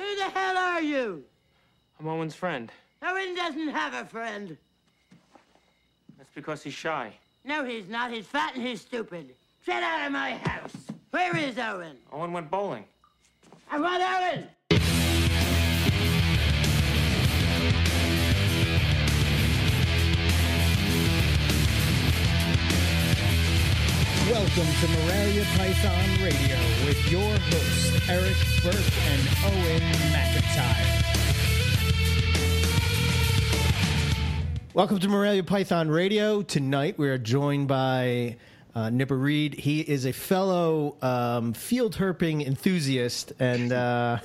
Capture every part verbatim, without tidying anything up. Who the hell are you? I'm Owen's friend. Owen doesn't have a friend. That's because he's shy. No, he's not. He's fat and he's stupid. Get out of my house. Where is Owen? Owen went bowling. I want Owen! Welcome to Morelia Python Radio with your hosts, Eric Burke and Owen McIntyre. Welcome to Morelia Python Radio. Tonight we are joined by uh, Nipper Reed. He is a fellow um, field herping enthusiast, and uh,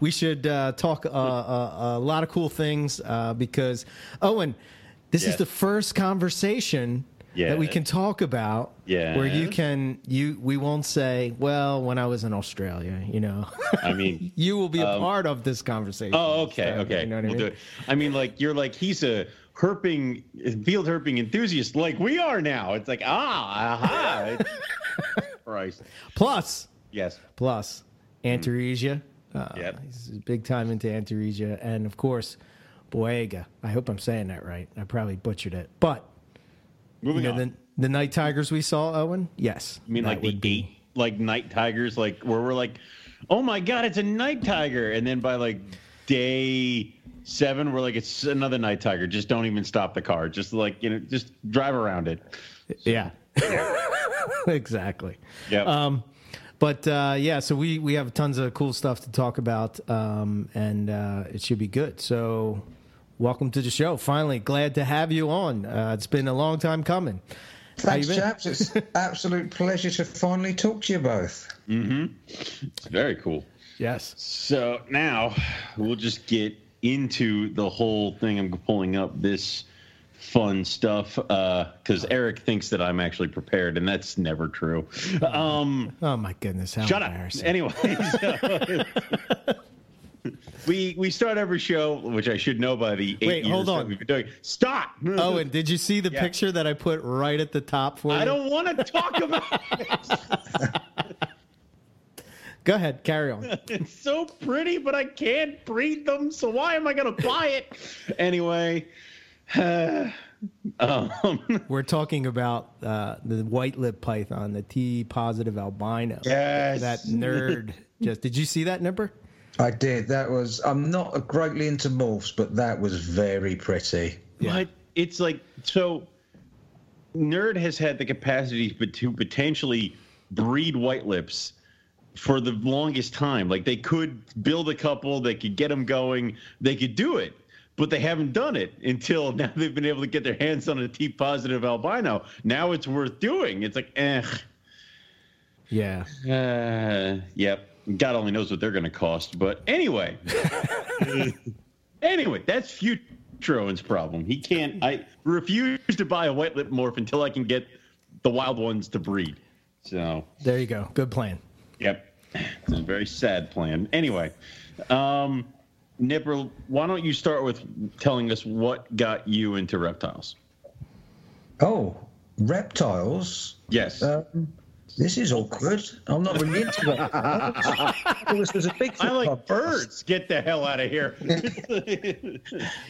we should uh, talk uh, a, a lot of cool things uh, because, Owen, this yes. is the first conversation... Yeah. That we can talk about, yeah. where you can you we won't say, well, when I was in Australia, you know. I mean, you will be a um, part of this conversation. Oh, okay, so, okay. You know what we'll I mean? Do it. I mean, like you're like he's a herping field herping enthusiast, like we are now. It's like ah, aha. Christ. Plus, yes. Plus, Antaresia. Mm-hmm. Uh, yeah. He's big time into Antaresia, and of course, Boiga. I hope I'm saying that right. I probably butchered it, but. Moving you know, on. The, the night tigers we saw, Owen? Yes. You mean like the eight, like night tigers, like where we're like, oh my God, it's a night tiger. And then by like day seven, we're like, it's another night tiger. Just don't even stop the car. Just like, you know, just drive around it. So, yeah. yeah. Exactly. Yeah. Um, but uh, yeah, so we, we have tons of cool stuff to talk about, um, and uh, it should be good. So. Welcome to the show. Finally, glad to have you on. Uh, it's been a long time coming. Thanks, chaps. It's an absolute pleasure to finally talk to you both. Mm-hmm. It's very cool. Yes. So now we'll just get into the whole thing. I'm pulling up this fun stuff because uh, Eric thinks that I'm actually prepared, and that's never true. Um, oh, my goodness. How shut embarrassing. Up. Anyway. So, We we start every show, which I should know by the eight Wait, years hold on. That we've been doing. Stop! Owen, did you see the yeah. picture that I put right at the top for you? I don't want to talk about it. Go ahead, carry on. It's so pretty, but I can't breed them, so why am I going to buy it? Anyway, uh, um, we're talking about uh, the white-lipped python, the T-positive albino. Yes! That nerd. Just did you see that, Nipper? I did. That was. I'm not greatly into morphs, but that was very pretty. Yeah. But it's like so. Nerd has had the capacity to potentially breed white lips for the longest time. Like they could build a couple, they could get them going, they could do it, but they haven't done it until now. They've been able to get their hands on a T-positive albino. Now it's worth doing. It's like, eh. Yeah. Uh, yep. God only knows what they're going to cost, but anyway, anyway, that's future Owen's problem. He can't. I refuse to buy a white lip morph until I can get the wild ones to breed. So there you go. Good plan. Yep, it's a very sad plan. Anyway, um, Nipper, why don't you start with telling us what got you into reptiles? Oh, reptiles. Yes. Uh, This is awkward. I'm not really into that. I like birds. Get the hell out of here.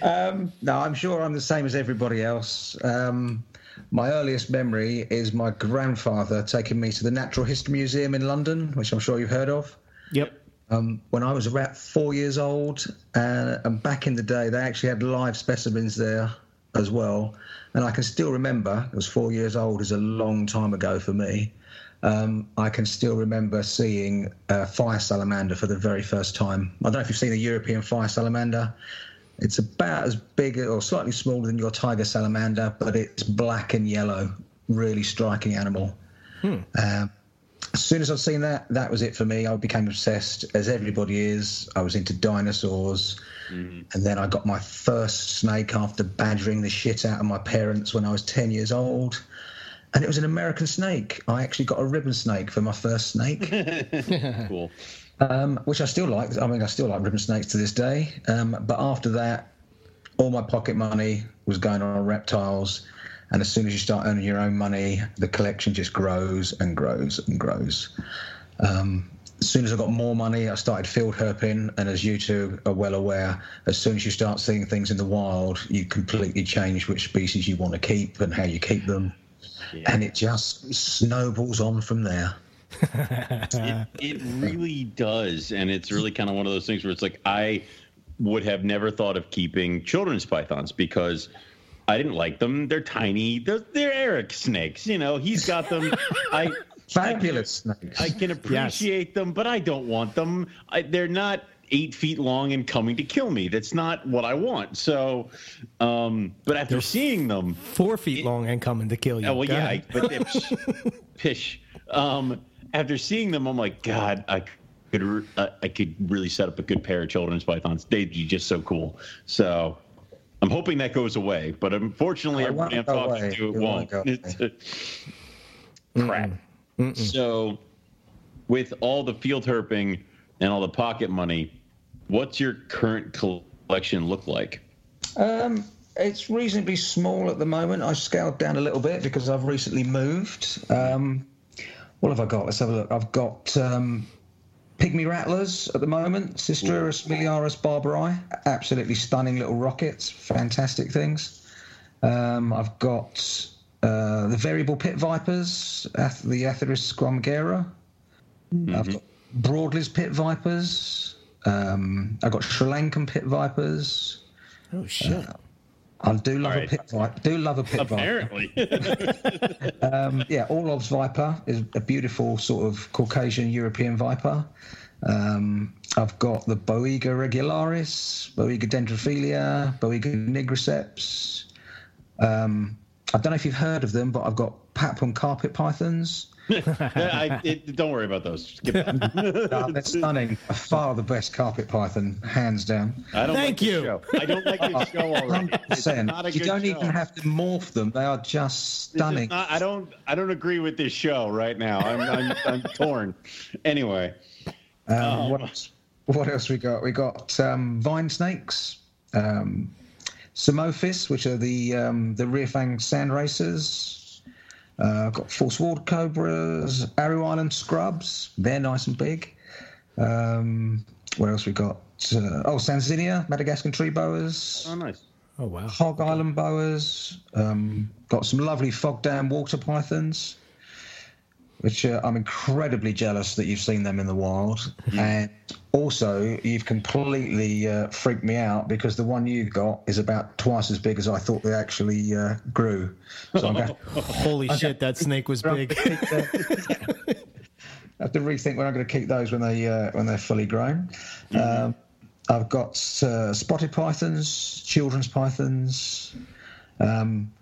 um, no, I'm sure I'm the same as everybody else. Um, my earliest memory is my grandfather taking me to the Natural History Museum in London, which I'm sure you've heard of. Yep. Um, when I was about four years old, uh, and back in the day, they actually had live specimens there as well. And I can still remember, I was four years old, is a long time ago for me. Um, I can still remember seeing a fire salamander for the very first time. I don't know if you've seen a European fire salamander. It's about as big or slightly smaller than your tiger salamander, but it's black and yellow, really striking animal. Hmm. Uh, as soon as I've seen that, that was it for me. I became obsessed, as everybody is. I was into dinosaurs. Mm-hmm. And then I got my first snake after badgering the shit out of my parents when I was ten years old. And it was an American snake. I actually got a ribbon snake for my first snake. Cool. Um, which I still like. I mean, I still like ribbon snakes to this day. Um, but after that, all my pocket money was going on reptiles. And as soon as you start earning your own money, the collection just grows and grows and grows. Um, as soon as I got more money, I started field herping. And as you two are well aware, as soon as you start seeing things in the wild, you completely change which species you want to keep and how you keep them. Yeah. And it just snowballs on from there. it, it really does. And it's really kind of one of those things where it's like, I would have never thought of keeping children's pythons because I didn't like them. They're tiny. They're, they're Eric snakes. You know, he's got them. I Fabulous I can, snakes. I can appreciate yes. them, but I don't want them. I, they're not eight feet long and coming to kill me. That's not what I want. So, um, but after they're seeing them. Four feet it, long and coming to kill you. Oh, well, Go yeah. I, but pish. pish. Um, after seeing them, I'm like, God, I could re- I could really set up a good pair of children's pythons. They'd be just so cool. So I'm hoping that goes away. But unfortunately, everybody I'm talking to, it won't. Crap. Mm-mm. So with all the field herping and all the pocket money, what's your current collection look like? Um, it's reasonably small at the moment. I've scaled down a little bit because I've recently moved. Um, what have I got? Let's have a look. I've got um, pygmy rattlers at the moment, Sistrurus miliarius barbouri, absolutely stunning little rockets, fantastic things. Um, I've got uh, the variable pit vipers, ath- the Atheris squamigera. Mm-hmm. I've got Broadley's pit vipers. Um, I've got Sri Lankan pit vipers. Oh, shit. Uh, I do love right. a pit viper. Do love a pit Apparently. viper. Apparently, um, yeah. Orlov's viper is a beautiful sort of Caucasian European viper. Um, I've got the Boiga regularis, Boiga dendrophilia, Boiga nigriceps. Um, I don't know if you've heard of them, but I've got Papuan carpet pythons. I, it, don't worry about those. Skip that. No, they're stunning. By far the best carpet python, hands down. I don't Thank like you. Show. I don't like your show already. It's not a good you don't show. Even have to morph them. They are just stunning. Not, I don't. I don't agree with this show right now. I'm. I'm, I'm torn. Anyway. Um, um, what else? What else we got? We got um, vine snakes, um, Psammophis, which are the um, the rear fang sand racers. Uh, I've got false ward cobras, Arrow Island scrubs. They're nice and big. Um, what else we got? Uh, oh, Sanzinia, Madagascan tree boas. Oh, nice. Oh, wow. Hog Island boas. Um, got some lovely fog dam water pythons, which uh, I'm incredibly jealous that you've seen them in the wild. And also, you've completely uh, freaked me out because the one you got is about twice as big as I thought they actually uh, grew. So I'm going, Holy I'm shit, going, that snake was big. I have to rethink when I'm going to keep those when, they, uh, when they're fully grown. Mm-hmm. Um, I've got uh, spotted pythons, children's pythons. Um,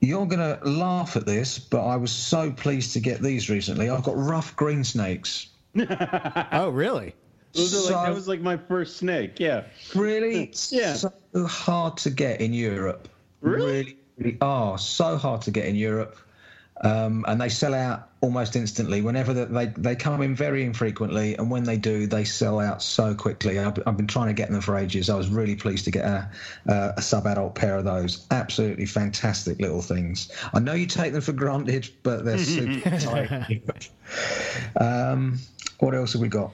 You're going to laugh at this, but I was so pleased to get these recently. I've got rough green snakes. Oh, really? Those are so, like, that was like my first snake, yeah. Really? Yeah. So hard to get in Europe. Really? Really, really are. So hard to get in Europe. Um, and they sell out almost instantly. Whenever the, they, they come in very infrequently, and when they do, they sell out so quickly. I've, I've been trying to get them for ages. I was really pleased to get a, uh, a sub-adult pair of those. Absolutely fantastic little things. I know you take them for granted, but they're super tight. Um, what else have we got?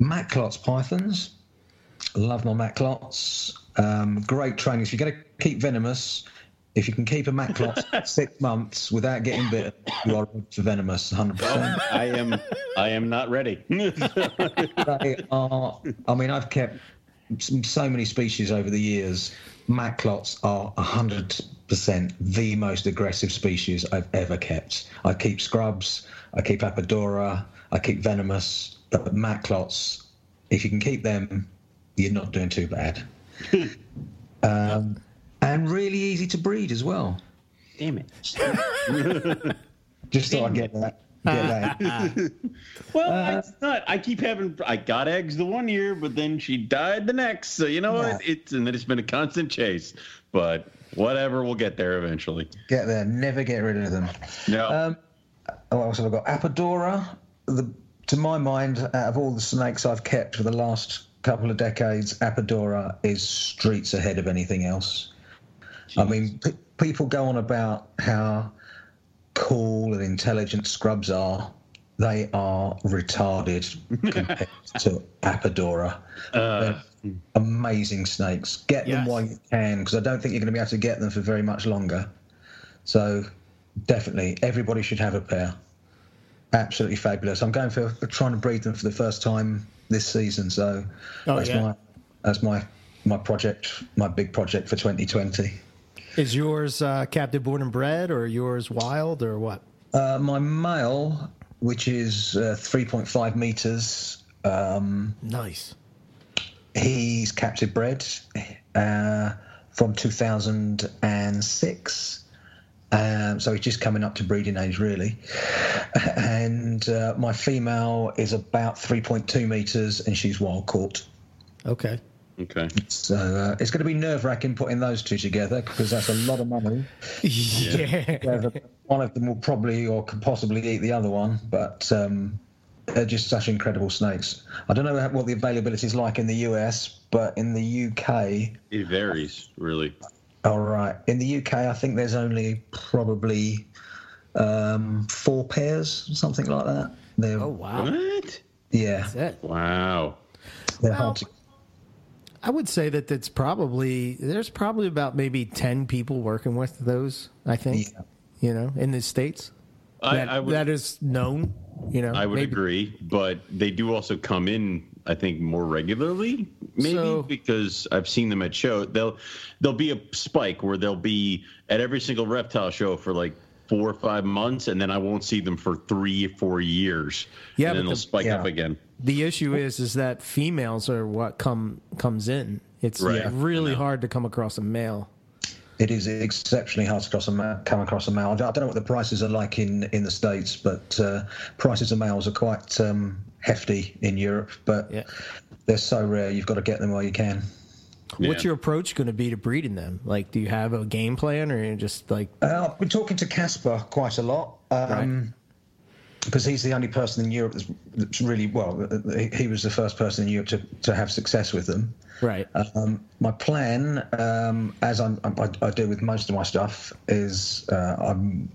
Matklotz pythons. Love my matklotz. Um, great training. If you're going to keep venomous... If you can keep a matklotz six months without getting bitten, you are venomous, one hundred percent. I am, I am not ready. They are, I mean, I've kept so many species over the years. Matklotz are one hundred percent the most aggressive species I've ever kept. I keep scrubs, I keep apodora, I keep venomous, but matklotz, if you can keep them, you're not doing too bad. Um... And really easy to breed as well. Damn it. Just thought I'd get that. Get that. Well, uh, it's not. I keep having, I got eggs the one year, but then she died the next. So, you know what? Yeah. It's, and then it's been a constant chase. But whatever, we'll get there eventually. Get there. Never get rid of them. No. Um, what else have I got? Apodora. The, to my mind, out of all the snakes I've kept for the last couple of decades, Apodora is streets ahead of anything else. I mean, p- people go on about how cool and intelligent scrubs are. They are retarded compared to Apodora. Uh, amazing snakes. Get yes. them while you can, because I don't think you're going to be able to get them for very much longer. So definitely, everybody should have a pair. Absolutely fabulous. I'm going for, for trying to breed them for the first time this season. So oh, that's yeah. my that's my my project, my big project for twenty twenty. Is yours uh, captive born and bred, or yours wild, or what? Uh, my male, which is uh, three point five meters. Um, nice. He's captive bred uh, from two thousand six. Um, so he's just coming up to breeding age, really. And uh, my female is about three point two meters, and she's wild caught. Okay. Okay. So uh, it's going to be nerve-wracking putting those two together, because that's a lot of money. Yeah. yeah. One of them will probably or could possibly eat the other one, but um, they're just such incredible snakes. I don't know what the availability is like in the U S, but in the U K... It varies, really. All right. In the U K, I think there's only probably um, four pairs, something like that. They're, oh, wow. What? Yeah. That's it. Wow. They're wow. hard to... I would say that that's probably, there's probably about maybe ten people working with those, I think, yeah. you know, in the States. I, that, I would, that is known, you know. I would maybe. agree, but they do also come in, I think, more regularly, maybe, so, because I've seen them at show. They'll, there'll be a spike where they'll be at every single reptile show for like four or five months, and then I won't see them for three, four years, yeah, and then they'll the, spike yeah. up again. The issue is, is that females are what come comes in. It's right. yeah, really yeah. hard to come across a male. It is exceptionally hard to cross a ma- come across a male. I don't know what the prices are like in, in the States, but uh, prices of males are quite um, hefty in Europe. But yeah. they're so rare, you've got to get them while you can. Yeah. What's your approach going to be to breeding them? Like, do you have a game plan, or are you just like? Uh, I've been talking to Casper quite a lot. Um, right. Because he's the only person in Europe that's really, well, he was the first person in Europe to, to have success with them. Right. Um, my plan, um, as I'm, I, I do with most of my stuff, is uh, I'm,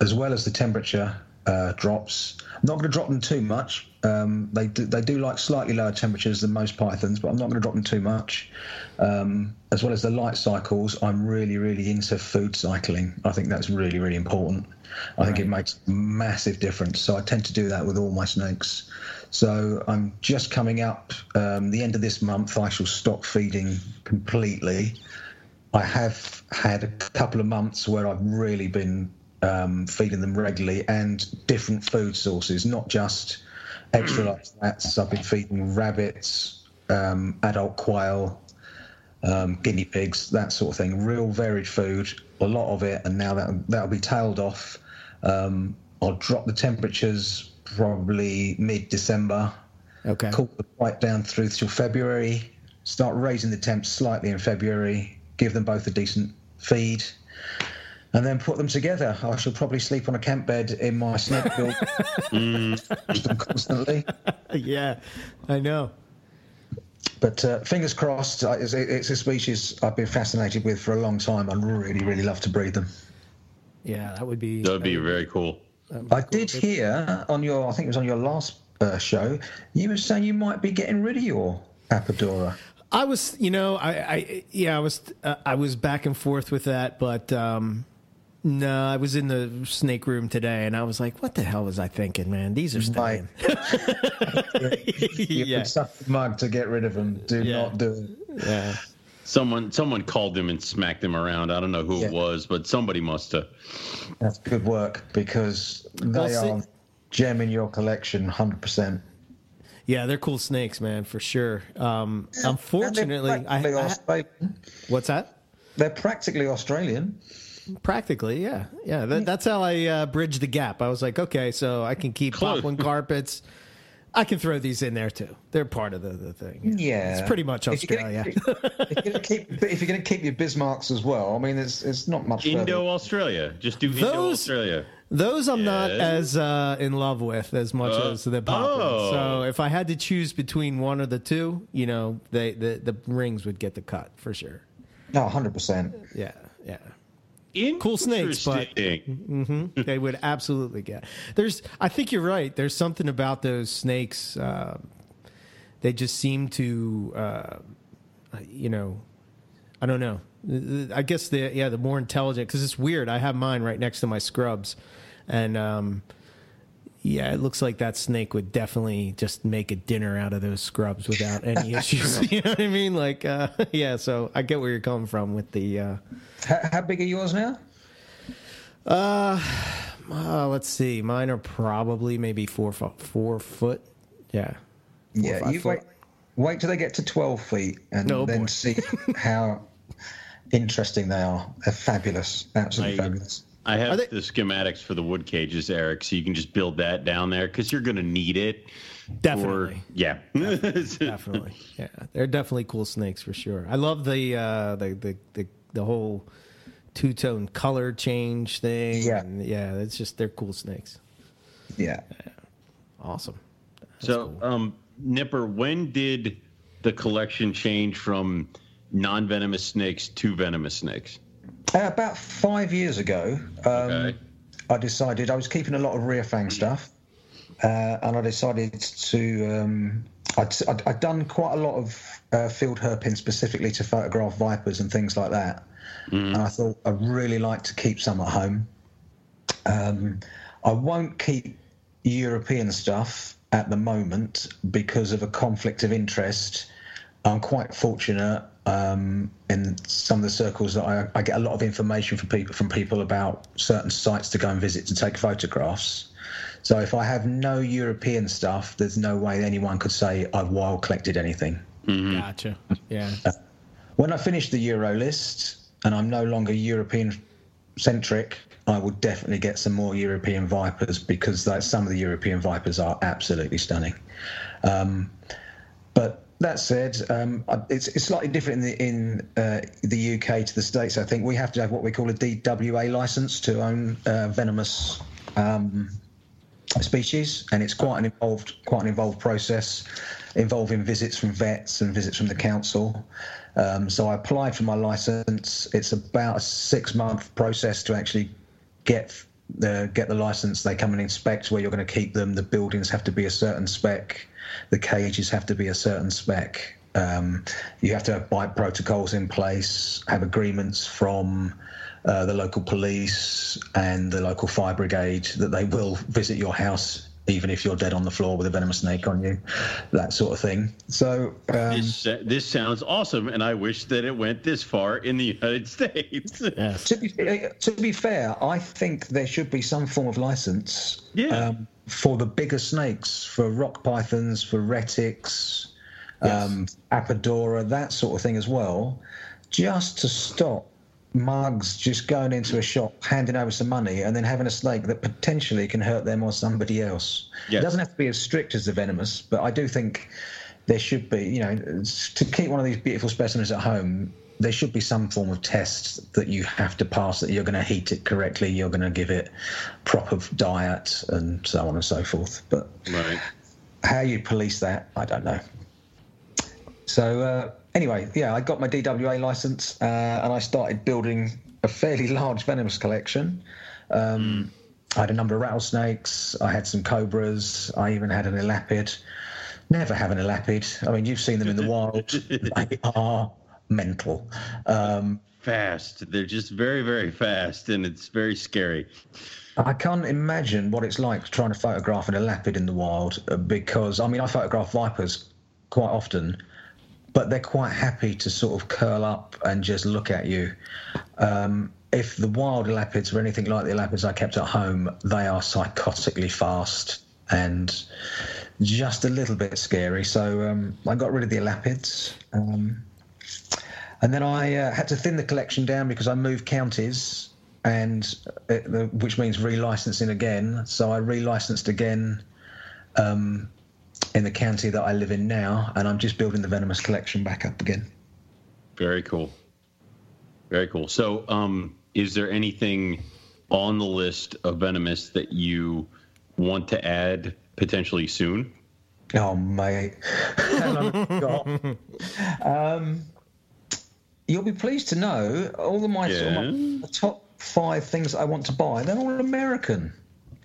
as well as the temperature uh, drops, I'm not going to drop them too much. Um, they, do, they do like slightly lower temperatures than most pythons, but I'm not going to drop them too much. Um, as well as the light cycles, I'm really, really into food cycling. I think that's really, really important. I think it makes a massive difference. So I tend to do that with all my snakes. So I'm just coming up. Um, the end of this month, I shall stop feeding completely. I have had a couple of months where I've really been um, feeding them regularly and different food sources, not just extra large rats. I've been feeding rabbits, um, adult quail, um, guinea pigs, that sort of thing. Real varied food, a lot of it, and now that that'll be tailed off. Um, I'll drop the temperatures probably mid-December. Okay. Cool the bite down through till February. Start raising the temps slightly in February. Give them both a decent feed, and then put them together. I shall probably sleep on a camp bed in my snake build mm. constantly. Yeah, I know. But uh, fingers crossed. It's, it's a species I've been fascinated with for a long time. I'd really, really love to breed them. Yeah, that would be... That would be very cool. I did hear on your... I think it was on your last uh, show, you were saying you might be getting rid of your Apodora. I was, you know, I... I yeah, I was uh, I was back and forth with that, but... Um... No, I was in the snake room today, and I was like, "What the hell was I thinking, man? These are staying." You yeah. suck mug to get rid of them. Do yeah. not do it. Yeah. Someone, someone called them and smacked them around. I don't know who yeah. it was, but somebody must have. That's good work, because they well, are gem in your collection, one hundred percent. Yeah, they're cool snakes, man, for sure. Um, unfortunately, I, I what's that? They're practically Australian. Practically, yeah, yeah. That, that's how I uh, bridge the gap. I was like, okay, so I can keep poplin carpets. I can throw these in there too. They're part of the, the thing. Yeah, it's pretty much Australia. If you're gonna keep, if you're gonna keep your Bismarcks as well, I mean, it's it's not much. Indo Australia, just do Indo Australia. Those I'm yeah. not as uh, in love with as much uh, as the poplin. Oh. So if I had to choose between one or the two, you know, they the the rings would get the cut for sure. No, one hundred percent. Yeah, yeah. cool snakes, but mm-hmm, they would absolutely get. There's, I think you're right. There's something about those snakes. Uh, they just seem to, uh, you know, I don't know. I guess the yeah, the more intelligent, because it's weird. I have mine right next to my scrubs, and um, yeah, it looks like that snake would definitely just make a dinner out of those scrubs without any issues. You know what I mean? Like, uh, yeah. So I get where you're coming from with the. Uh, how, how big are yours now? Uh, uh, let's see. Mine are probably maybe four four foot. Yeah. Four yeah. You foot. wait. Wait till they get to twelve feet, and oh, then boy. see how. Interesting, they are. They're fabulous. Absolutely I, fabulous. I have they- the schematics for the wood cages, Eric, so you can just build that down there because you're going to need it. Definitely. Or, yeah. Definitely, definitely. Yeah. They're definitely cool snakes for sure. I love the uh, the, the, the, the whole two-tone color change thing. Yeah. And yeah. It's just, they're cool snakes. Yeah. yeah. Awesome. That's so, cool. um, Nipper, when did the collection change from non-venomous snakes to venomous snakes? Uh, about five years ago, um, okay. I decided I was keeping a lot of rear fang stuff, uh, and I decided to. Um, I'd, I'd, I'd done quite a lot of uh, field herping specifically to photograph vipers and things like that, mm. and I thought I'd really like to keep some at home. Um, I won't keep European stuff at the moment because of a conflict of interest. I'm quite fortunate. Um, in some of the circles that I, I get a lot of information from people from people about certain sites to go and visit to take photographs. So if I have no European stuff, there's no way anyone could say I've wild collected anything. Mm-hmm. Gotcha. Yeah. Uh, when I finish the Euro list and I'm no longer European centric, I will definitely get some more European vipers because that, some of the European vipers are absolutely stunning. Um, but That said, um, it's, it's slightly different in the, in, uh, the U K to the States. I think we have to have what we call a D W A license to own uh, venomous um, species, and it's quite an involved, quite an involved process, involving visits from vets and visits from the council. Um, so I applied for my license. It's about a six-month process to actually get the get the license. They come and inspect where you're going to keep them. The buildings have to be a certain spec. The cages have to be a certain spec. Um, you have to have bite protocols in place, have agreements from uh, the local police and the local fire brigade that they will visit your house even if you're dead on the floor with a venomous snake on you, that sort of thing. So um, this, this sounds awesome, and I wish that it went this far in the United States. Yes. To be, to be fair, I think there should be some form of license yeah. um, for the bigger snakes, for rock pythons, for retics, yes. um, Apodora, that sort of thing as well, just to stop mugs just going into a shop, handing over some money, and then having a snake that potentially can hurt them or somebody else. Yes. It doesn't have to be as strict as the venomous, but I do think there should be, you know, to keep one of these beautiful specimens at home, there should be some form of test that you have to pass, that you're going to heat it correctly, you're going to give it proper diet, and so on and so forth. But right. how you police that, I don't know. So, uh, Anyway, yeah, I got my D W A license uh, and I started building a fairly large venomous collection. Um, I had a number of rattlesnakes. I had some cobras. I even had an elapid. Never have an elapid. I mean, you've seen them in the wild. They are mental. Um, fast. They're just very, very fast, and it's very scary. I can't imagine what it's like trying to photograph an elapid in the wild because, I mean, I photograph vipers quite often, but they're quite happy to sort of curl up and just look at you. Um, if the wild elapids were anything like the elapids I kept at home, they are psychotically fast and just a little bit scary. So um, I got rid of the elapids. Um, and then I uh, had to thin the collection down because I moved counties, and it, the, which means relicensing again. So I relicensed again um in the county that I live in now, and I'm just building the venomous collection back up again. Very cool. Very cool. So um, is there anything on the list of venomous that you want to add potentially soon? Oh, mate. um, you'll be pleased to know all of my, yeah. sort of my top five things I want to buy, they're all American.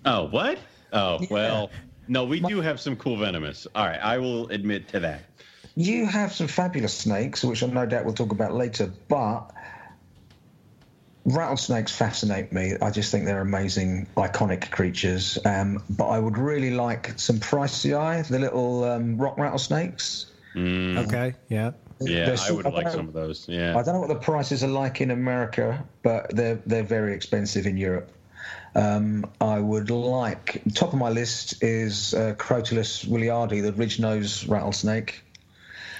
Oh, what? Oh, yeah. Well, no, we My- do have some cool venomous. All right, I will admit to that. You have some fabulous snakes, which I no doubt we'll talk about later, but rattlesnakes fascinate me. I just think they're amazing, iconic creatures. Um, but I would really like some pricey, the little um, rock rattlesnakes. Mm. Okay, yeah. Yeah, I would I like some of those, yeah. I don't know what the prices are like in America, but they're, they're very expensive in Europe. Um, I would like, top of my list is uh, Crotalus willardi, the ridge-nose rattlesnake.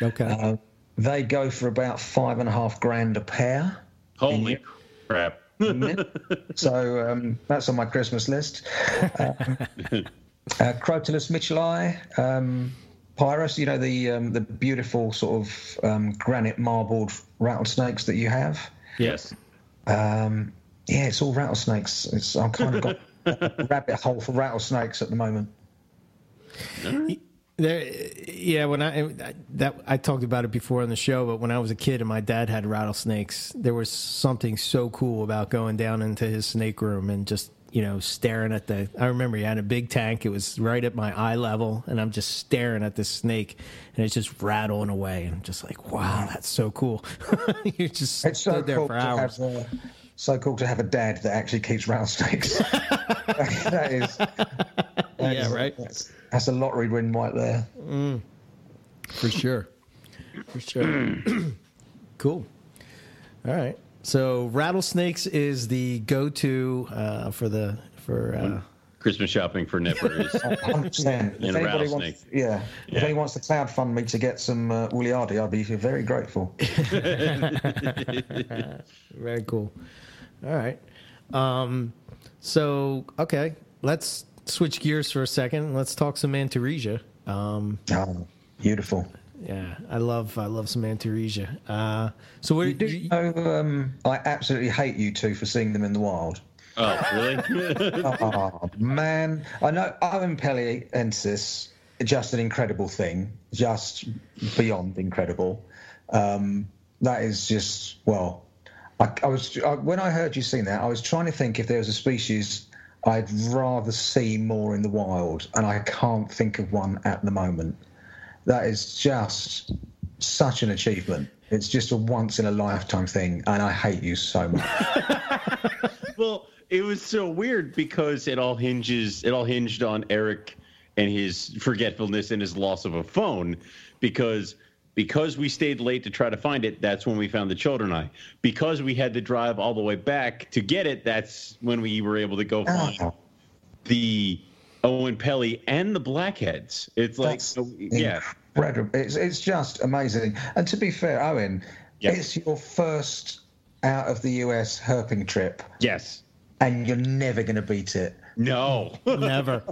Okay. Uh, they go for about five and a half grand a pair. Holy crap. Crap. So um, that's on my Christmas list. Uh, uh, Crotalus mitchellii um, pyrrhus, you know, the um, the beautiful sort of um, granite marbled rattlesnakes that you have. Yes. Um, yeah, it's all rattlesnakes. It's I've kind of got a rabbit hole for rattlesnakes at the moment. Mm. There, yeah. When I that I talked about it before on the show, but when I was a kid and my dad had rattlesnakes, there was something so cool about going down into his snake room and just, you know, staring at the. I remember he had a big tank; it was right at my eye level, and I'm just staring at this snake, and it's just rattling away, and I'm just like, wow, that's so cool. You just it's stood so there cool for hours. To have a, so cool to have a dad that actually keeps rattlesnakes. That is. That yeah, is, right. That's, that's a lottery win right there. Mm. For sure. For sure. Cool. All right. So rattlesnakes is the go-to uh, for the for uh... Christmas shopping for nippers. one hundred percent. If anybody wants, yeah, yeah. If anyone wants to crowdfund me to get some uh, willardi, I'd be very grateful. Very cool. All right. Um, so, okay, let's switch gears for a second. Let's talk some Antaresia. Um, oh, beautiful. Yeah, I love I love some Antaresia. Uh, so where, you do you, know um, I absolutely hate you two for seeing them in the wild. Oh, really? Oh, man. I know Oenpelli ensis, just an incredible thing, just beyond incredible. Um, that is just, well, I, I was I, when I heard you sing that, I was trying to think if there was a species I'd rather see more in the wild, and I can't think of one at the moment. That is just such an achievement. It's just a once-in-a-lifetime thing, and I hate you so much. Well, it was so weird because it all hinges, it all hinged on Eric and his forgetfulness and his loss of a phone, because... Because we stayed late to try to find it, that's when we found the children eye. Because we had to drive all the way back to get it, that's when we were able to go find oh. the Oenpelli and the blackheads. It's like, so, yeah. It's, it's just amazing. And to be fair, Owen, yep. It's your first out of the U S herping trip. Yes. And you're never going to beat it. No. Never.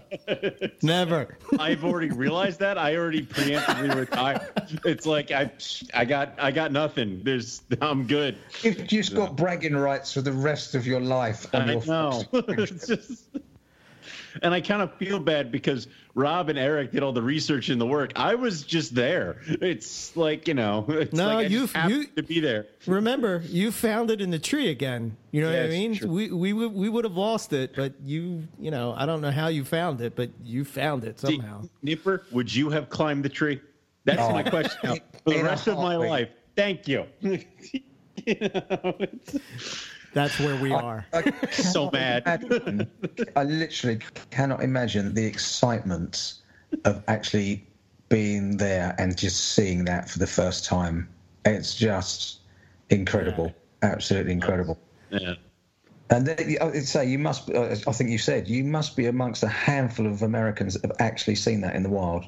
Never. I've already realized that. I already preemptively retired. It's like I I got I got nothing. There's I'm good. You've just so. got bragging rights for the rest of your life. On I your know. It's just, and I kind of feel bad because Rob and Eric did all the research and the work. I was just there. It's like, you know. It's no, like you have to be there. Remember, you found it in the tree again. You know yeah, what I mean? True. We we would we would have lost it, but you you know I don't know how you found it, but you found it somehow. Did, Nipper, would you have climbed the tree? That's oh. my question now. For the rest of my life. Thank you. You know, it's... That's where we are. I, I so bad. Imagine, I literally cannot imagine the excitement of actually being there and just seeing that for the first time. It's just incredible, yeah. Absolutely incredible. Yeah. And then, I'd say you must. I think you said you must be amongst a handful of Americans that have actually seen that in the wild.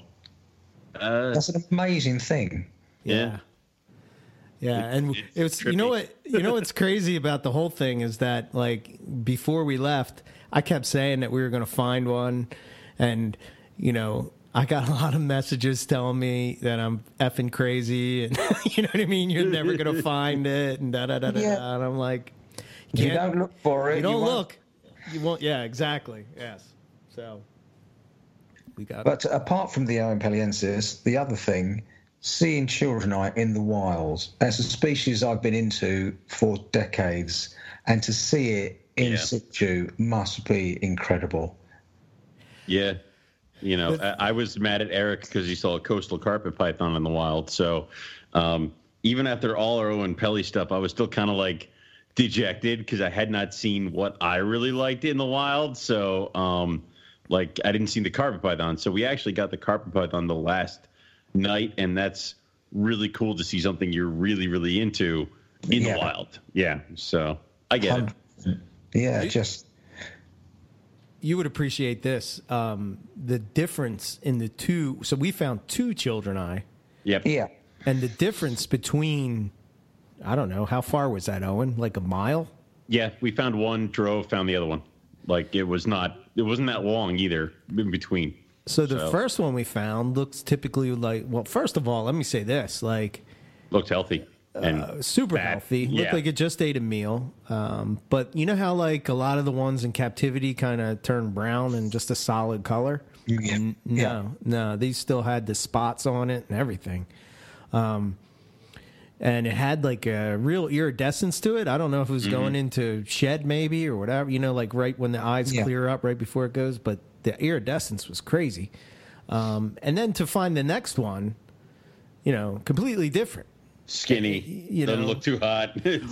Uh, That's an amazing thing. Yeah. yeah. Yeah, and it was, you know what you know what's crazy about the whole thing is that, like, before we left, I kept saying that we were going to find one, and, you know, I got a lot of messages telling me that I'm effing crazy, and you know what I mean, you're never going to find it, and da da da da, yeah. And I'm like, you, you don't look for it, you don't you look, won't. you won't, yeah, exactly, yes, so we got. But it. Apart from the Oenpelliensis, the other thing. Seeing children eye in the wild, that's a species I've been into for decades, and to see it in yeah. situ must be incredible. Yeah. You know, I, I was mad at Eric because he saw a coastal carpet python in the wild. So um, even after all our Oenpelli stuff, I was still kind of like dejected because I had not seen what I really liked in the wild. So um, like I didn't see the carpet python. So we actually got the carpet python the last night. And that's really cool to see something you're really, really into in yeah. the wild. Yeah. So I get um, it. Yeah, just. You would appreciate this, um, the difference in the two. So we found two children eye. Yep. Yeah. And the difference between, I don't know, how far was that, Owen? Like a mile? Yeah, we found one, drove, found the other one. Like it was not, it wasn't that long either in between. So the so. first one we found looks typically like, well, first of all, let me say this, like. Looked healthy. And uh, super fat. healthy. Looked yeah. like it just ate a meal. Um, but you know how like a lot of the ones in captivity kind of turn brown and just a solid color? Yeah. N- no, yeah. no. These still had the spots on it and everything. Um, and it had like a real iridescence to it. I don't know if it was mm-hmm. going into shed maybe or whatever. You know, like right when the eyes yeah. clear up right before it goes. But the iridescence was crazy. Um, and then to find the next one, you know, completely different. Skinny, you know, doesn't look too hot.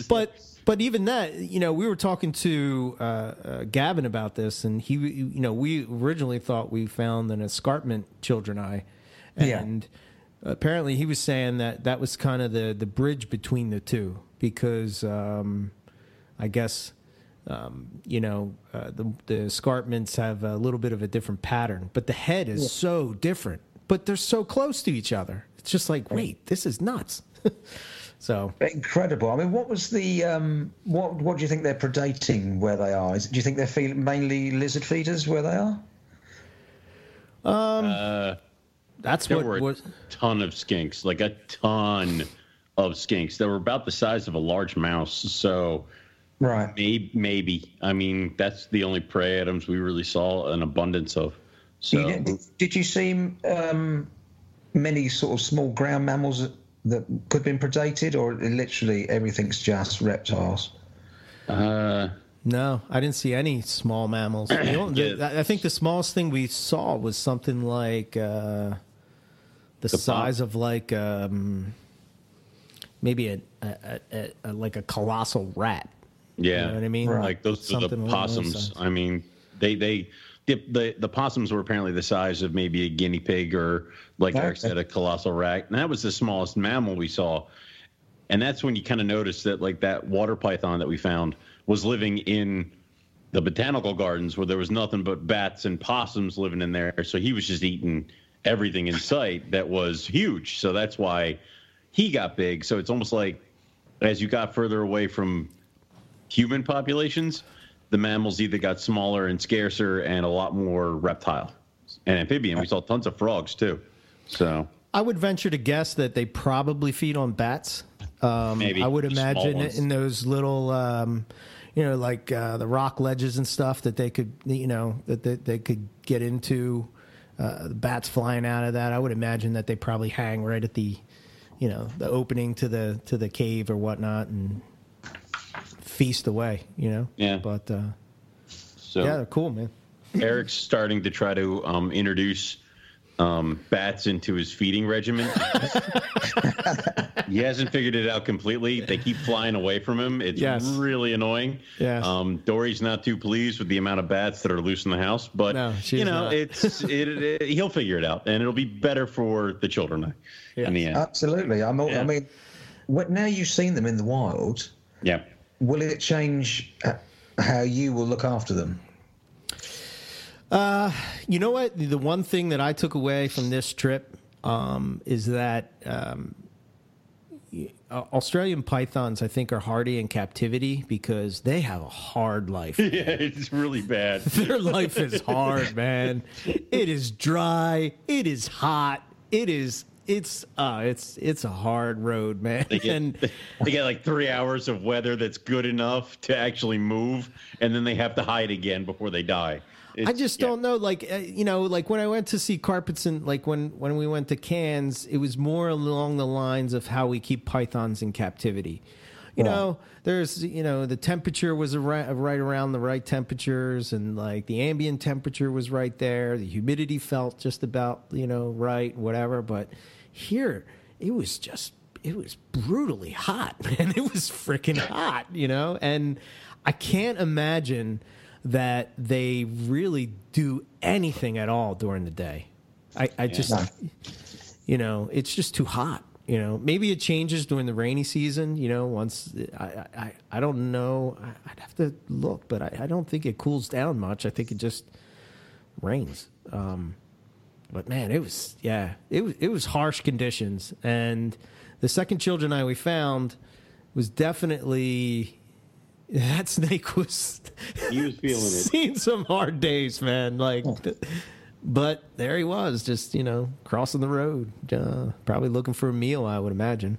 but but even that, you know, we were talking to uh, uh, Gavin about this, and he, you know, we originally thought we found an escarpment children eye, and yeah. apparently he was saying that that was kind of the, the bridge between the two because um, I guess um, you know uh, the the escarpments have a little bit of a different pattern, but the head is yeah. so different, but they're so close to each other. It's just like, wait, this is nuts. So incredible. I mean, what was the um, what? What do you think they're predating where they are? Is, do you think they're fe- mainly lizard feeders where they are? Um, uh, that's there what were a what... ton of skinks, like a ton of skinks. They were about the size of a large mouse. So, right, maybe. maybe. I mean, that's the only prey items we really saw an abundance of. So, you did, did you see um, many sort of small ground mammals that that could have been predated, or literally everything's just reptiles? Uh, no, I didn't see any small mammals. The only, the, I think the smallest thing we saw was something like uh, the, the size pump. of like um, maybe a, a, a, a like a colossal rat. Yeah, you know what I mean, right. like those are the possums. I mean, they they. The, the the possums were apparently the size of maybe a guinea pig or, like Eric said, a colossal rat. And that was the smallest mammal we saw. And that's when you kind of noticed that, like, that water python that we found was living in the botanical gardens where there was nothing but bats and possums living in there. So he was just eating everything in sight that was huge. So that's why he got big. So it's almost like as you got further away from human populations, the mammals either got smaller and scarcer and a lot more reptile and amphibian. We saw tons of frogs, too. So I would venture to guess that they probably feed on bats. Um, Maybe. I would imagine it in those little, um, you know, like uh, the rock ledges and stuff that they could, you know, that they, they could get into. Uh, the bats flying out of that. I would imagine that they probably hang right at the, you know, the opening to the to the cave or whatnot and feast away, you know. Yeah. But uh, so yeah, they're cool, man. Eric's starting to try to um, introduce um, bats into his feeding regimen. He hasn't figured it out completely. They keep flying away from him. It's yes. really annoying. Yes. Um, Dory's not too pleased with the amount of bats that are loose in the house, but no, you know, it's it, it, he'll figure it out, and it'll be better for the children yes. in the end. Absolutely. I'm, yeah. I mean, what, now you've seen them in the wild. Yeah. Will it change how you will look after them? Uh, you know what? The one thing that I took away from this trip um, is that um, Australian pythons, I think, are hardy in captivity because they have a hard life. Man. Yeah, it's really bad. Their life is hard, man. It is dry. It is hot. It is... It's uh, it's it's a hard road, man. They get, and they get like three hours of weather that's good enough to actually move, and then they have to hide again before they die. It's, I just yeah. don't know, like uh, you know, like when I went to see carpets and like when, when we went to Cairns, it was more along the lines of how we keep pythons in captivity. you yeah. know, there's, you know, the temperature was right, right around the right temperatures, and like the ambient temperature was right there. The humidity felt just about, you know, right, whatever. But here it was just, it was brutally hot, man. It was freaking hot, you know, and I can't imagine that they really do anything at all during the day. I, I yeah. just, you know, it's just too hot. You know, maybe it changes during the rainy season. You know, once I, I, I don't know. I'd have to look, but I, I don't think it cools down much. I think it just rains. Um, but man, it was yeah, it was it was harsh conditions. And the second children I we found was definitely that snake was. He was feeling it. Seen some hard days, man. Like. Oh. The, But there he was, just, you know, crossing the road, uh, probably looking for a meal, I would imagine.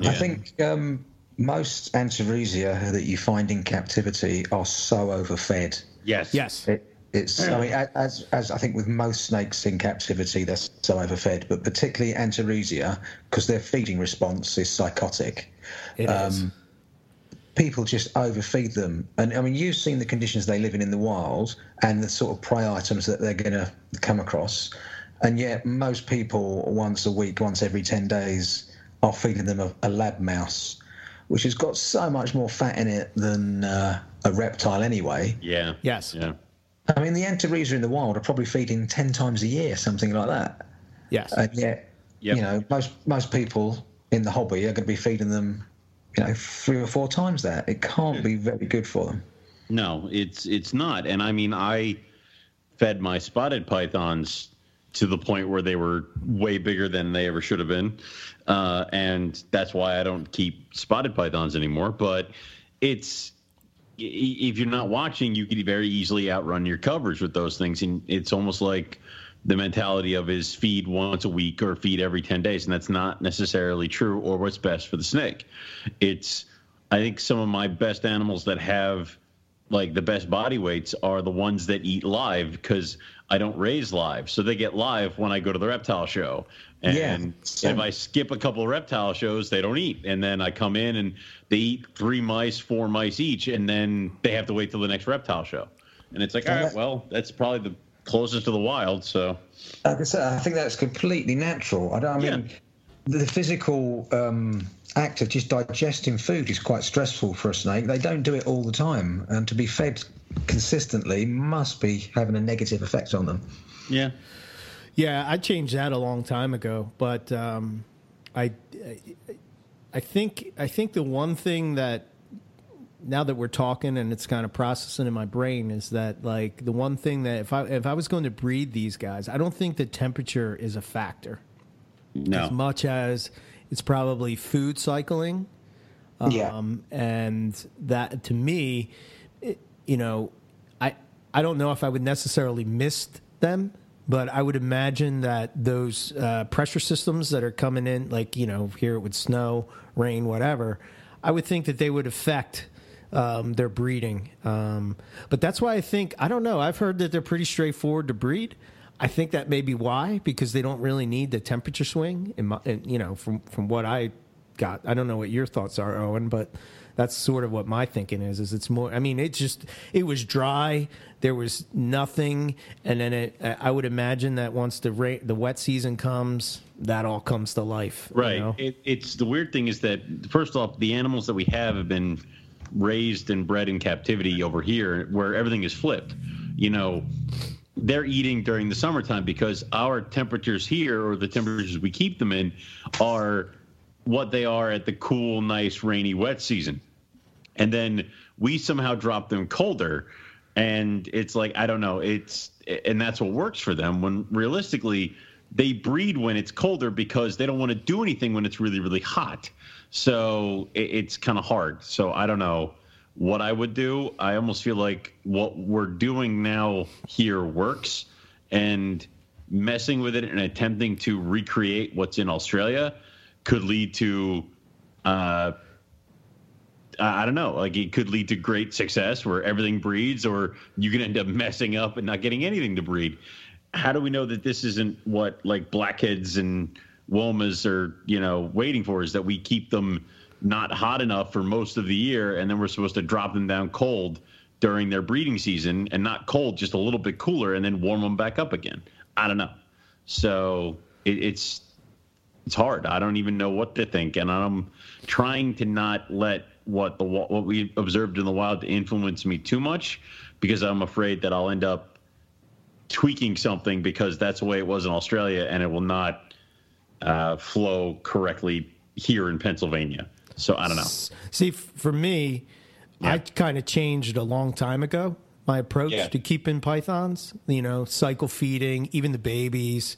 Yeah. I think um, most Antaresia that you find in captivity are so overfed. Yes. Yes. It, it's. Yeah. I mean, as as I think with most snakes in captivity, they're so overfed, but particularly Antaresia, because their feeding response is psychotic. It um, is. People just overfeed them. And, I mean, you've seen the conditions they live in in the wild and the sort of prey items that they're going to come across. And yet most people once a week, once every ten days, are feeding them a, a lab mouse, which has got so much more fat in it than uh, a reptile anyway. Yeah. Yes. Yeah. I mean, the Antaresia in the wild are probably feeding ten times a year, something like that. Yes. And yet, yep. you know, most most people in the hobby are going to be feeding them, you know, three or four times that. It can't be very good for them. No, it's it's not. And I mean, I fed my spotted pythons to the point where they were way bigger than they ever should have been. Uh, and that's why I don't keep spotted pythons anymore. But it's, if you're not watching, you could very easily outrun your coverage with those things. And it's almost like the mentality of is feed once a week or feed every ten days. And that's not necessarily true or what's best for the snake. It's, I think some of my best animals that have like the best body weights are the ones that eat live, because I don't raise live. So they get live when I go to the reptile show. And yeah, so. If I skip a couple of reptile shows, they don't eat. And then I come in and they eat three mice, four mice each, and then they have to wait till the next reptile show. And it's like, all right, well, that's probably the closest to the wild, so. Like I said, I think that's completely natural. I don't. I mean, yeah. the physical um, act of just digesting food is quite stressful for a snake. They don't do it all the time, and to be fed consistently must be having a negative effect on them. Yeah, yeah. I changed that a long time ago, but um, I, I think I think the one thing that, now that we're talking and it's kind of processing in my brain, is that like the one thing that if I if I was going to breed these guys, I don't think that temperature is a factor. No. As much as it's probably food cycling. Um, yeah. And that, to me, it, you know, I I don't know if I would necessarily mist them, but I would imagine that those uh, pressure systems that are coming in, like, you know, here it would snow, rain, whatever, I would think that they would affect Um, they're breeding. Um, but that's why I think, I don't know, I've heard that they're pretty straightforward to breed. I think that may be why, because they don't really need the temperature swing. In my, in, you know, from, from what I got, I don't know what your thoughts are, Owen, but that's sort of what my thinking is, is it's more, I mean, it just, it was dry, there was nothing. And then it, I would imagine that once the ra- the wet season comes, that all comes to life. Right. You know? it, it's the weird thing is that, first off, the animals that we have have been raised and bred in captivity over here, where everything is flipped. You know, they're eating during the summertime because our temperatures here, or the temperatures we keep them in, are what they are at the cool, nice, rainy, wet season. And then we somehow drop them colder, and it's like, I don't know, it's, and that's what works for them, when realistically they breed when it's colder because they don't want to do anything when it's really, really hot. So it's kind of hard. So I don't know what I would do. I almost feel like what we're doing now here works, and messing with it and attempting to recreate what's in Australia could lead to, uh, I don't know, like it could lead to great success where everything breeds, or you can end up messing up and not getting anything to breed. How do we know that this isn't what like blackheads and Wilmas are, you know, waiting for, is that we keep them not hot enough for most of the year, and then we're supposed to drop them down cold during their breeding season, and not cold, just a little bit cooler, and then warm them back up again. I don't know. So it, it's it's hard. I don't even know what to think, and I'm trying to not let what the what we observed in the wild influence me too much, because I'm afraid that I'll end up tweaking something because that's the way it was in Australia, and it will not uh, flow correctly here in Pennsylvania. So I don't know. See, for me, yeah. I kind of changed a long time ago my approach yeah. to keeping pythons, you know, cycle feeding, even the babies,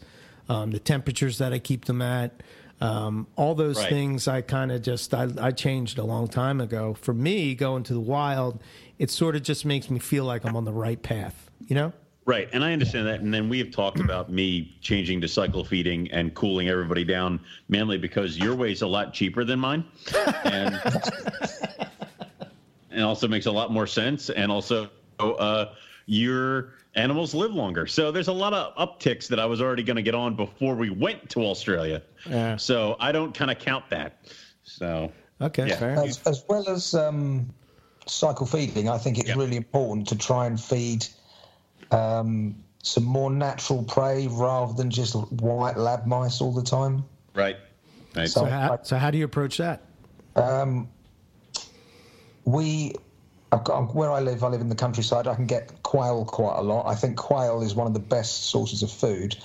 um, the temperatures that I keep them at, um, all those right. things I kind of just, I, I changed a long time ago. For me, going to the wild, it sort of just makes me feel like I'm on the right path, you know? Right, and I understand that, and then we have talked about me changing to cycle feeding and cooling everybody down, mainly because your way's a lot cheaper than mine, and, and also makes a lot more sense, and also uh, your animals live longer. So there's a lot of upticks that I was already going to get on before we went to Australia, uh, so I don't kind of count that. So okay, yeah. fair. As, as well as um, cycle feeding, I think it's yeah. really important to try and feed Um, some more natural prey rather than just white lab mice all the time. Right. right. So, so, how, so how do you approach that? Um, we, where I live, I live in the countryside. I can get quail quite a lot. I think quail is one of the best sources of food.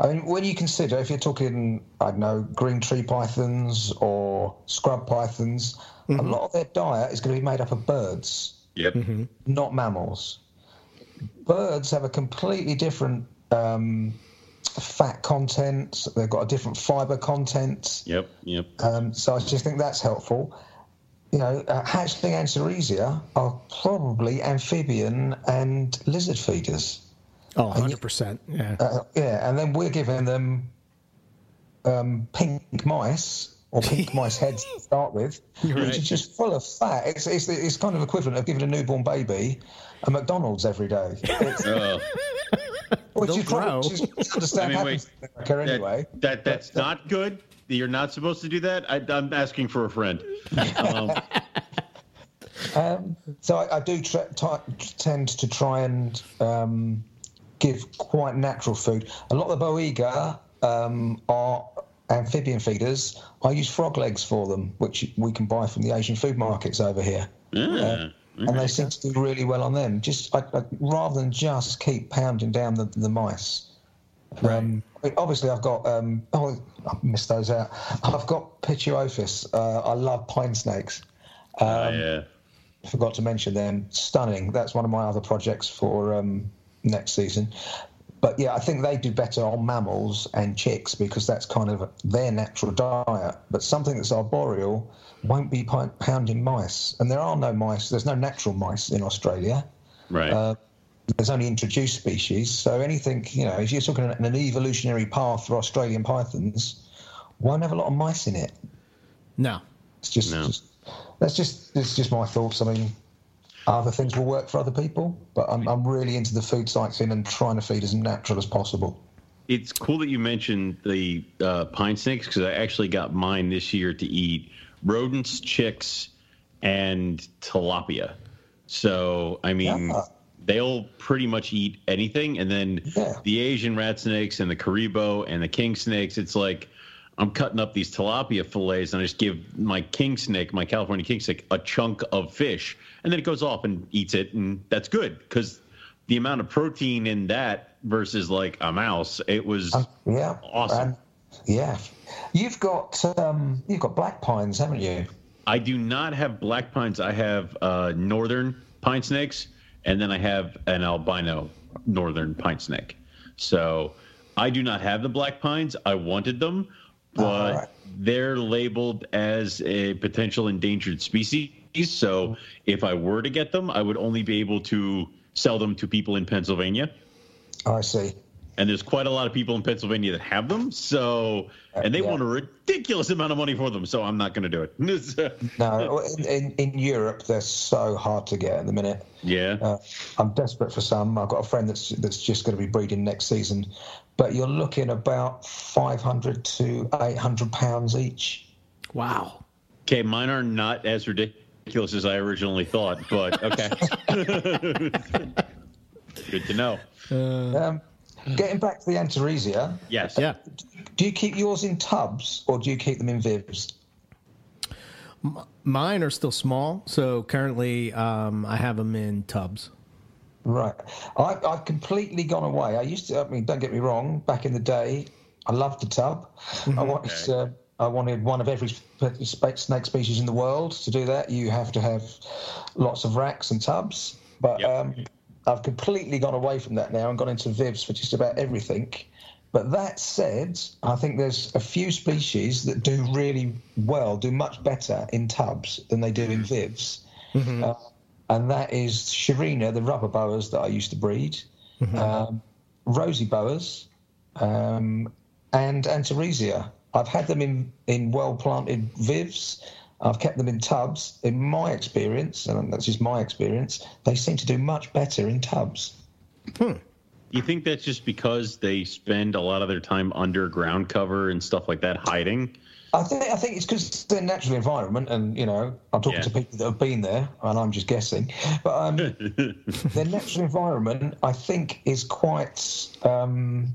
I mean, when you consider, if you're talking, I don't know, green tree pythons or scrub pythons, mm-hmm. a lot of their diet is going to be made up of birds, yep. mm-hmm. not mammals. Birds have a completely different um, fat content. They've got a different fibre content. Yep, yep. Um, so I just think that's helpful. You know, uh, hatchling Antaresia are probably amphibian and lizard feeders. Oh, one hundred percent. You, yeah. Uh, yeah, and then we're giving them um, pink mice or pink mice heads to start with, You're which right. is just full of fat. It's, it's, it's kind of equivalent of giving a newborn baby a McDonald's every day. Uh, which is probably, just understand I mean, wait, that, anyway. That, that's but, not good. You're not supposed to do that. I, I'm asking for a friend. Um, um, so I, I do tra- t- tend to try and um, give quite natural food. A lot of the Boiga um, are amphibian feeders. I use frog legs for them, which we can buy from the Asian food markets over here. Yeah. Uh, And okay. they seem to do really well on them. Just I, I, rather than just keep pounding down the, the mice. Right. Um, obviously, I've got um, oh, I missed those out. I've got Pituophis. Uh, I love pine snakes. Um, oh, yeah. Forgot to mention them. Stunning. That's one of my other projects for um, next season. But yeah, I think they do better on mammals and chicks because that's kind of their natural diet. But something that's arboreal won't be pounding mice. And there are no mice. There's no natural mice in Australia. Right. Uh, there's only introduced species. So anything, you know, if you're talking about an evolutionary path for Australian pythons, won't have a lot of mice in it. No. It's just, no. just that's just it's just my thoughts. I mean, other things will work for other people, but I'm, I'm really into the food cycling and trying to feed as natural as possible. It's cool that you mentioned the uh, pine snakes because I actually got mine this year to eat rodents, chicks, and tilapia. So, I mean, yeah. they'll pretty much eat anything. And then yeah. the Asian rat snakes and the Karibo and the king snakes, it's like I'm cutting up these tilapia fillets, and I just give my king snake, my California king snake, a chunk of fish. And then it goes off and eats it, and that's good because the amount of protein in that versus like a mouse, it was um, yeah, awesome. Um, yeah, you've got um, you've got black pines, haven't you? I do not have black pines. I have uh, northern pine snakes, and then I have an albino northern pine snake. So I do not have the black pines. I wanted them, but right. they're labeled as a potential endangered species. So if I were to get them, I would only be able to sell them to people in Pennsylvania. Oh, I see. And there's quite a lot of people in Pennsylvania that have them. So, and they yeah. want a ridiculous amount of money for them. So I'm not going to do it. No, in, in, in Europe, they're so hard to get at the minute. Yeah. Uh, I'm desperate for some. I've got a friend that's that's just going to be breeding next season. But you're looking about five hundred to eight hundred pounds each. Wow. Okay, mine are not as ridiculous as I originally thought, but okay. Good to know. Um, getting back to the Antaresia. Yes. Yeah. Do you keep yours in tubs or do you keep them in vivs? Mine are still small, so currently um, I have them in tubs. Right. I, I've completely gone away. I used to, I mean, don't get me wrong, back in the day, I loved the tub. Mm-hmm. I wanted uh, I wanted one of every snake species in the world. To do that, you have to have lots of racks and tubs. But yep. um, I've completely gone away from that now and gone into vivs for just about everything. But that said, I think there's a few species that do really well, do much better in tubs than they do in vivs. Mm-hmm. Uh, and that is Shirina, the rubber boas that I used to breed, mm-hmm. um, rosy boas, um, and Antaresia. I've had them in, in well-planted vivs. I've kept them in tubs. In my experience, and that's just my experience, they seem to do much better in tubs. Hmm. You think that's just because they spend a lot of their time under ground cover and stuff like that, hiding? I think I think it's because their natural environment, and you know, I'm talking yeah. to people that have been there, and I'm just guessing. But um, their natural environment, I think, is quite. Um,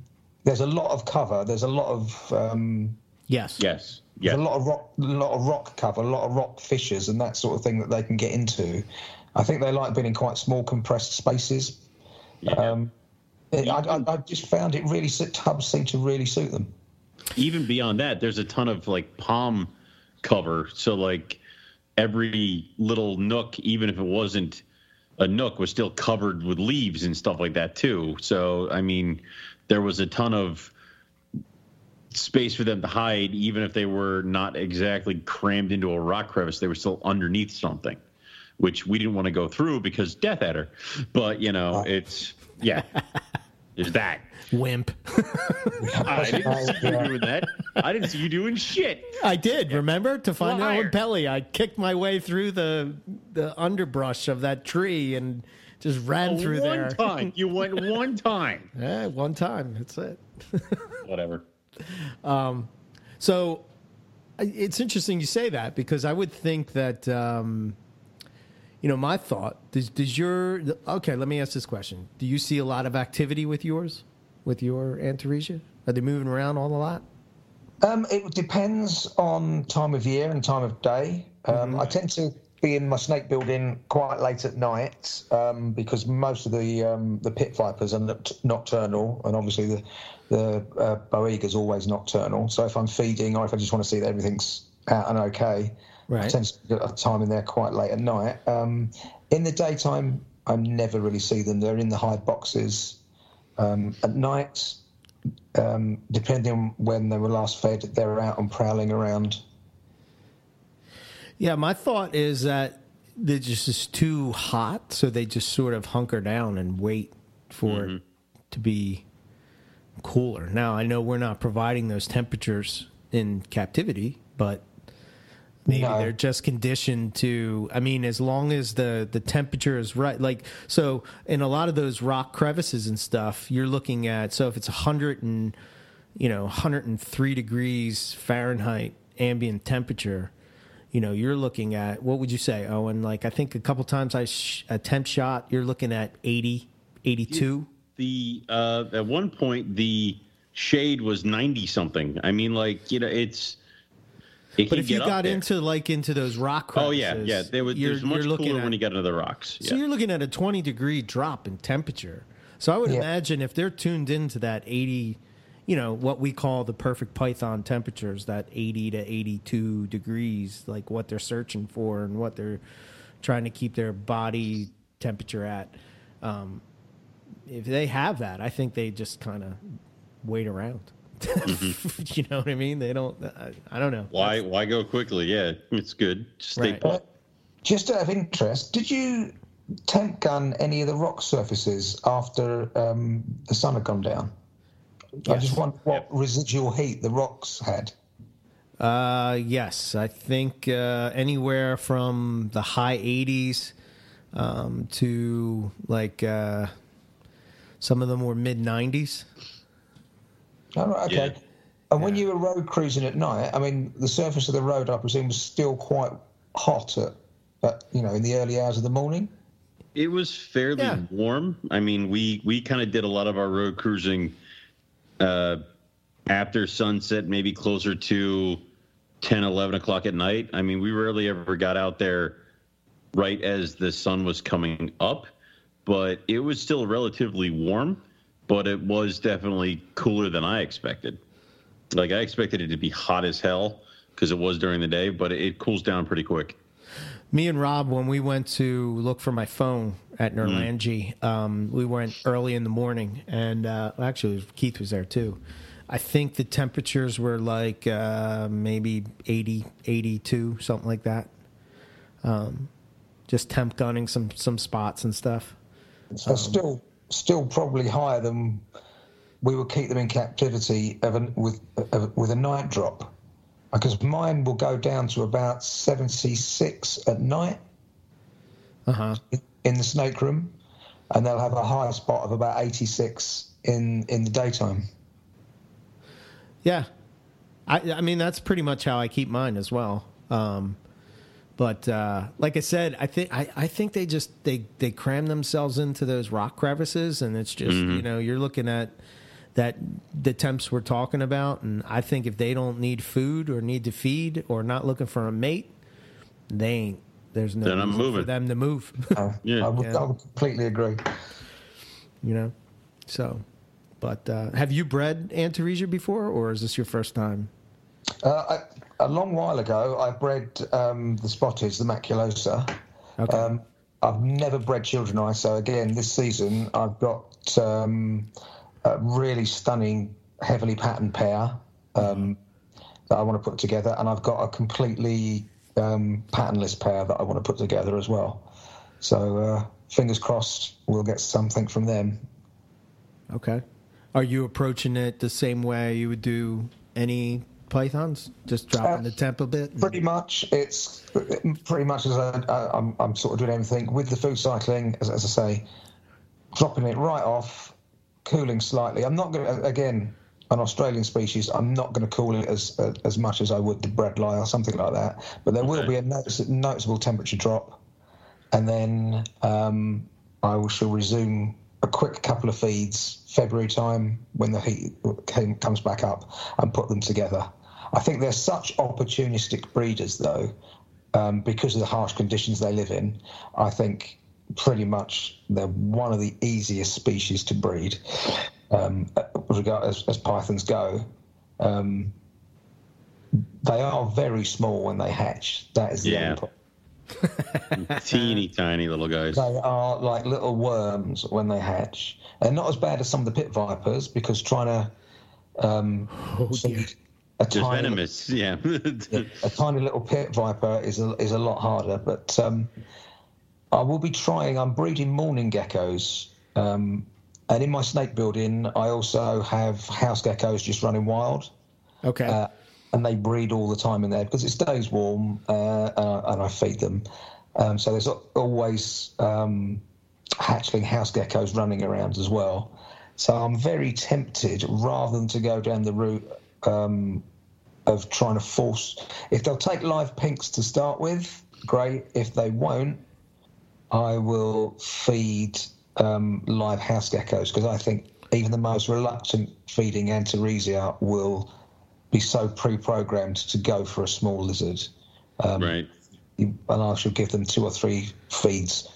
there's a lot of cover. There's a lot of. Um, yes. Yes. Yeah. A lot of rock, a lot of rock cover, a lot of rock fissures, and that sort of thing that they can get into. I think they like being in quite small, compressed spaces. Yeah. Um, I, I, I just found it really tubs seem to really suit them. Even beyond that, there's a ton of like palm cover. So like every little nook, even if it wasn't a nook, was still covered with leaves and stuff like that too. So I mean, there was a ton of space for them to hide, even if they were not exactly crammed into a rock crevice. They were still underneath something, which we didn't want to go through because Death Adder. But you know, it's yeah. There's that. Wimp. I didn't see you doing that. I didn't see you doing shit. I did, remember? To find Oenpelli, I kicked my way through the the underbrush of that tree and just ran oh, through one there. One time. You went one time. Yeah, one time. That's it. Whatever. Um, so it's interesting you say that because I would think that, um, you know, my thought, does, does your, okay, let me ask this question. Do you see a lot of activity with yours, with your Antaresia? Are they moving around all a lot? Um, it depends on time of year and time of day. Um, mm-hmm. I tend to be in my snake building quite late at night um, because most of the um, the pit vipers are nocturnal, and obviously the, the uh, Boiga is always nocturnal. So if I'm feeding or if I just want to see that everything's out and okay, right. I tend to spend a time in there quite late at night. Um, in the daytime, I never really see them. They're in the hide boxes. Um, at night, um, depending on when they were last fed, they're out and prowling around. Yeah, my thought is that they're just, just too hot, so they just sort of hunker down and wait for mm-hmm. it to be cooler. Now, I know we're not providing those temperatures in captivity, but... Maybe no. They're just conditioned to, I mean, as long as the, the temperature is right. Like, so in a lot of those rock crevices and stuff, you're looking at, so if it's one hundred and, you know, one hundred three degrees Fahrenheit ambient temperature, you know, you're looking at, what would you say, Owen? Like, I think a couple times I sh- a temp shot, you're looking at eighty, eighty-two. The, uh, at one point, the shade was ninety something. I mean, like, you know, it's. It but if you got into like into those rock crevices, oh yeah, yeah, they would. There's much cooler at, when you got into the rocks. Yeah. So you're looking at a twenty degree drop in temperature. So I would yeah. imagine if they're tuned into that eighty, you know, what we call the perfect python temperatures, that eighty to eighty-two degrees, like what they're searching for and what they're trying to keep their body temperature at. Um, if they have that, I think they just kind of wait around. Mm-hmm. You know what I mean? They don't. I, I don't know. Why? That's... Why go quickly? Yeah, it's good. Just stay right. put. Just out of interest, did you temp gun any of the rock surfaces after um, the sun had gone down? Yes. I just wonder what yep. residual heat the rocks had. Uh, yes, I think uh, anywhere from the high eighties um, to like uh, some of them were mid nineties. Oh, okay. Yeah. And yeah. when you were road cruising at night, I mean, the surface of the road, I presume, was still quite hot at, at you know, in the early hours of the morning. It was fairly yeah. warm. I mean, we, we kind of did a lot of our road cruising uh, after sunset, maybe closer to ten, eleven o'clock at night. I mean, we rarely ever got out there right as the sun was coming up, but it was still relatively warm, but it was definitely cooler than I expected. Like, I expected it to be hot as hell because it was during the day, but it cools down pretty quick. Me and Rob, when we went to look for my phone at Nerlangi, mm. um, we went early in the morning, and uh, actually Keith was there too. I think the temperatures were like uh, maybe eighty, eighty-two, something like that. Um, just temp gunning some some spots and stuff. So um, still, still probably higher than we would keep them in captivity of an, with of, with a night drop. Because mine will go down to about seventy-six at night uh-huh. in the snake room, and they'll have a high spot of about eighty-six in, in the daytime. Yeah. I, I mean, that's pretty much how I keep mine as well. Um, but uh, like I said, I think I, I think they just they, they cram themselves into those rock crevices, and it's just, mm-hmm. you know, you're looking at that the temps we're talking about, and I think if they don't need food or need to feed or not looking for a mate, they ain't. There's no reason for them to move. uh, yeah. I, would, yeah. I would completely agree. You know, so, but uh, have you bred Antaresia before, or is this your first time? Uh, I, a long while ago, I bred um, the Spotties, the Maculosa. Okay. Um, I've never bred children, I so again this season I've got. Um, A really stunning, heavily patterned pair um, that I want to put together, and I've got a completely um, patternless pair that I want to put together as well. So, uh, fingers crossed, we'll get something from them. Okay. Are you approaching it the same way you would do any pythons? Just dropping uh, the temp a bit? And... Pretty much. It's pretty much as I, I, I'm, I'm sort of doing everything with the food cycling, as, as I say, dropping it right off. Cooling slightly. I'm not going to, again, an Australian species, I'm not going to cool it as as much as I would the bread lie or something like that. But there okay. will be a notice, noticeable temperature drop. And then um, I will, shall resume a quick couple of feeds February time when the heat came, comes back up and put them together. I think they're such opportunistic breeders, though, um, because of the harsh conditions they live in. I think pretty much they're one of the easiest species to breed um, as, as pythons go. Um, they are very small when they hatch. That is the yeah. end point. Teeny tiny little guys. They are like little worms when they hatch. They're not as bad as some of the pit vipers because trying to... Um, oh, yeah. A tiny, venomous, yeah. a tiny little pit viper is a, is a lot harder, but... Um, I will be trying, I'm breeding mourning geckos, um, and in my snake building, I also have house geckos just running wild. Okay. Uh, and they breed all the time in there because it stays warm, uh, and I feed them. Um, so there's always um, hatchling house geckos running around as well. So I'm very tempted, rather than to go down the route um, of trying to force, if they'll take live pinks to start with, great. If they won't, I will feed um, live house geckos because I think even the most reluctant feeding Antaresia will be so pre-programmed to go for a small lizard. Um, right. And I should give them two or three feeds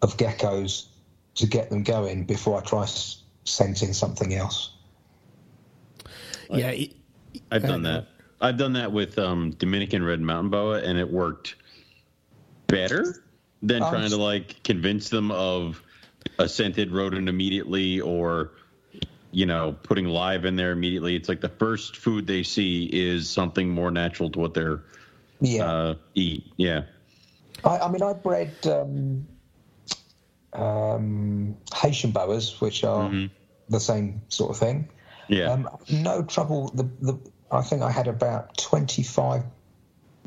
of geckos to get them going before I try scenting something else. Yeah. It, I've done that. I've done that with um, Dominican red mountain boa, and it worked better than trying to, like, convince them of a scented rodent immediately or, you know, putting live in there immediately. It's like the first food they see is something more natural to what they're yeah. uh, eat. Yeah. I, I mean, I bred um, um, Haitian boas, which are mm-hmm. the same sort of thing. Yeah. Um, no trouble. The, the I think I had about twenty-five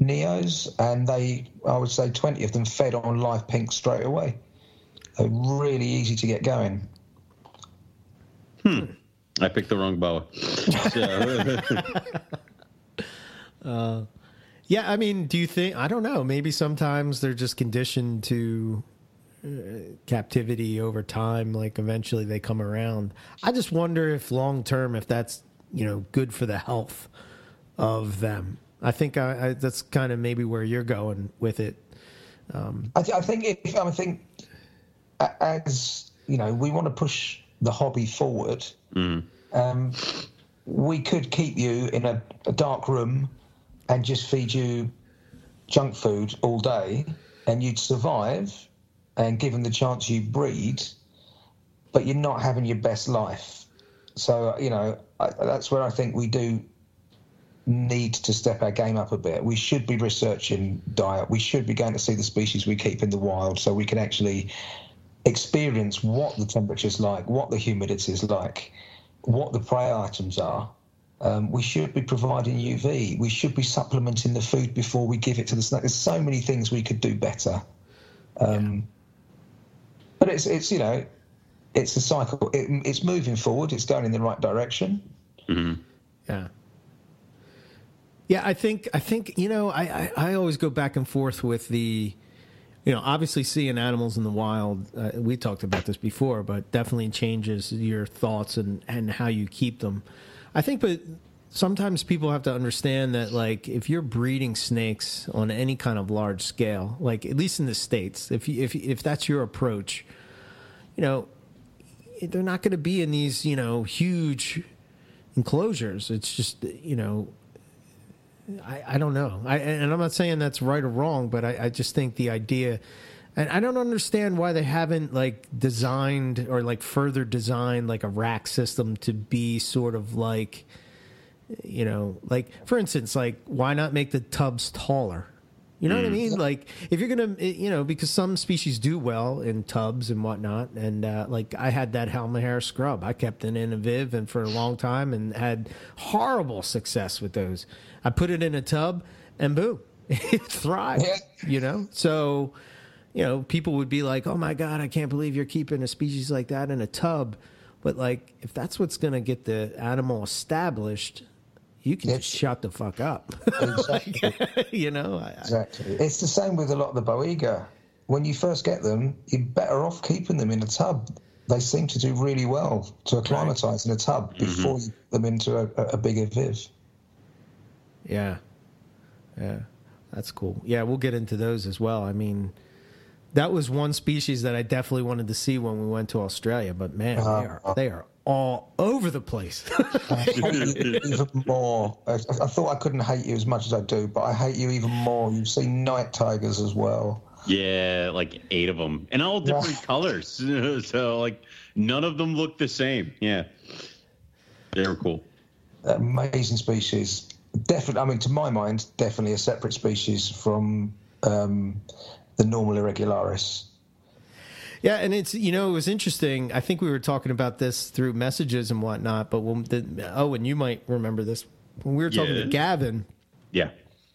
Neos, and they, I would say twenty of them fed on live pink straight away. They're really easy to get going. Hmm. I picked the wrong boa. So. uh, yeah, I mean, do you think, I don't know, maybe sometimes they're just conditioned to uh, captivity over time, like eventually they come around. I just wonder if long term, if that's, you know, good for the health of them. I think I, I, that's kind of maybe where you're going with it. Um, I, th- I think if, I think as, you know, we want to push the hobby forward, mm. um, we could keep you in a, a dark room and just feed you junk food all day and you'd survive, and given the chance you breed, but you're not having your best life. So, you know, I, that's where I think we do need to step our game up a bit. We should be researching diet. We should be going to see the species we keep in the wild so we can actually experience what the temperature's like, what the humidity's like, what the prey items are. Um, we should be providing U V. We should be supplementing the food before we give it to the snake. There's so many things we could do better. Um, yeah. But it's, it's you know, it's a cycle. It, it's moving forward. It's going in the right direction. Mm-hmm. Yeah. Yeah, I think, I think you know, I, I, I always go back and forth with the, you know, obviously seeing animals in the wild, uh, we talked about this before, but definitely changes your thoughts and, and how you keep them. I think, but sometimes people have to understand that, like, if you're breeding snakes on any kind of large scale, like, at least in the States, if you, if if that's your approach, you know, they're not going to be in these, you know, huge enclosures. It's just, you know... I, I don't know. I, and I'm not saying that's right or wrong, but I, I just think the idea, and I don't understand why they haven't like designed or like further designed like a rack system to be sort of like, you know, like for instance, like why not make the tubs taller? You know mm. what I mean? Like if you're going to, you know, because some species do well in tubs and whatnot. And uh, like I had that halmahair scrub. I kept it in a viv and for a long time and had horrible success with those. I put it in a tub and boom, it thrived, you know? So, you know, people would be like, oh my God, I can't believe you're keeping a species like that in a tub. But like if that's what's going to get the animal established, you can it's, just shut the fuck up. Exactly. like, you know? I, exactly. It's the same with a lot of the Boiga. When you first get them, you're better off keeping them in a tub. They seem to do really well to acclimatise in a tub before mm-hmm. you put them into a, a bigger viv. Yeah. Yeah. That's cool. Yeah, we'll get into those as well. I mean, that was one species that I definitely wanted to see when we went to Australia, but man, uh-huh. they are they are all over the place. I hate you even more. I, I thought I couldn't hate you as much as I do, but I hate you even more. You've seen night tigers as well. Yeah, like eight of them, and all different yeah. colors. So like none of them look the same. Yeah, they were cool. Amazing species. Definitely, I mean, to my mind, definitely a separate species from um, the normal irregularis. Yeah, and it's, you know, it was interesting. I think we were talking about this through messages and whatnot, but when the, oh, and you might remember this. When we were talking yeah. to Gavin, yeah,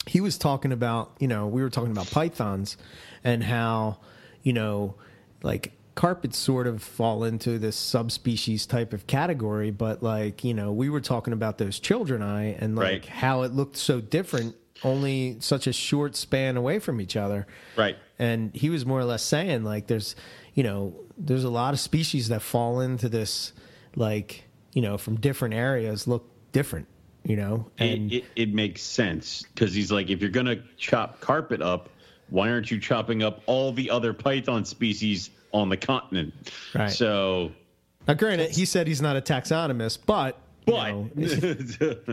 he was talking about, you know, we were talking about pythons and how, you know, like carpets sort of fall into this subspecies type of category, but like, you know, we were talking about those children eye and like right. how it looked so different, only such a short span away from each other. Right. And he was more or less saying like there's, you know, there's a lot of species that fall into this, like, you know, from different areas look different, you know. And it, it, it makes sense because he's like, if you're going to chop carpet up, why aren't you chopping up all the other python species on the continent? Right. So now, granted, he said he's not a taxonomist, but, but you know,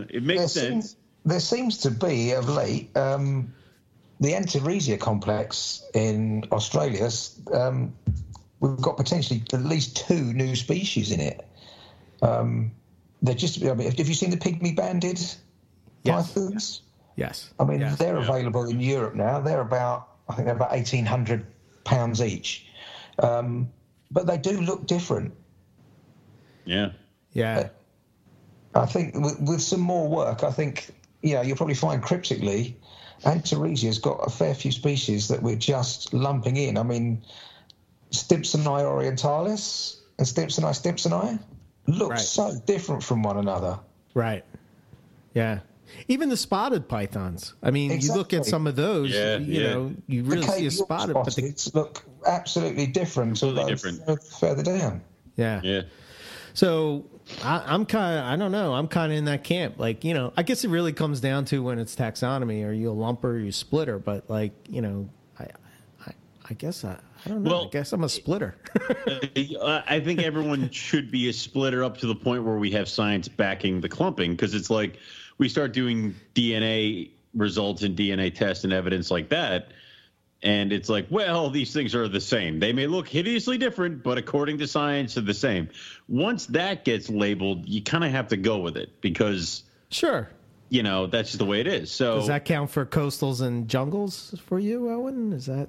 it makes there sense. Seems, there seems to be of late um, the Antaresia complex in Australia. Um, We've got potentially at least two new species in it. Um, they're just, I mean, have you seen the pygmy-banded yes. pythons? Yes. I mean, yes. they're available in Europe now. They're about, I think they're about eighteen hundred pounds each. Um, but they do look different. Yeah. Yeah. I think with, with some more work, I think, you know, you'll probably find cryptically, Antaresia's got a fair few species that we're just lumping in. I mean, Stimpsoni orientalis and Stimpsoni stimpsoni. look right. so different from one another. Right. Yeah. Even the spotted pythons. I mean, exactly. you look at some of those, yeah, you yeah. know, you really see a spotted. But they look absolutely different. Completely different. Further down. Yeah. Yeah. So I, I'm kind of, I don't know, I'm kind of in that camp. Like, you know, I guess it really comes down to when it's taxonomy. Are you a lumper or you a splitter? But, like, you know, I I, I guess I, I don't know. Well, I guess I'm a splitter. I think everyone should be a splitter up to the point where we have science backing the clumping, because it's like, we start doing D N A results and D N A tests and evidence like that, and it's like, well, these things are the same. They may look hideously different, but according to science, they're the same. Once that gets labeled, you kind of have to go with it because, sure, you know, that's just the way it is. So, does that count for coastals and jungles for you, Owen? Is that?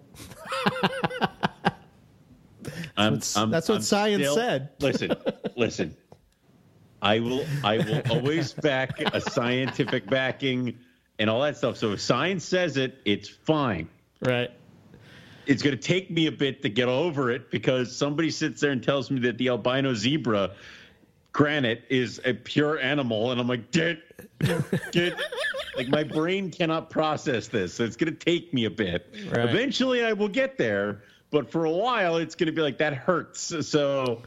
that's what, I'm, that's what I'm science still, said. Listen, listen. I will I will always back a scientific backing and all that stuff. So if science says it, it's fine. Right. It's going to take me a bit to get over it because somebody sits there and tells me that the albino zebra granite is a pure animal. And I'm like, Dit, dit. Like, my brain cannot process this. So it's going to take me a bit. Right. Eventually I will get there. But for a while, it's going to be like, that hurts. So...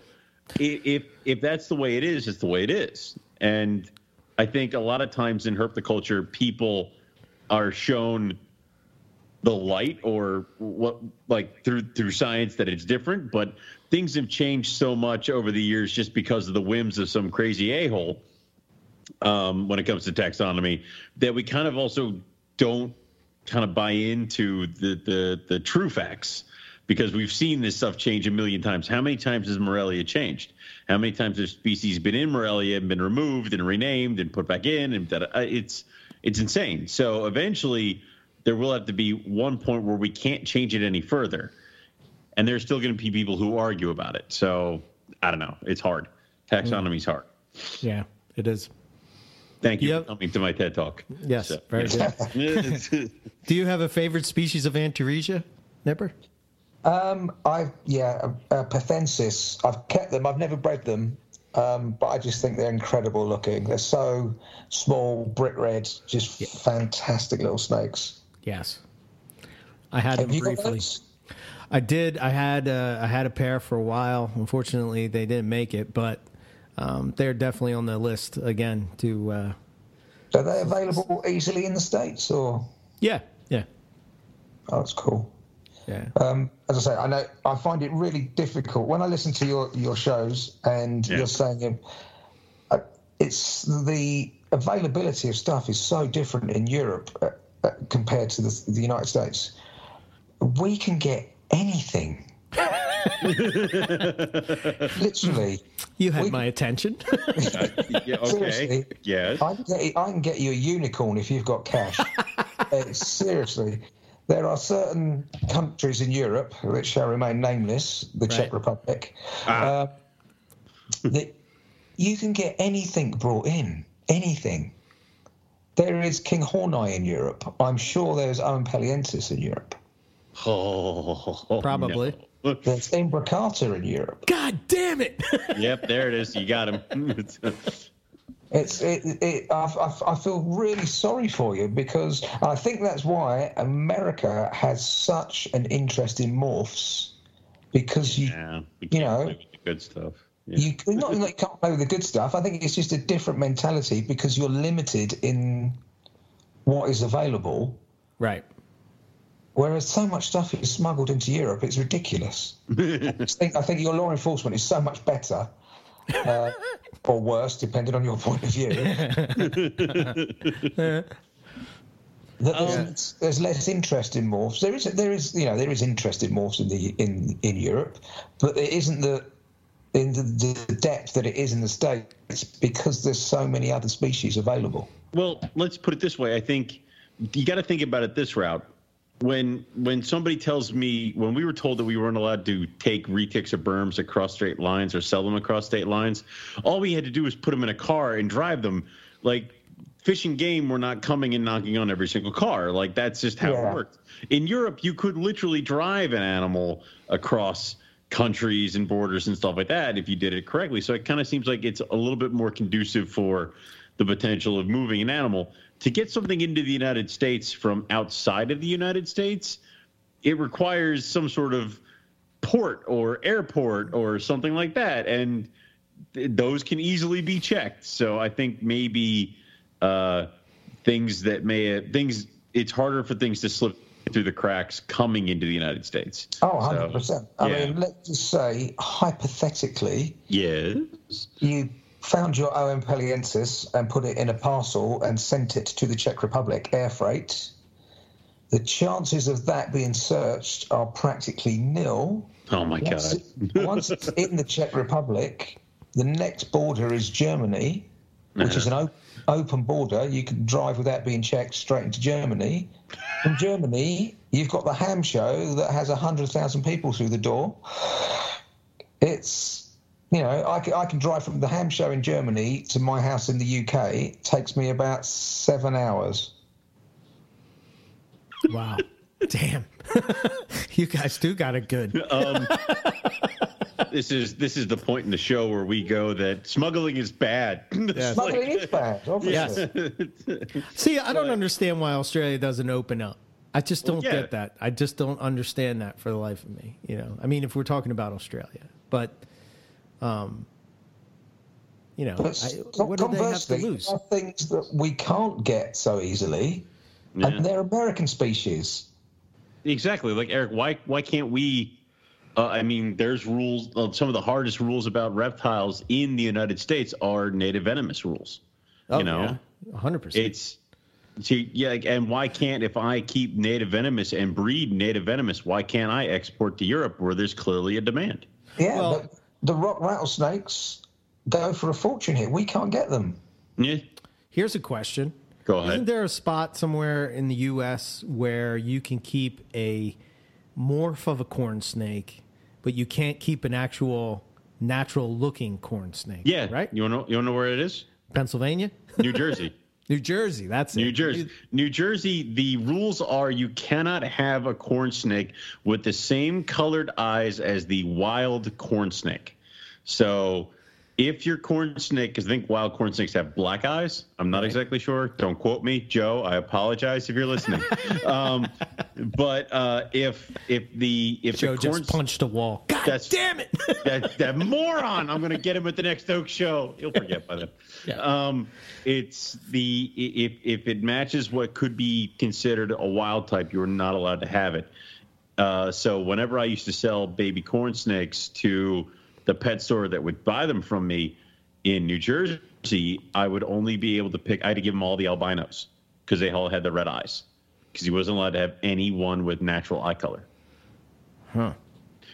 If if that's the way it is, it's the way it is. And I think a lot of times in herpetoculture, people are shown the light or what, like through through science that it's different. But things have changed so much over the years just because of the whims of some crazy a-hole um, when it comes to taxonomy that we kind of also don't kind of buy into the the, the true facts. Because we've seen this stuff change a million times. How many times has Morelia changed? How many times have species been in Morelia and been removed and renamed and put back in? And that, it's it's insane. So eventually, there will have to be one point where we can't change it any further. And there's still going to be people who argue about it. So I don't know. It's hard. Taxonomy's hard. Yeah, it is. Thank you yep. for coming to my TED Talk. Yes, so, very yeah. good. Do you have a favorite species of Antaresia, Nipper? Um, I've, yeah, uh, Pathensis. I've kept them. I've never bred them, um, but I just think they're incredible looking. They're so small, brick red, just yeah. fantastic little snakes. Yes. I had Have them briefly. I did. I had, uh, I had a pair for a while. Unfortunately, they didn't make it, but um, they're definitely on the list again to... Uh, Are they available easily in the States? or? Yeah, yeah. Oh, that's cool. Yeah. Um, as I say, I know I find it really difficult when I listen to your, your shows and yeah. you're saying uh, it's the availability of stuff is so different in Europe uh, uh, compared to the, the United States. We can get anything. Literally, you had we, my attention. uh, yeah, okay. Yes. I can, get, I can get you a unicorn if you've got cash. uh, seriously. There are certain countries in Europe which shall remain nameless, the right. Czech Republic. Ah. Uh, that you can get anything brought in, anything. There is King Horneye in Europe. I'm sure there's Oenpelliensis in Europe. Oh, probably. No. There's Imbricata in Europe. God damn it! Yep, there it is. You got him. It's it. it I, I, I feel really sorry for you because I think that's why America has such an interest in morphs because you yeah, we can't you know play with the good stuff. Yeah. You not only can't play with the good stuff. I think it's just a different mentality because you're limited in what is available. Right. Whereas so much stuff is smuggled into Europe, it's ridiculous. I think I think your law enforcement is so much better. Uh, or worse, depending on your point of view. that there's, um, there's less interest in morphs. There is, there is, you know, there is interest in morphs in the in, in Europe, but it isn't the in the, the depth that it is in the States because there's so many other species available. Well, let's put it this way. I think you got to think about it this route. When when somebody tells me, when we were told that we weren't allowed to take retics or berms across state lines or sell them across state lines, all we had to do was put them in a car and drive them. Like, Fish and Game were not coming and knocking on every single car. Like, that's just how yeah. it worked. In Europe, you could literally drive an animal across countries and borders and stuff like that if you did it correctly. So it kind of seems like it's a little bit more conducive for the potential of moving an animal. To get something into the United States from outside of the United States, it requires some sort of port or airport or something like that, and th- those can easily be checked. So I think maybe uh, things that may things it's harder for things to slip through the cracks coming into the United States. Oh, one hundred percent. So, I yeah. mean, let's just say, hypothetically, yes, you found your Oenpelliensis and put it in a parcel and sent it to the Czech Republic, air freight. The chances of that being searched are practically nil. Oh, my once God. It, once it's in the Czech Republic, the next border is Germany, which uh-huh. is an open open border. You can drive without being checked straight into Germany. From Germany, you've got the ham show that has one hundred thousand people through the door. It's, you know, I can, I can drive from the ham show in Germany to my house in the U K. It takes me about seven hours. Wow. Damn. You guys do got it good. Um, this is this is the point in the show where we go that smuggling is bad. Yeah, smuggling like, is bad, obviously. Yes. See, I don't understand why Australia doesn't open up. I just don't well, yeah. get that. I just don't understand that for the life of me. You know, I mean, if we're talking about Australia, but, um, you know, but I, what do they have to lose? There are things that we can't get so easily, yeah. and they're American species. Exactly. Like, Eric, why why can't we? Uh, I mean, there's rules. Uh, some of the hardest rules about reptiles in the United States are native venomous rules. Oh, you know, yeah. one hundred percent. It's see, yeah. And why can't, if I keep native venomous and breed native venomous, why can't I export to Europe where there's clearly a demand? Yeah, well, the, the rock rattlesnakes go for a fortune here. We can't get them. Yeah. Here's a question. Go ahead. Isn't there a spot somewhere in the U S where you can keep a morph of a corn snake, but you can't keep an actual natural-looking corn snake? Yeah, right. You want to you want to know where it is? Pennsylvania, New Jersey, New Jersey. That's New it. Jersey. New Jersey. The rules are you cannot have a corn snake with the same colored eyes as the wild corn snake. So, if your corn snake, because I think wild corn snakes have black eyes. I'm not right. exactly sure. Don't quote me, Joe. I apologize if you're listening. um, but uh, if if the if Joe the corn just punched a wall. God that's, damn it! that that moron. I'm gonna get him at the next Oak Show. He'll forget by then. Yeah. Um, it's the if if it matches what could be considered a wild type, you're not allowed to have it. Uh, so whenever I used to sell baby corn snakes to the pet store that would buy them from me in New Jersey, I would only be able to pick, I had to give them all the albinos because they all had the red eyes because he wasn't allowed to have anyone with natural eye color. Huh.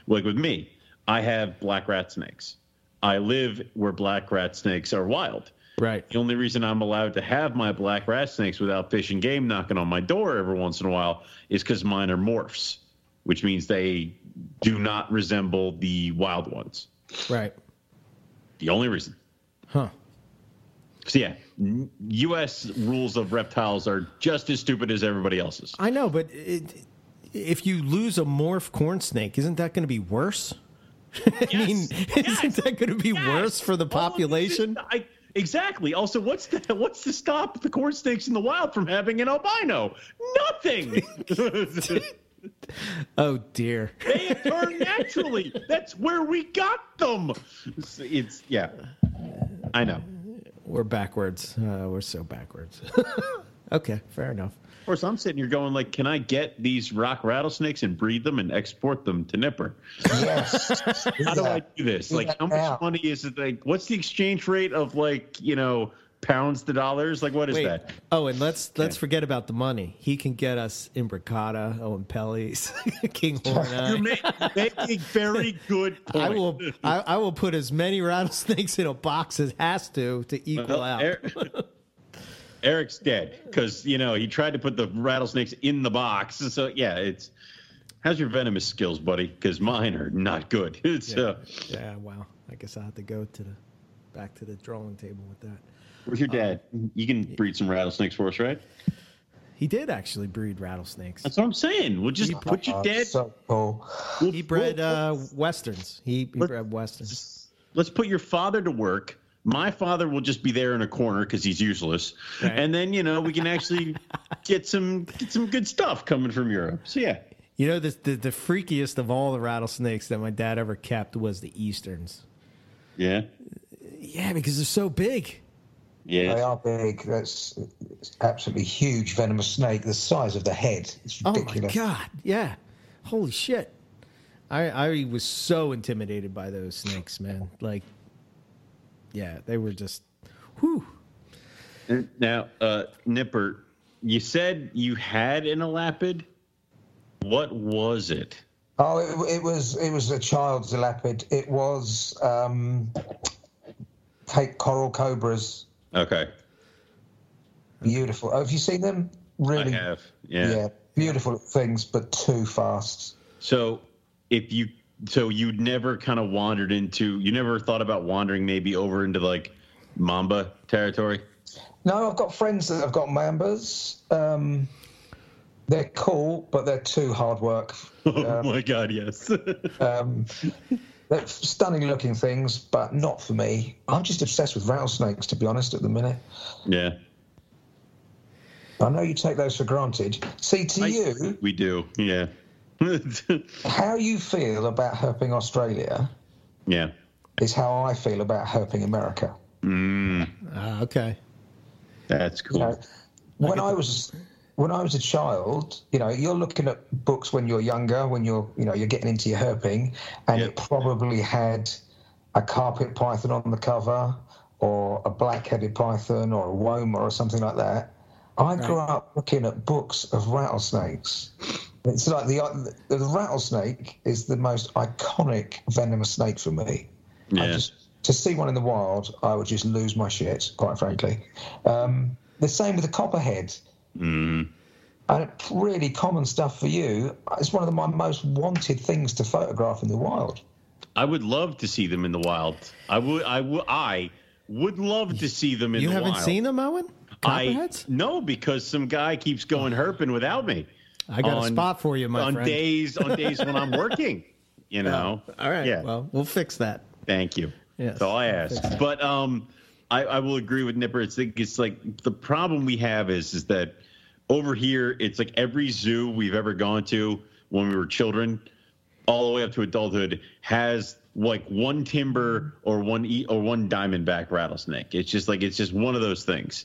Like with me, I have black rat snakes. I live where black rat snakes are wild. Right. The only reason I'm allowed to have my black rat snakes without Fish and Game knocking on my door every once in a while is because mine are morphs, which means they do not resemble the wild ones. Right. The only reason. Huh. So, yeah, U S rules of reptiles are just as stupid as everybody else's. I know, but it, if you lose a morph corn snake, isn't that going to be worse? Yes. I mean, yes. isn't that going to be yes. worse for the population? I, exactly. Also, what's the, what's to stop the corn snakes in the wild from having an albino? Nothing. Oh, dear. They occur naturally. That's where we got them. It's, it's yeah. I know. We're backwards. Uh, we're so backwards. Okay, fair enough. Of course, I'm sitting here going, like, can I get these rock rattlesnakes and breed them and export them to Nipper? Yes. How yeah. do I do this? Like, yeah. how much money is it? Like, what's the exchange rate of, like, you know, pounds to dollars? Like, what is Wait. that? Oh, and let's okay. let's forget about the money. He can get us Imbricata, Oenpellis, King Horneye. You make, make a very good point. I will, I, I will put as many rattlesnakes in a box as has to to equal well, out. Eric, Eric's dead because, you know, he tried to put the rattlesnakes in the box. So, yeah, it's how's your venomous skills, buddy? Because mine are not good. yeah. Uh, yeah, wow. I guess I'll have to go to the back to the drawing table with that. Where's your dad? Um, you can breed some rattlesnakes for us, right? He did actually breed rattlesnakes. That's what I'm saying. We'll just he, put your dad. So cool. we'll, he bred we'll, uh, westerns. He, he bred westerns. Let's put your father to work. My father will just be there in a corner because he's useless. Right. And then, you know, we can actually get some get some good stuff coming from Europe. So, yeah. You know, the, the the freakiest of all the rattlesnakes that my dad ever kept was the Easterns. Yeah. Yeah, because they're so big. Yeah. They are big. That's absolutely huge venomous snake. The size of the head. It's ridiculous. Oh, my God. Yeah. Holy shit. I, I was so intimidated by those snakes, man. Like, yeah, they were just, whew. Now, uh, Nipper, you said you had an elapid. What was it? Oh, it, it was it was a child's elapid. It was um, fake coral cobras. Okay. Beautiful. Oh, have you seen them? Really? I have. Yeah. Yeah. Beautiful things, but too fast. So, if you so you never kind of wandered into you never thought about wandering maybe over into like mamba territory? No, I've got friends that have got mambas. Um, They're cool, but they're too hard work. Um, oh, my God, yes. um, they're stunning-looking things, but not for me. I'm just obsessed with rattlesnakes, to be honest, at the minute. Yeah. I know you take those for granted. See, to I, you... We do, yeah. How you feel about herping Australia yeah. is how I feel about herping America. Mm. Uh, okay. That's cool. You know, when I, I was... When I was a child, you know, you're looking at books when you're younger, when you're, you know, you're getting into your herping, and yep. it probably had a carpet python on the cover, or a black-headed python, or a woma, or something like that. I right. grew up looking at books of rattlesnakes. It's like the, the rattlesnake is the most iconic venomous snake for me. Yeah. Just, to see one in the wild, I would just lose my shit, quite frankly. Um, the same with the copperhead. Mm. And really common stuff for you. It's one of my most wanted things to photograph in the wild. I would love to see them in the wild. I would. I would. I would love to see them in you the wild. You haven't seen them, Owen? Copperheads? I no, because some guy keeps going herping without me. I got on, a spot for you, my on friend. On days, on days when I'm working. You know. Yeah. All right. Yeah. Well, we'll fix that. Thank you. Yes. That's all I ask. We'll but um, I, I will agree with Nipper. It's, it's like the problem we have is is that. Over here, it's like every zoo we've ever gone to when we were children, all the way up to adulthood, has like one timber or one e- or one diamondback rattlesnake. It's just like it's just one of those things,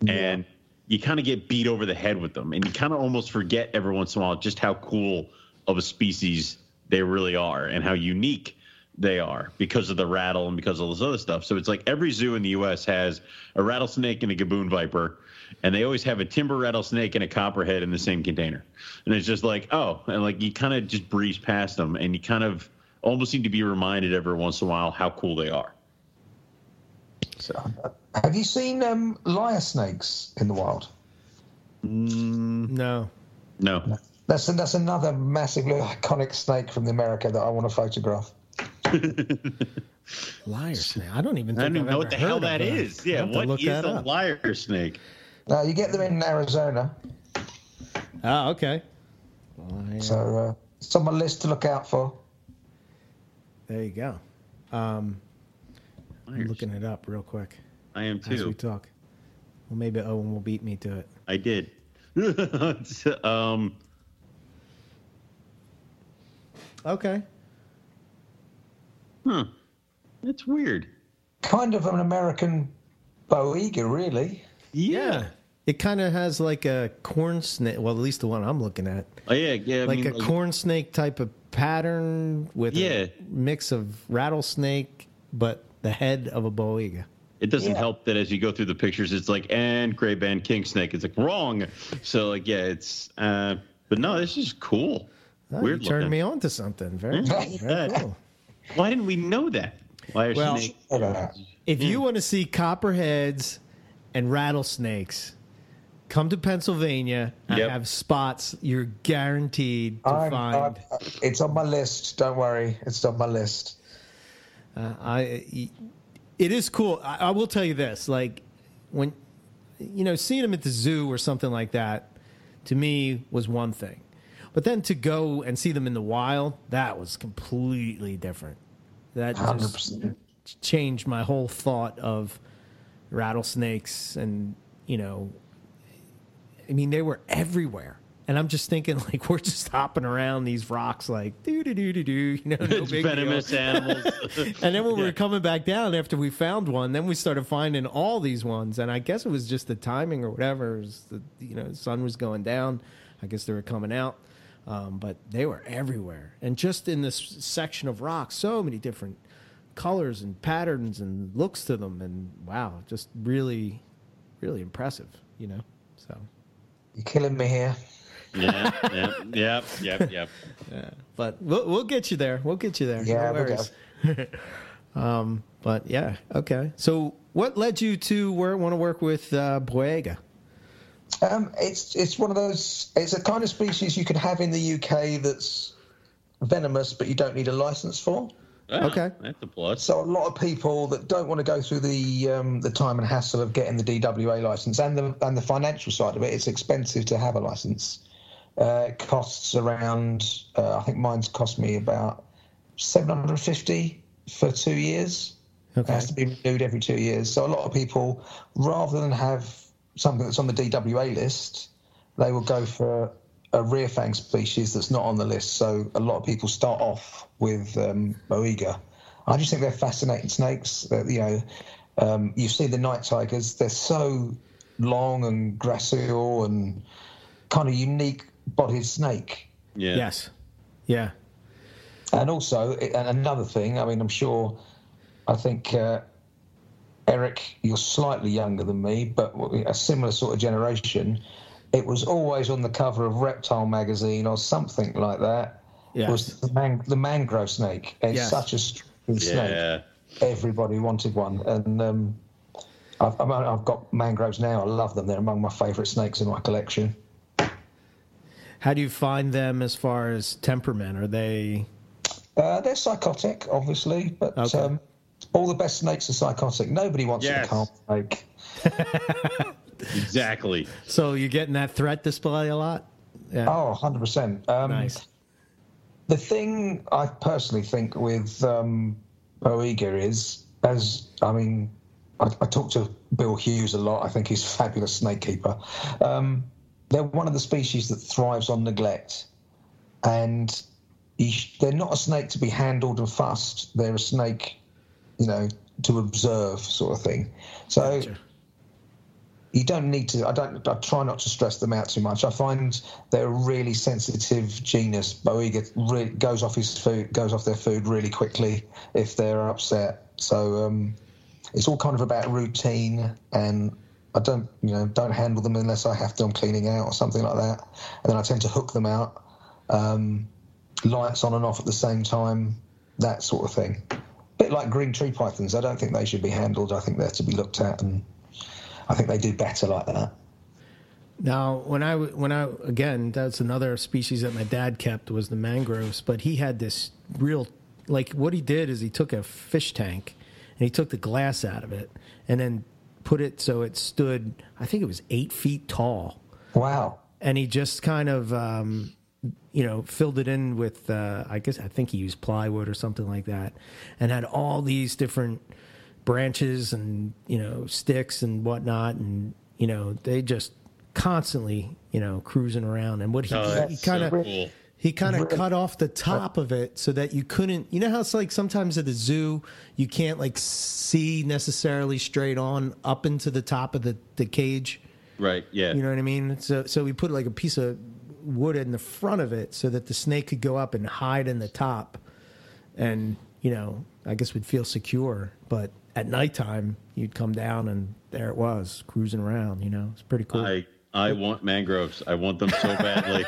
yeah. and you kind of get beat over the head with them, and you kind of almost forget every once in a while just how cool of a species they really are and how unique they are because of the rattle and because of all this other stuff. So it's like every zoo in the U S has a rattlesnake and a gaboon viper. And they always have a timber rattlesnake and a copperhead in the same container. And it's just like, oh, and like you kind of just breeze past them and you kind of almost need to be reminded every once in a while how cool they are. So, have you seen um, lyre snakes in the wild? Mm, no. No. That's that's another massively iconic snake from America that I want to photograph. Liar snake. I don't even think I don't even know what the hell that is. Yeah, what is a liar snake? No, you get them in Arizona. Ah, okay. Liar. So uh, it's on my list to look out for. There you go. Um, I'm looking it up real quick. I am too. As we talk. Well, maybe Owen will beat me to it. I did. um. Okay. Huh. That's weird. Kind of an American Boiga, really. Yeah. yeah. It kind of has like a corn snake. Well, at least the one I'm looking at. Oh, yeah. yeah. Like I mean, a corn snake type of pattern with yeah. a mix of rattlesnake, but the head of a Boiga. It doesn't yeah. help that as you go through the pictures, it's like, and gray band king snake. It's like, wrong. So, like, yeah, it's, uh, but no, this is cool. Oh, weird. You turned me on to something. Very, very cool. Why didn't we know that? Why well, if yeah. you want to see copperheads and rattlesnakes, come to Pennsylvania. I yep. have spots you're guaranteed to I'm, find. I'm, it's on my list. Don't worry. It's on my list. Uh, I. It is cool. I, I will tell you this. Like, when, you know, seeing them at the zoo or something like that, to me was one thing. But then to go and see them in the wild, that was completely different. That just one hundred percent changed my whole thought of rattlesnakes and, you know, I mean, they were everywhere. And I'm just thinking, like, we're just hopping around these rocks, like, doo-doo-doo-doo-doo, you know, no big venomous deal. Animals. And then when we yeah. were coming back down after we found one, then we started finding all these ones. And I guess it was just the timing or whatever. It was the, you know, the sun was going down. I guess they were coming out. Um, but they were everywhere. And just in this section of rocks, so many different colors and patterns and looks to them. And, wow, just really, really impressive, you know. So you're killing me here. yeah, yeah, yeah, yeah, yeah. yeah. But we'll we'll get you there. We'll get you there. Yeah, no worries. We'll go. um, but yeah, okay. So, what led you to where want to work with uh, Boiga? Um, it's it's one of those. It's a kind of species you can have in the U K that's venomous, but you don't need a license for. Oh, okay, that's a plus. So a lot of people that don't want to go through the um, the time and hassle of getting the D W A license and the and the financial side of it. It's expensive to have a license. Uh, it costs around, uh, I think mine's cost me about seven hundred fifty for two years. Okay. It has to be renewed every two years. So a lot of people, rather than have something that's on the D W A list, they will go for a rear fang species that's not on the list. So a lot of people start off with um, Boiga. I just think they're fascinating snakes. They're, you know, um, you see the night tigers, they're so long and gracile and kind of unique bodied snake. Yeah. Yes. Yeah. And also, and another thing, I mean, I'm sure, I think, uh, Eric, you're slightly younger than me, but a similar sort of generation. It was always on the cover of Reptile magazine or something like that. Yes. Was the, man- the mangrove snake. It's yes. such a strong yeah. snake. Everybody wanted one. And um, I've, I've got mangroves now. I love them. They're among my favourite snakes in my collection. How do you find them as far as temperament? Are they? Uh, they're psychotic, obviously, but okay. um, all the best snakes are psychotic. Nobody wants yes. a calm snake. Exactly. So you're getting that threat display a lot? Yeah. Oh, one hundred percent. Um, nice. The thing I personally think with um, Boiga is, as I mean, I, I talk to Bill Hughes a lot. I think he's a fabulous snake keeper. Um, They're one of the species that thrives on neglect, and you sh- they're not a snake to be handled and fussed. They're a snake, you know, to observe sort of thing. So gotcha. You don't need to. I don't. I try not to stress them out too much. I find they're a really sensitive genus. Boiga really goes off his food, goes off their food really quickly if they're upset. So um, it's all kind of about routine and. I don't, you know, don't handle them unless I have to. I'm cleaning out or something like that, and then I tend to hook them out, um, lights on and off at the same time, that sort of thing. A bit like green tree pythons. I don't think they should be handled. I think they're to be looked at, and I think they do better like that. Now, when I when I again, that's another species that my dad kept was the mangroves, but he had this real, like what he did is he took a fish tank and he took the glass out of it, and then put it so it stood, I think it was eight feet tall. Wow. And he just kind of, um, you know, filled it in with, uh, I guess, I think he used plywood or something like that, and had all these different branches and, you know, sticks and whatnot. And, you know, they just constantly, you know, cruising around. And what he kind of, he kind of cut off the top of it so that you couldn't, you know how it's like sometimes at the zoo, you can't like see necessarily straight on up into the top of the, the cage. Right, yeah. You know what I mean? So so we put like a piece of wood in the front of it so that the snake could go up and hide in the top. And, you know, I guess we'd feel secure. But at nighttime, you'd come down and there it was, cruising around, you know. It's pretty cool. I- I want mangroves. I want them so badly.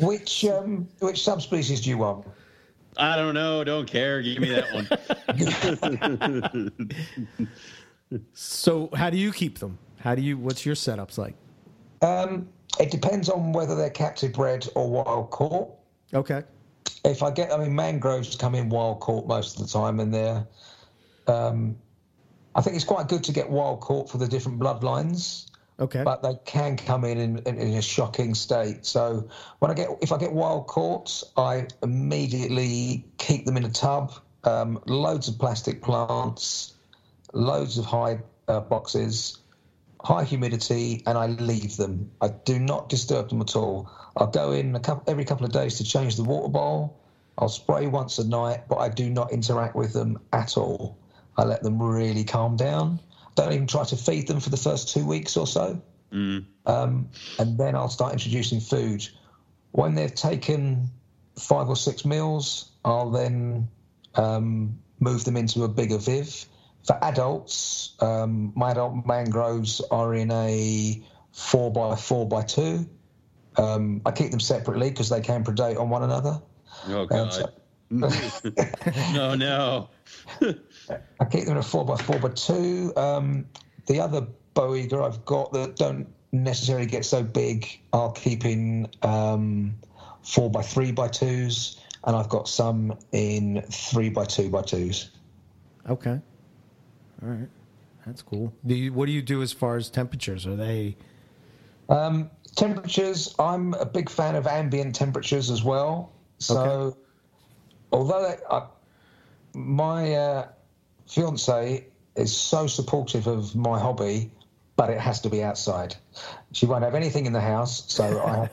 Which um, which subspecies do you want? I don't know. Don't care. Give me that one. So, how do you keep them? How do you? What's your setups like? Um, it depends on whether they're captive bred or wild caught. Okay. If I get, I mean, mangroves come in wild caught most of the time, and they're. Um, I think it's quite good to get wild caught for the different bloodlines. Okay. But they can come in in, in in a shocking state. So when I get, if I get wild caught, I immediately keep them in a tub, um, loads of plastic plants, loads of hide uh, boxes, high humidity, and I leave them. I do not disturb them at all. I'll go in a couple, every couple of days to change the water bowl. I'll spray once a night, but I do not interact with them at all. I let them really calm down. Don't even try to feed them for the first two weeks or so. Mm. Um, and then I'll start introducing food. When they've taken five or six meals, I'll then um, move them into a bigger viv. For adults, um, my adult mangroves are in a four by four by two. Um, I keep them separately because they can predate on one another. Oh, God. So- no, no. I keep them in a four by four by two. Um, the other Boiga I've got that don't necessarily get so big, I'll keep in um, four by three by twos, and I've got some in three by two by twos. Okay, all right, that's cool. Do you, what do you do as far as temperatures? Are they um, temperatures? I'm a big fan of ambient temperatures as well. So, okay. although they, I. My uh, fiancée is so supportive of my hobby, but it has to be outside. She won't have anything in the house, so I,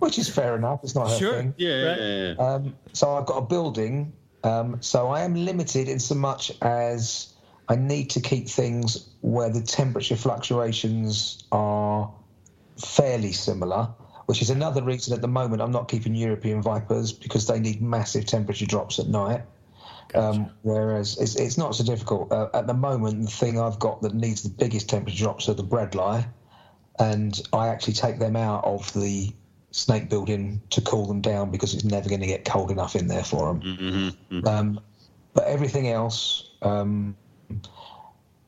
which is fair enough. It's not her sure. thing. Yeah, right? yeah, yeah. Um, so I've got a building, um, so I am limited in so much as I need to keep things where the temperature fluctuations are fairly similar, which is another reason at the moment I'm not keeping European vipers because they need massive temperature drops at night. Gotcha. Um, whereas it's, it's not so difficult. Uh, at the moment, the thing I've got that needs the biggest temperature drops are the breadlie, and I actually take them out of the snake building to cool them down because it's never going to get cold enough in there for them. Mm-hmm. Mm-hmm. Um, but everything else, um,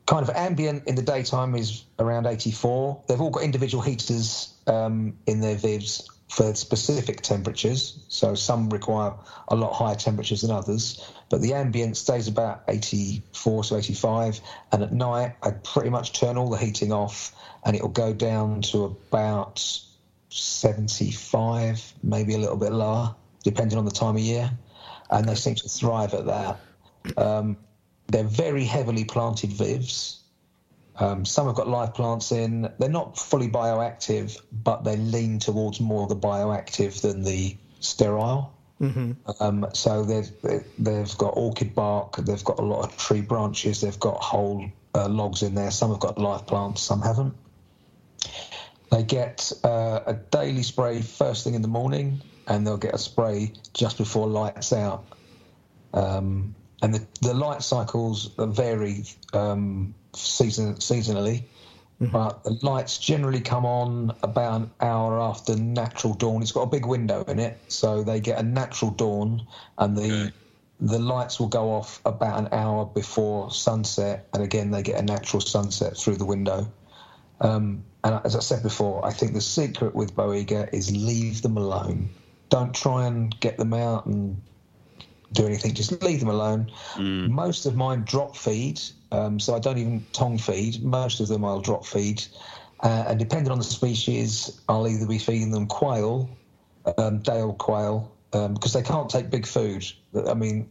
kind of ambient in the daytime is around eighty-four. They've all got individual heaters um, in their vivs for specific temperatures, so some require a lot higher temperatures than others, but the ambient stays about eighty-four to eighty-five, and at night I pretty much turn all the heating off and it'll go down to about seventy-five, maybe a little bit lower, depending on the time of year, and they seem to thrive at that. Um, they're very heavily planted vivs. Um, some have got live plants in. They're not fully bioactive, but they lean towards more the bioactive than the sterile. Mm-hmm. Um, so they've, they've got orchid bark, they've got a lot of tree branches, they've got whole uh, logs in there. Some have got live plants, some haven't. They get uh, a daily spray first thing in the morning, and they'll get a spray just before lights out. Um, and the, the light cycles vary um season seasonally, mm-hmm. but the lights generally come on about an hour after natural dawn. It's got a big window in it, so they get a natural dawn, and the okay. the lights will go off about an hour before sunset, and again they get a natural sunset through the window. Um, and as I said before, I think the secret with Boiga is leave them alone. Don't try and get them out and do anything, just leave them alone. Mm. Most of mine drop feed, um, so I don't even tongue feed. Most of them I'll drop feed, uh, and depending on the species, I'll either be feeding them quail, um, day old quail, um, because they can't take big food. I mean,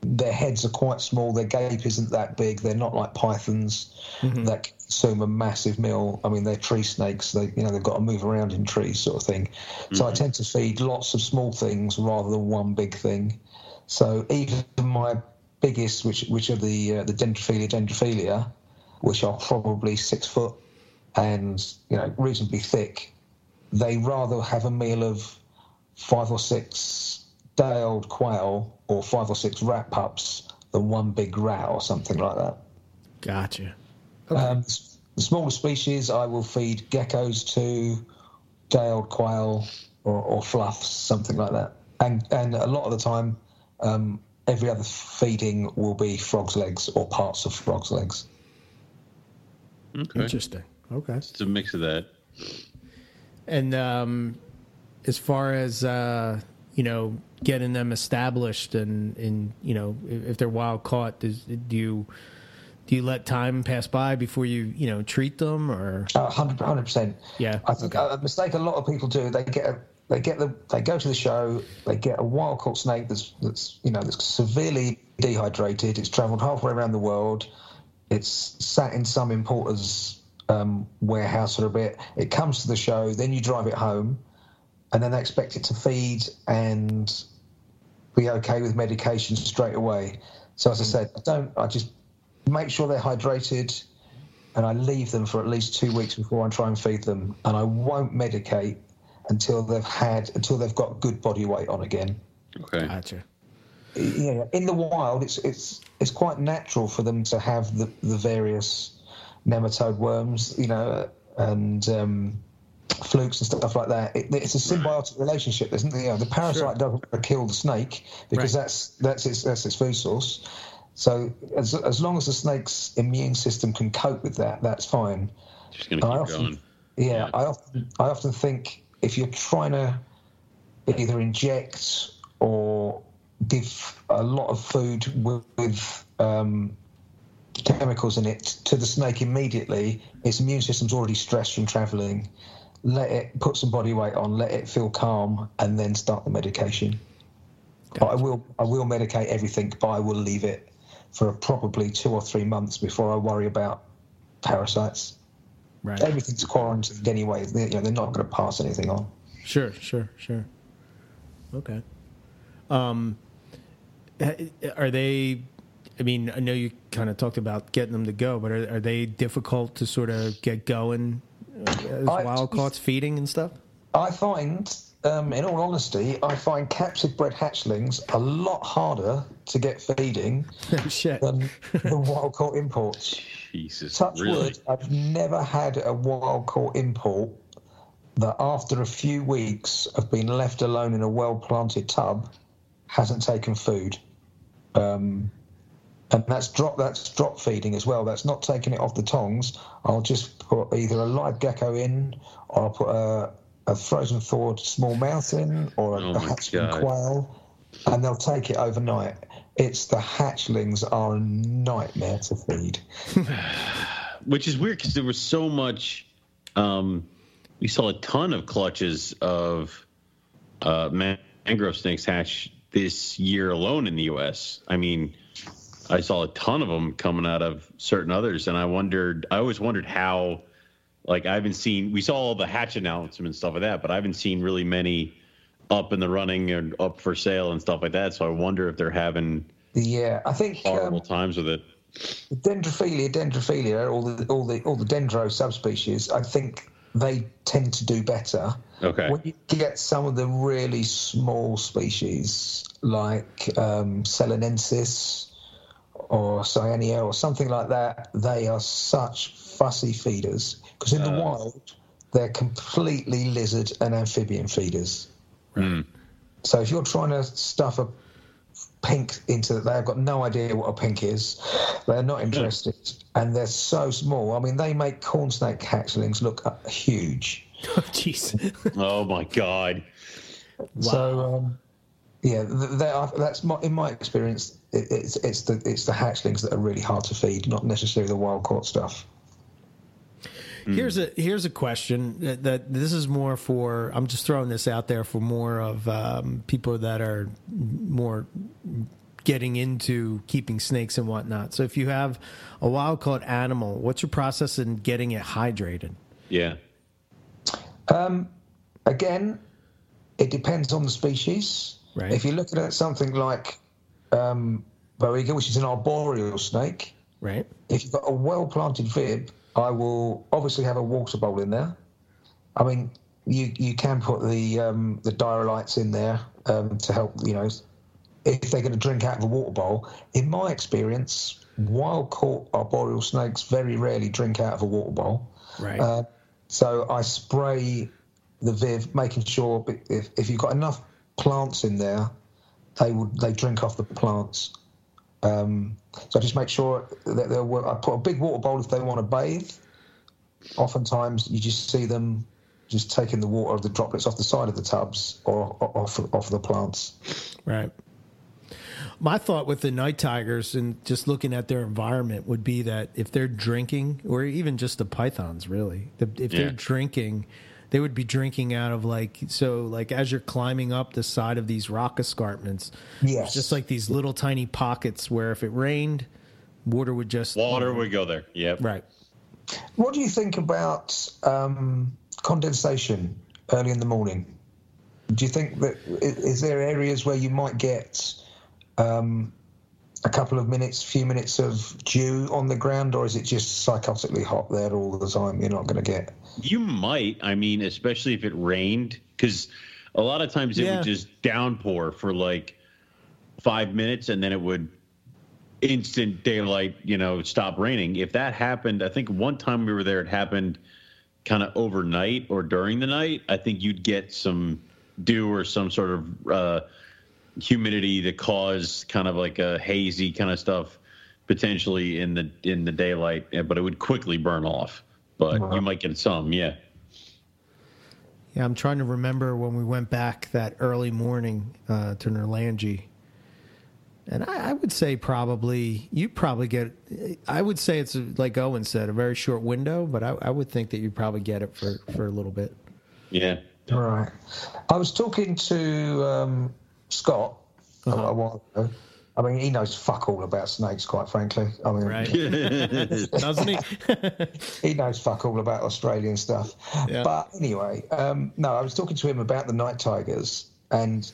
their heads are quite small, their gape isn't that big, they're not like pythons mm-hmm. that consume a massive meal. I mean, they're tree snakes, they you know they've got to move around in trees, sort of thing. Mm-hmm. So I tend to feed lots of small things rather than one big thing. So even my biggest, which which are the uh, the dendrophilia dendrophilia, which are probably six foot and you know reasonably thick, they rather have a meal of five or six day old quail or five or six rat pups than one big rat or something like that. Gotcha. Okay. Um, the smaller species, I will feed geckos to, day old quail or, or fluffs, something like that, and and a lot of the time. Um, every other feeding will be frog's legs or parts of frog's legs. Okay. Interesting. Okay. It's a mix of that. And um, as far as, uh, you know, getting them established and, and, you know, if they're wild caught, does, do you Do you let time pass by before you, you know, treat them, or? Uh, one hundred percent. Yeah. I think okay. a mistake a lot of people do. They get a, they get the they go to the show. They get a wild caught snake that's that's you know that's severely dehydrated. It's travelled halfway around the world. It's sat in some importer's um, warehouse for a bit. It comes to the show. Then you drive it home, and then they expect it to feed and be okay with medication straight away. So as I said, I don't. I just make sure they're hydrated, and I leave them for at least two weeks before I try and feed them. And I won't medicate until they've had until they've got good body weight on again. Okay. Gotcha. Yeah, in the wild, it's it's it's quite natural for them to have the, the various nematode worms, you know, and um, flukes and stuff like that. It, it's a symbiotic relationship, isn't it? You know, the parasite sure. doesn't kill the snake because right. that's that's its that's its food source. So as as long as the snake's immune system can cope with that, that's fine. Just gonna keep I often, going. Yeah, yeah, I often I often think if you're trying to either inject or give a lot of food with, with um, chemicals in it to the snake immediately, its immune system's already stressed from travelling. Let it put some body weight on, let it feel calm, and then start the medication. Gotcha. But I will I will medicate everything, but I will leave it for probably two or three months before I worry about parasites. Right. Everything's quarantined anyway. They're, you know, they're not going to pass anything on. Sure, sure, sure. Okay. Um, are they, I mean, I know you kind of talked about getting them to go, but are, are they difficult to sort of get going as wild caughts feeding and stuff? I find, um, in all honesty, I find captive bred hatchlings a lot harder to get feeding Shit. than, than wild caught imports. Jesus, Touch really? wood, I've never had a wild caught import that after a few weeks of being left alone in a well-planted tub hasn't taken food. Um, and that's drop that's drop feeding as well. That's not taking it off the tongs. I'll just put either a live gecko in, or I'll put a, a frozen thawed smallmouth in, or a, oh a hatchling God. quail, and they'll take it overnight. It's the hatchlings are a nightmare to feed. Which is weird because there was so much... Um, we saw a ton of clutches of uh, mangrove snakes hatched this year alone in the U S. I mean, I saw a ton of them coming out of certain others, and I wondered, I always wondered how, like, I haven't seen, we saw all the hatch announcements and stuff like that, but I haven't seen really many up in the running and up for sale and stuff like that, so I wonder if they're having yeah, I think, horrible um, times with it. Dendrophilia, dendrophilia, all the, all the, all the dendro subspecies, I think... they tend to do better. Okay. When you get some of the really small species like um, Selenensis or Cyania or something like that, they are such fussy feeders because in uh, the wild they're completely lizard and amphibian feeders. Mm. So if you're trying to stuff a pink into that, they've got no idea what a pink is. They're not interested, and they're so small. I mean, they make corn snake hatchlings look huge. Oh, jeez. Oh, my God. So, wow. um, yeah, are, that's my, in my experience, it, it's, it's, the, it's the hatchlings that are really hard to feed, not necessarily the wild-caught stuff. Here's a here's a question that, that this is more for. I'm just throwing this out there for more of um, people that are more getting into keeping snakes and whatnot. So if you have a wild caught animal, what's your process in getting it hydrated? Yeah. Um. Again, it depends on the species. Right. If you're looking at something like um, Boiga, which is an arboreal snake, right? If you've got a well planted rib, I will obviously have a water bowl in there. I mean, you you can put the um, the diarylites in there um, to help, you know, if they're going to drink out of a water bowl. In my experience, wild-caught arboreal snakes very rarely drink out of a water bowl. Right. Uh, so I spray the viv, making sure if, if you've got enough plants in there, they will they drink off the plants. Um, so I just make sure that they'll work. I put a big water bowl if they want to bathe. Oftentimes you just see them just taking the water, the droplets off the side of the tubs or off, off the plants. Right. My thought with the night tigers and just looking at their environment would be that if they're drinking, or even just the pythons, really, if they're yeah. drinking, they would be drinking out of like, so like as you're climbing up the side of these rock escarpments, yes. it's just like these little tiny pockets where if it rained, water would just... Water um, would go there, yep. Right. What do you think about um, condensation early in the morning? Do you think that, is there areas where you might get um, a couple of minutes, few minutes of dew on the ground, or is it just psychotically hot there all the time? You're not going to get... You might, I mean, especially if it rained, because a lot of times it yeah. would just downpour for like five minutes and then it would instant daylight, you know, stop raining. If that happened, I think one time we were there, it happened kind of overnight or during the night. I think you'd get some dew or some sort of uh, humidity that caused kind of like a hazy kind of stuff potentially in the in the daylight, but it would quickly burn off. But wow. you might get some, yeah. Yeah, I'm trying to remember when we went back that early morning uh, to Nerlangi. And I, I would say probably, you probably get, I would say it's, like Owen said, a very short window, but I, I would think that you probably get it for, for a little bit. Yeah. All right. I was talking to um, Scott uh-huh. a while ago. I mean, he knows fuck all about snakes, quite frankly. I mean, right. doesn't he? He knows fuck all about Australian stuff. Yeah. But anyway, um, no, I was talking to him about the night tigers, and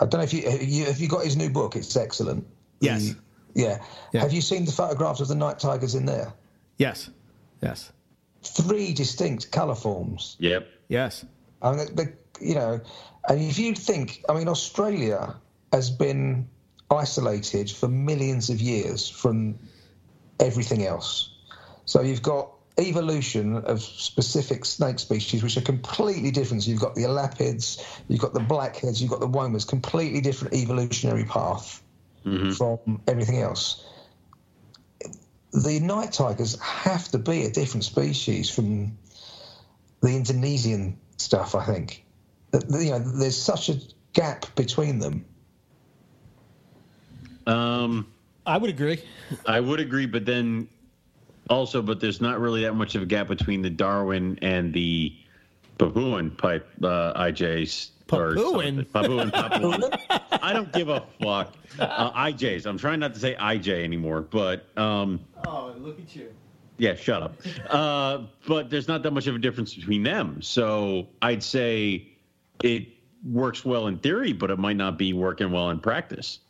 I don't know if you, you have you got his new book. It's excellent. Yes. The, yeah. yeah. Have you seen the photographs of the night tigers in there? Yes. Yes. Three distinct colour forms. Yep. Yes. I mean, the, you know, and if you think, I mean, Australia has been isolated for millions of years from everything else. So you've got evolution of specific snake species, which are completely different. So you've got the elapids, you've got the blackheads, you've got the womas, completely different evolutionary path mm-hmm. from everything else. The night tigers have to be a different species from the Indonesian stuff, I think. You know, there's such a gap between them. Um, I would agree. I would agree, but then also, but there's not really that much of a gap between the Darwin and the Papuan pipe uh, I Js. Papuan? Or Papuan, Papuan. I don't give a fuck. Uh, I Js. I'm trying not to say I J anymore, but... Um, oh, look at you. Yeah, shut up. Uh, but there's not that much of a difference between them, so I'd say it works well in theory, but it might not be working well in practice.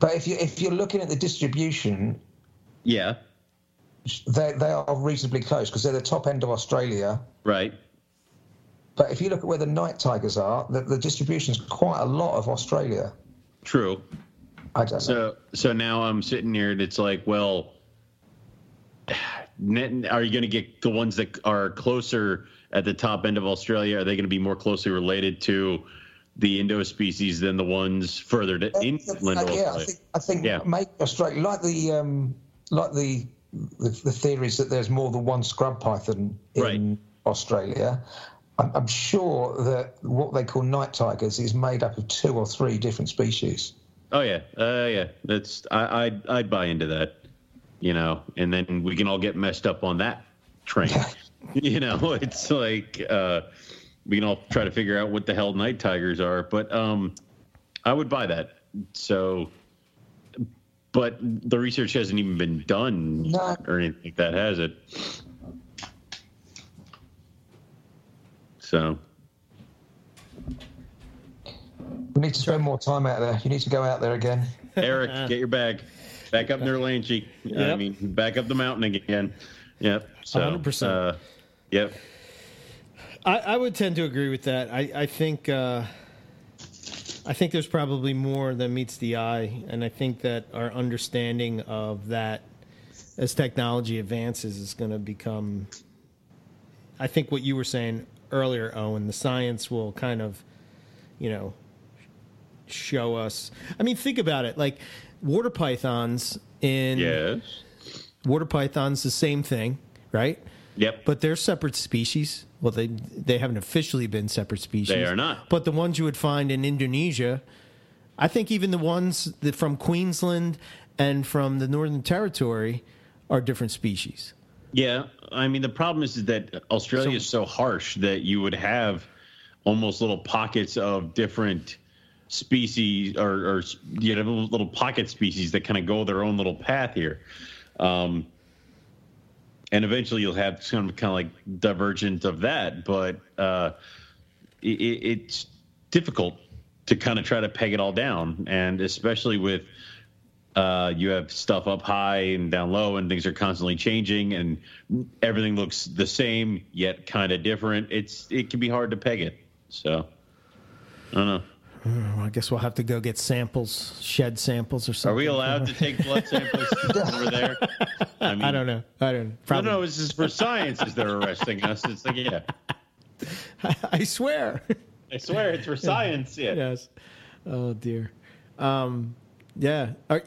But if you if you're looking at the distribution, yeah, they they are reasonably close because they're the top end of Australia, right? But if you look at where the night tigers are, the, the distribution's quite a lot of Australia. True. I don't so, know. So now I'm sitting here and it's like, well, are you going to get the ones that are closer at the top end of Australia? Are they going to be more closely related to the Indo species than the ones further to inland? Uh, yeah, I think, I think yeah. make Australia like the um, like the, the the theories that there's more than one scrub python in right. Australia. I'm, I'm sure that what they call night tigers is made up of two or three different species. Oh yeah, uh, yeah. That's I I'd, I'd buy into that, you know. And then we can all get messed up on that train. You know, it's like. Uh, We can all try to figure out what the hell night tigers are, but um, I would buy that. So, but the research hasn't even been done no. or anything like that, has it? So, we need to spend more time out there. You need to go out there again, Eric. Get your bag, back up Nerlangi. Yep. I mean, back up the mountain again. Yep. So, one hundred percent. Uh, yep. I, I would tend to agree with that. I, I think uh, I think there's probably more than meets the eye, and I think that our understanding of that as technology advances is going to become, I think what you were saying earlier, Owen, the science will kind of, you know, show us. I mean, think about it. Like water pythons in... Yes. Water pythons, the same thing, right? Yep. But they're separate species. Well, they they haven't officially been separate species. They are not. But the ones you would find in Indonesia I think even the ones that from Queensland and from the Northern Territory are different species. Yeah, I mean, the problem is, is that Australia so, is so harsh that you would have almost little pockets of different species, or, or you know, little pocket species that kind of go their own little path here. Um, and eventually you'll have some kind of like divergent of that, but uh, it, it's difficult to kind of try to peg it all down. And especially with uh, you have stuff up high and down low, and things are constantly changing, and everything looks the same yet kind of different. It's it can be hard to peg it. So I don't know. Well, I guess we'll have to go get samples, shed samples or something. Are we allowed to take blood samples over there? I, mean, I don't know. I don't know. Probably. No, no, this is for science as they're arresting us. It's like, yeah. I, I swear. I swear it's for science. Yeah. Yes. Oh, dear. Um, yeah. Are,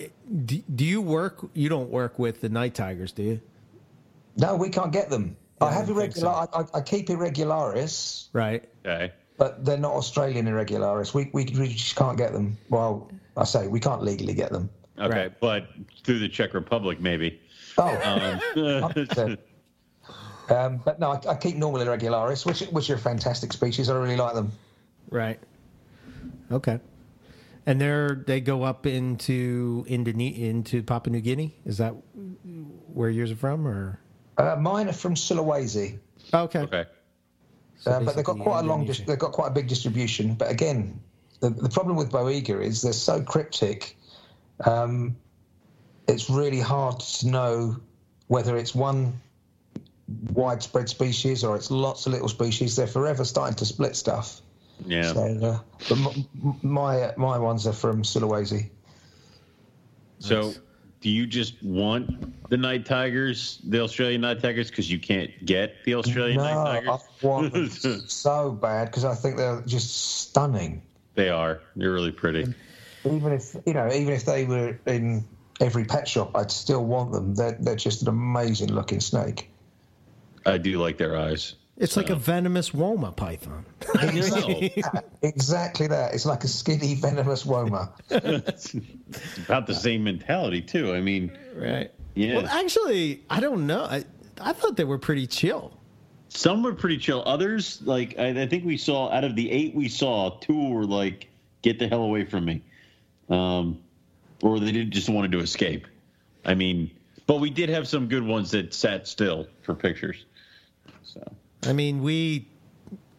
do, do you work? You don't work with the night tigers, do you? No, we can't get them. Yeah, I have irregular. So. I, I keep irregularis. Right. Okay. But they're not Australian irregularis. We, we we just can't get them. Well, I say we can't legally get them. Okay, right. But through the Czech Republic, maybe. Oh. Um, um, but no, I, I keep normal irregularis, which which are a fantastic species. I really like them. Right. Okay. And they're they go up into Indone- into Papua New Guinea. Is that where yours are from, or? Uh, mine are from Sulawesi. Okay. Okay. So uh, but they've got quite a long, dis- they've got quite a big distribution. But again, the, the problem with Boiga is they're so cryptic. Um, it's really hard to know whether it's one widespread species or it's lots of little species. They're forever starting to split stuff. Yeah. So, uh, but m- my my ones are from Sulawesi. So, nice. Do you just want the night tigers, the Australian night tigers, because you can't get the Australian no, night tigers? No, I want them so bad because I think they're just stunning. They are. They're really pretty. And even if you know, even if they were in every pet shop, I'd still want them. They're they're just an amazing looking snake. I do like their eyes. It's so. Like a venomous Woma python. I know. Exactly that. It's like a skinny, venomous Woma. It's about the same mentality, too. I mean, right. Yeah. Well, actually, I don't know. I, I thought they were pretty chill. Some were pretty chill. Others, like, I, I think we saw, out of the eight we saw, two were like, get the hell away from me. Um, or they didn't just wanted to escape. I mean, but we did have some good ones that sat still for pictures. So. I mean, we,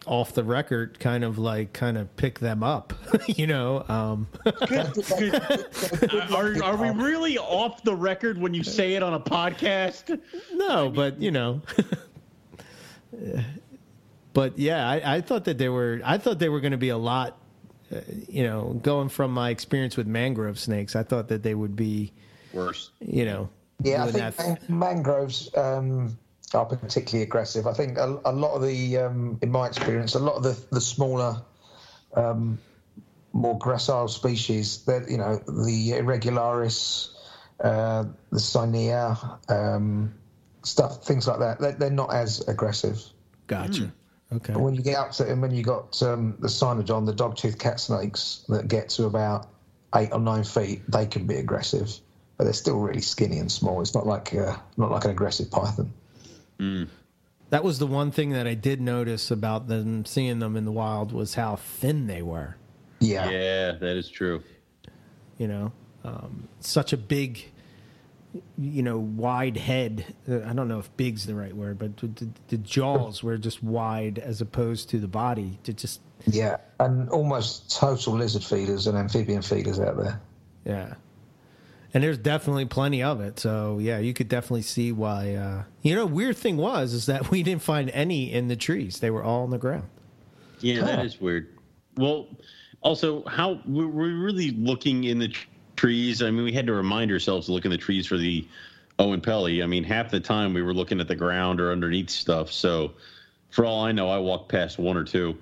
off the record, kind of like kind of pick them up, you know. Um. Good, good. Are, are we really off the record when you say it on a podcast? No, but, you know. But, yeah, I, I thought that they were, I thought they were going to be a lot, uh, you know, going from my experience with mangrove snakes, I thought that they would be worse, you know. Yeah, I think that. mangroves... Um... are particularly aggressive. I think a, a lot of the, um, in my experience, a lot of the, the smaller, um, more gracile species, that you know, the irregularis, uh, the Sanzinia, um stuff, things like that, they're, they're not as aggressive. Gotcha. Mm. Okay. But when you get up to, and when you got um, the cynodon, the dog-toothed cat snakes that get to about eight or nine feet, they can be aggressive, but they're still really skinny and small. It's not like uh, not like an aggressive python. Mm. That was the one thing that I did notice about them, seeing them in the wild, was how thin they were. Yeah, yeah, that is true. You know, um, such a big, you know, wide head. I don't know if "big's" the right word, but the, the, the jaws were just wide as opposed to the body. To just yeah, and almost total lizard feeders and amphibian feeders out there. Yeah. And there's definitely plenty of it. So, yeah, you could definitely see why. Uh, you know, weird thing was is that we didn't find any in the trees. They were all on the ground. Yeah, oh. That is weird. Well, also, how we're really looking in the trees. I mean, we had to remind ourselves to look in the trees for the Oenpelli. I mean, half the time we were looking at the ground or underneath stuff. So, for all I know, I walked past one or two.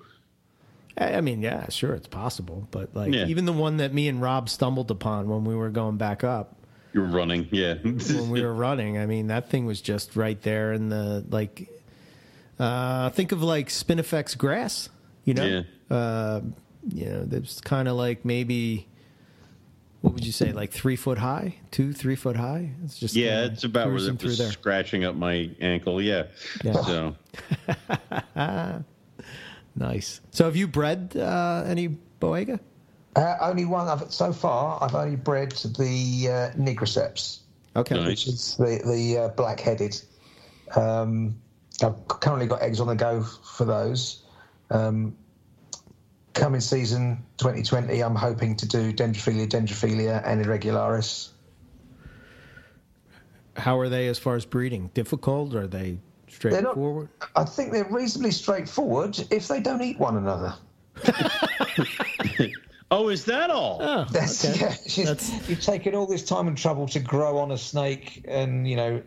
I mean, yeah, sure, it's possible, but like yeah. Even the one that me and Rob stumbled upon when we were going back up. You're running, yeah. When we were running, I mean, that thing was just right there in the like. Uh, think of like Spinifex grass, you know. Yeah. Uh, you know, that's kind of like maybe what would you say, like three foot high, two, three foot high? It's just yeah, it's about where it was scratching up my ankle. Yeah, yeah. So nice. So have you bred uh, any Boiga? Uh, only one. I've, so far, I've only bred the uh, nigriceps. Okay, nice. Which is the the uh, black-headed. Um, I've currently got eggs on the go for those. Um, coming season twenty twenty, I'm hoping to do dendrophilia, dendrophilia, and irregularis. How are they as far as breeding? Difficult? Or are they straightforward? Not, I think they're reasonably straightforward if they don't eat one another. Oh, is that all? Oh, that's, okay. Yeah, she's, that's... You've taken all this time and trouble to grow on a snake and, you know,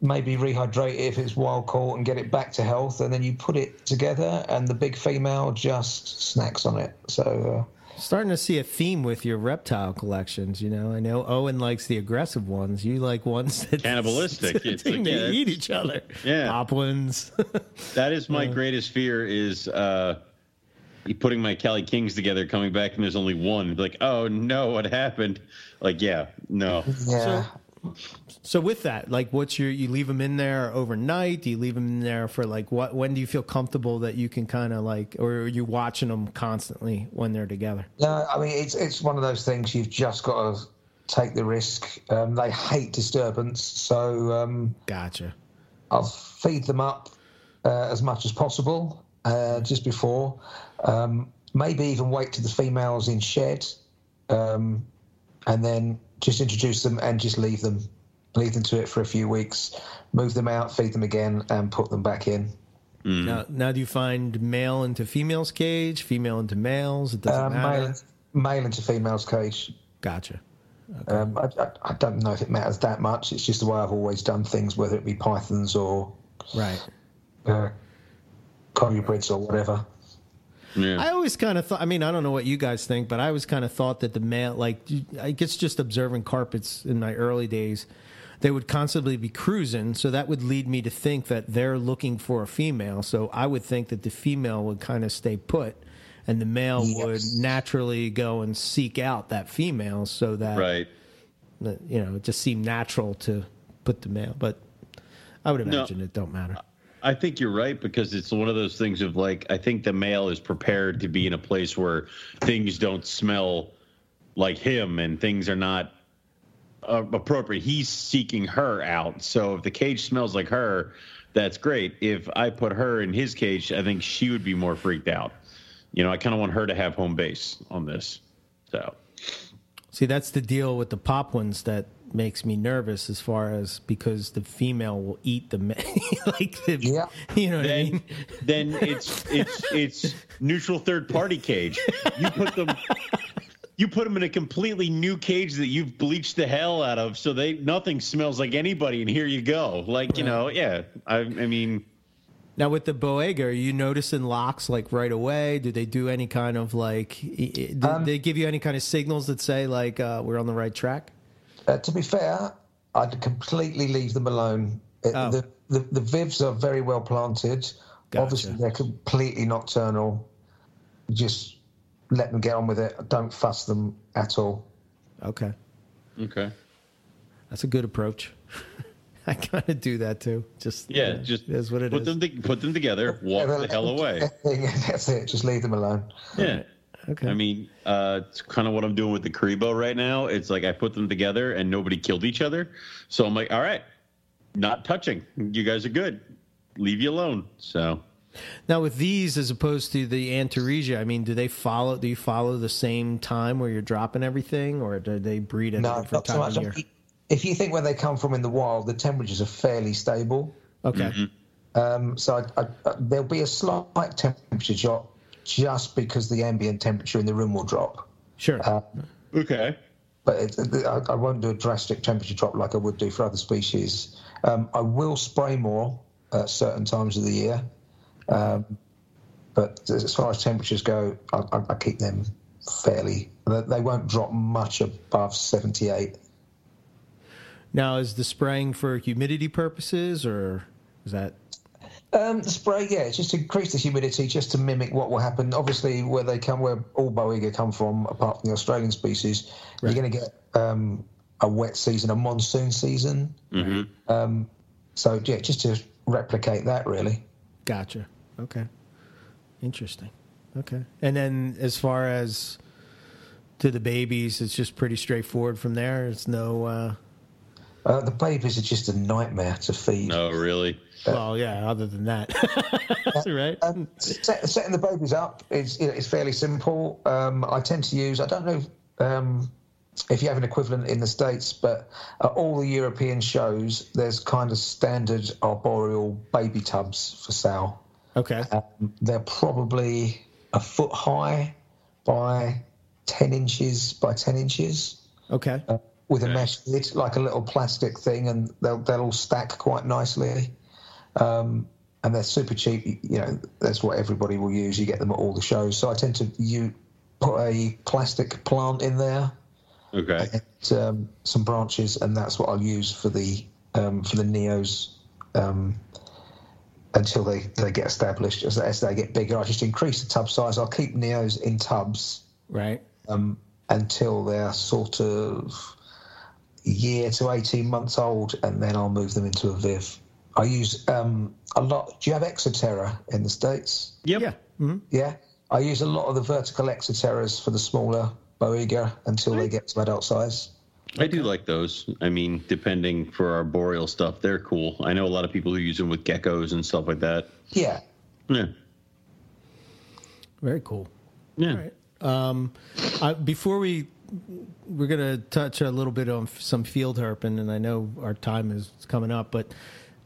maybe rehydrate it if it's wild caught and get it back to health, and then you put it together and the big female just snacks on it. So uh... starting to see a theme with your reptile collections, you know. I know Owen likes the aggressive ones. You like ones that... Cannibalistic. It's like, yeah, they eat each other. Yeah. Poplins. That is my yeah. greatest fear is... Uh... putting my Cali Kings together, coming back, and there's only one. Like, oh no, what happened? Like, yeah, no. Yeah. So, so with that, like, what's your? You leave them in there overnight? Do you leave them in there for like what? When do you feel comfortable that you can kind of like, or are you watching them constantly when they're together? No, I mean it's it's one of those things. You've just got to take the risk. Um, they hate disturbance, so um, gotcha. I'll feed them up uh, as much as possible. Uh, just before, um, maybe even wait till the female's in shed, um, and then just introduce them and just leave them, leave them to it for a few weeks, move them out, feed them again, and put them back in. Mm. Now, now, do you find male into female's cage, female into male's? It doesn't um, matter. Male, male into female's cage. Gotcha. Okay. Um, I, I, I don't know if it matters that much. It's just the way I've always done things, whether it be pythons or right. Uh, Conubridge or whatever. Yeah. I always kind of thought, I mean, I don't know what you guys think, but I always kind of thought that the male, like, I guess just observing carpets in my early days, they would constantly be cruising, so that would lead me to think that they're looking for a female, so I would think that the female would kind of stay put, and the male yes. would naturally go and seek out that female, so that, right. you know, it just seemed natural to put the male, but I would imagine no. it don't matter. I think you're right, because it's one of those things of like, I think the male is prepared to be in a place where things don't smell like him and things are not uh, appropriate. He's seeking her out. So if the cage smells like her, that's great. If I put her in his cage, I think she would be more freaked out. You know, I kind of want her to have home base on this. So, see, that's the deal with the pop ones that makes me nervous as far as because the female will eat the male. Like the, yeah. you know what then, I mean? Then it's it's it's neutral third party cage. You put them you put them in a completely new cage that you've bleached the hell out of, so they nothing smells like anybody, and here you go. Like, you right. know, yeah. I I mean, now with the Boiga, are you noticing locks like right away? Do they do any kind of like do um, they give you any kind of signals that say like uh, we're on the right track? Uh, to be fair, I'd completely leave them alone. It, oh. the, the the vivs are very well planted. Gotcha. Obviously, they're completely nocturnal. Just let them get on with it. Don't fuss them at all. Okay. Okay. That's a good approach. I kind of do that too. Just yeah, you know, just is what it put is. Them to, put them together. Walk the hell away. That's it. Just leave them alone. Yeah. Okay. I mean, uh, it's kind of what I'm doing with the Karibo right now. It's like I put them together and nobody killed each other. So I'm like, all right, not touching. You guys are good. Leave you alone. So now with these, as opposed to the Antaresia, I mean, do they follow? Do you follow the same time where you're dropping everything, or do they breed at no, different time of year? If you think where they come from in the wild, the temperatures are fairly stable. Okay. Mm-hmm. Um, so I, I, I, there'll be a slight temperature drop, just because the ambient temperature in the room will drop. Sure. Uh, okay. But it, it, I, I won't do a drastic temperature drop like I would do for other species. Um, I will spray more at certain times of the year. Um, but as far as temperatures go, I, I, I keep them fairly. They won't drop much above seventy-eight. Now, is the spraying for humidity purposes, or is that... Um, the spray, yeah, it's just to increase the humidity, just to mimic what will happen. Obviously, where they come, where all Boiga come from, apart from the Australian species, right. You're going to get um, a wet season, a monsoon season. Mm-hmm. Um, so, yeah, just to replicate that, really. Gotcha. Okay. Interesting. Okay. And then as far as to the babies, it's just pretty straightforward from there. It's no... Uh... Uh, the babies are just a nightmare to feed. Oh, really? Uh, well, yeah, other than that. Right. Um, set, setting the babies up is, you know, it's fairly simple. Um, I tend to use, I don't know if, um, if you have an equivalent in the States, but at all the European shows, there's kind of standard arboreal baby tubs for sale. Okay. Um, they're probably a foot high by ten inches by ten inches. Okay. Uh, with okay. a mesh lid, like a little plastic thing, and they'll they'll all stack quite nicely. Um, and they're super cheap. You know, that's what everybody will use. You get them at all the shows. So I tend to you put a plastic plant in there, okay, and, um, some branches, and that's what I'll use for the um, for the neos um, until they, they get established. As, as they get bigger, I just increase the tub size. I'll keep neos in tubs, right, um, until they're sort of year to eighteen months old, and then I'll move them into a viv. I use um, a lot. Do you have Exoterra in the States? Yep. Yeah. Mm-hmm. Yeah. I use a lot of the vertical Exoterras for the smaller Boiga until I, they get to adult size. I okay. do like those. I mean, depending for arboreal stuff, they're cool. I know a lot of people who use them with geckos and stuff like that. Yeah. Yeah. Very cool. Yeah. All right. Um, I, before we... We're going to touch a little bit on some field herping, and I know our time is coming up, but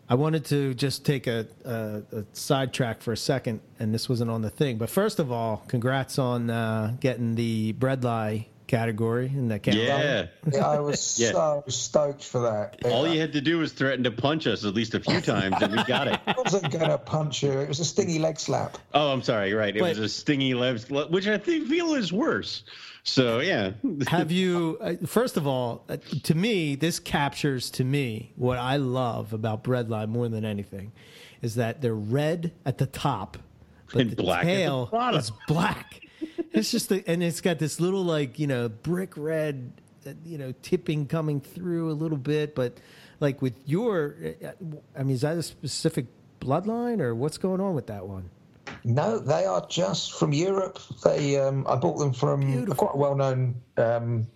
I wanted to just take a, a, a sidetrack for a second, and this wasn't on the thing. But first of all, congrats on uh, getting the breadlie category in the camera. Yeah. yeah, I was yeah. so stoked for that. Yeah. All you had to do was threaten to punch us at least a few times, and we got it. I wasn't going to punch you. It was a stingy leg slap. Oh, I'm sorry. Right. It but, was a stingy leg slap, which I think feel is worse. So, yeah. Have you, first of all, to me, this captures to me what I love about breadlie more than anything is that they're red at the top, but and the black tail the is black. It's just, the, and it's got this little, like, you know, brick red, you know, tipping coming through a little bit. But, like, with your, I mean, is that a specific bloodline or what's going on with that one? No, they are just from Europe. They, um, I bought them from Beautiful. a quite well-known um,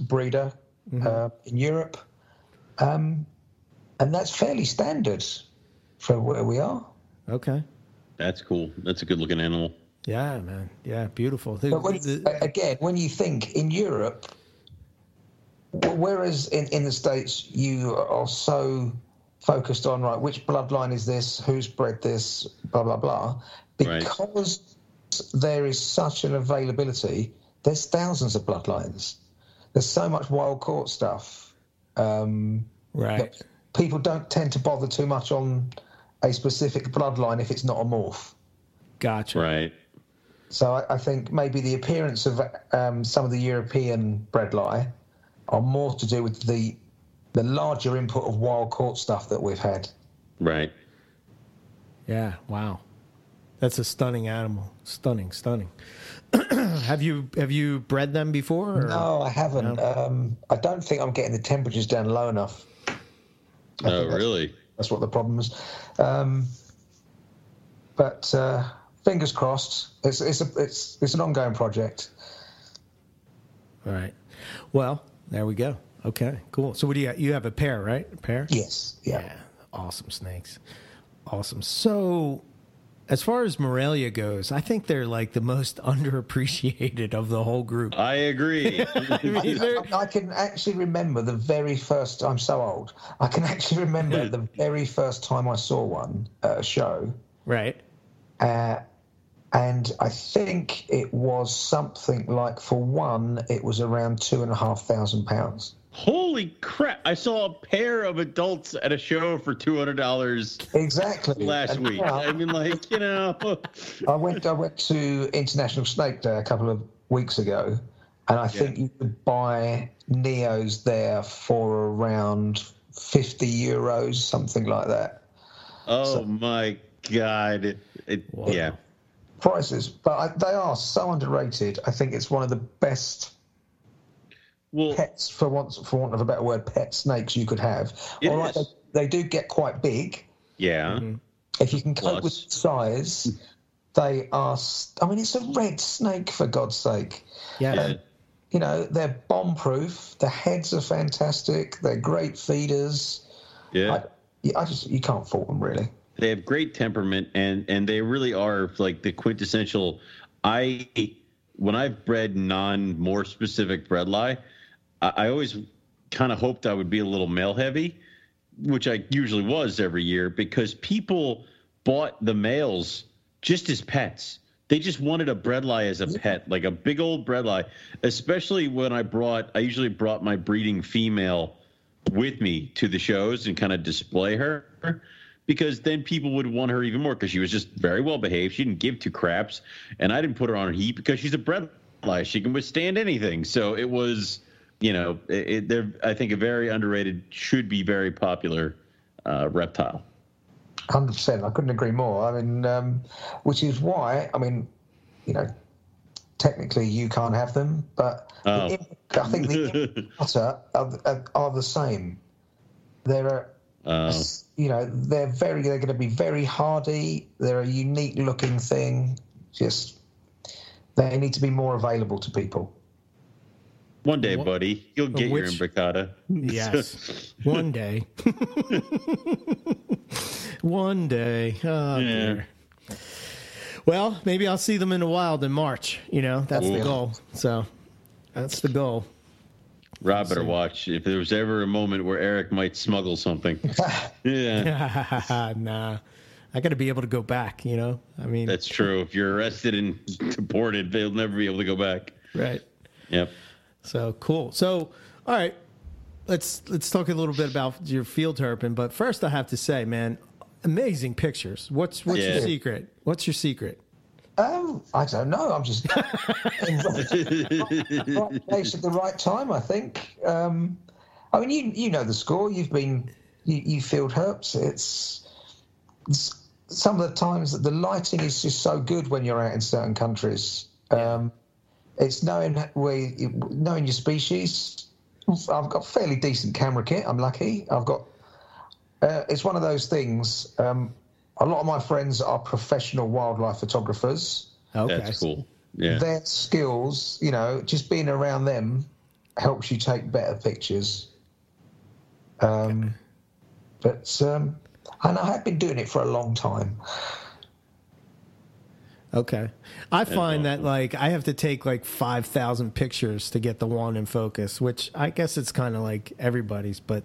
breeder mm-hmm. uh, in Europe, um, and that's fairly standard for where we are. Okay, that's cool. That's a good-looking animal. Yeah, man. Yeah, beautiful. But when, again, when you think in Europe, whereas in, in the States you are so focused on, right, which bloodline is this, who's bred this, blah, blah, blah. Because right. there is such an availability, there's thousands of bloodlines. There's so much wild-caught stuff. Um, right. That people don't tend to bother too much on a specific bloodline if it's not a morph. Gotcha. Right. So I, I think maybe the appearance of um, some of the European breadlie are more to do with the the larger input of wild-caught stuff that we've had. Right. Yeah, wow. That's a stunning animal. Stunning, stunning. have you have you bred them before? Or? No, I haven't. No? Um, I don't think I'm getting the temperatures down low enough. I oh, that's, really? That's what the problem is. Um, but uh, fingers crossed. It's it's a, it's it's an ongoing project. All right. Well, there we go. Okay, cool. So what do you you have a pair, right? A pair? Yes. Yeah. yeah. Awesome snakes. Awesome. So as far as Morelia goes, I think they're like the most underappreciated of the whole group. I agree. I, mean, I, I can actually remember the very first I'm so old. I can actually remember the very first time I saw one at a show. Right. Uh, and I think it was something like, for one, it was around two and a half thousand pounds. Holy crap! I saw a pair of adults at a show for two hundred dollars. Exactly. Last and week. Now, I mean, like you know. I went. I went to International Snake Day a couple of weeks ago, and I yeah. think you could buy neos there for around fifty euros, something like that. Oh so, my God. It, it, yeah. Prices, but I, they are so underrated. I think it's one of the best well, pets, for want, for want of a better word, pet snakes you could have. All right, they, they do get quite big. Yeah. Mm-hmm. If you can cope Plus. with size, they are... St- I mean, it's a red snake, for God's sake. Yeah. Uh, you know, they're bomb-proof. The heads are fantastic. They're great feeders. Yeah. I, I just... You can't fault them, really. They have great temperament, and, and they really are, like, the quintessential... I... When I've bred non, more specific bredli, I, I always kind of hoped I would be a little male-heavy, which I usually was every year, because people bought the males just as pets. They just wanted a bredli as a pet, like a big old bredli, especially when I brought, I usually brought my breeding female with me to the shows and kind of display her, because then people would want her even more because she was just very well behaved. She didn't give two craps, and I didn't put her on heat because she's a bredli. She can withstand anything. So it was, you know, it, they're, I think, a very underrated, should be very popular uh, reptile. one hundred percent. I couldn't agree more. I mean, um, which is why, I mean, you know, technically you can't have them, but oh. the imp- I think the impota are, are, are the same. They're, uh, you know, they're very, they're going to be very hardy. They're a unique looking thing. Just, they need to be more available to people. One day, what? buddy, you'll get Which, your imbricata. Yes. One day. One day. Oh, yeah. Dear. Well, maybe I'll see them in the wild in March. You know, that's Ooh. the goal. So that's the goal. Rob better watch. If there was ever a moment where Eric might smuggle something. yeah. Nah. I got to be able to go back, you know? I mean, that's true. If you're arrested and deported, they'll never be able to go back. Right. Yep. So cool. So, all right, let's let's talk a little bit about your field herping. But first, I have to say, man, amazing pictures. What's what's yeah. your secret? What's your secret? Um, I don't know. I'm just in the right, right place at the right time, I think. Um, I mean, you you know the score. You've been you, you field herps. It's, it's some of the times that the lighting is just so good when you're out in certain countries. Um, It's knowing where you, knowing your species. I've got a fairly decent camera kit. I'm lucky. I've got. Uh, it's one of those things. Um, a lot of my friends are professional wildlife photographers. Okay, that's cool. Yeah, their skills. You know, just being around them helps you take better pictures. Um, but um, and I have been doing it for a long time. Okay. I find that, like, I have to take, like, five thousand pictures to get the one in focus, which I guess it's kind of like everybody's, but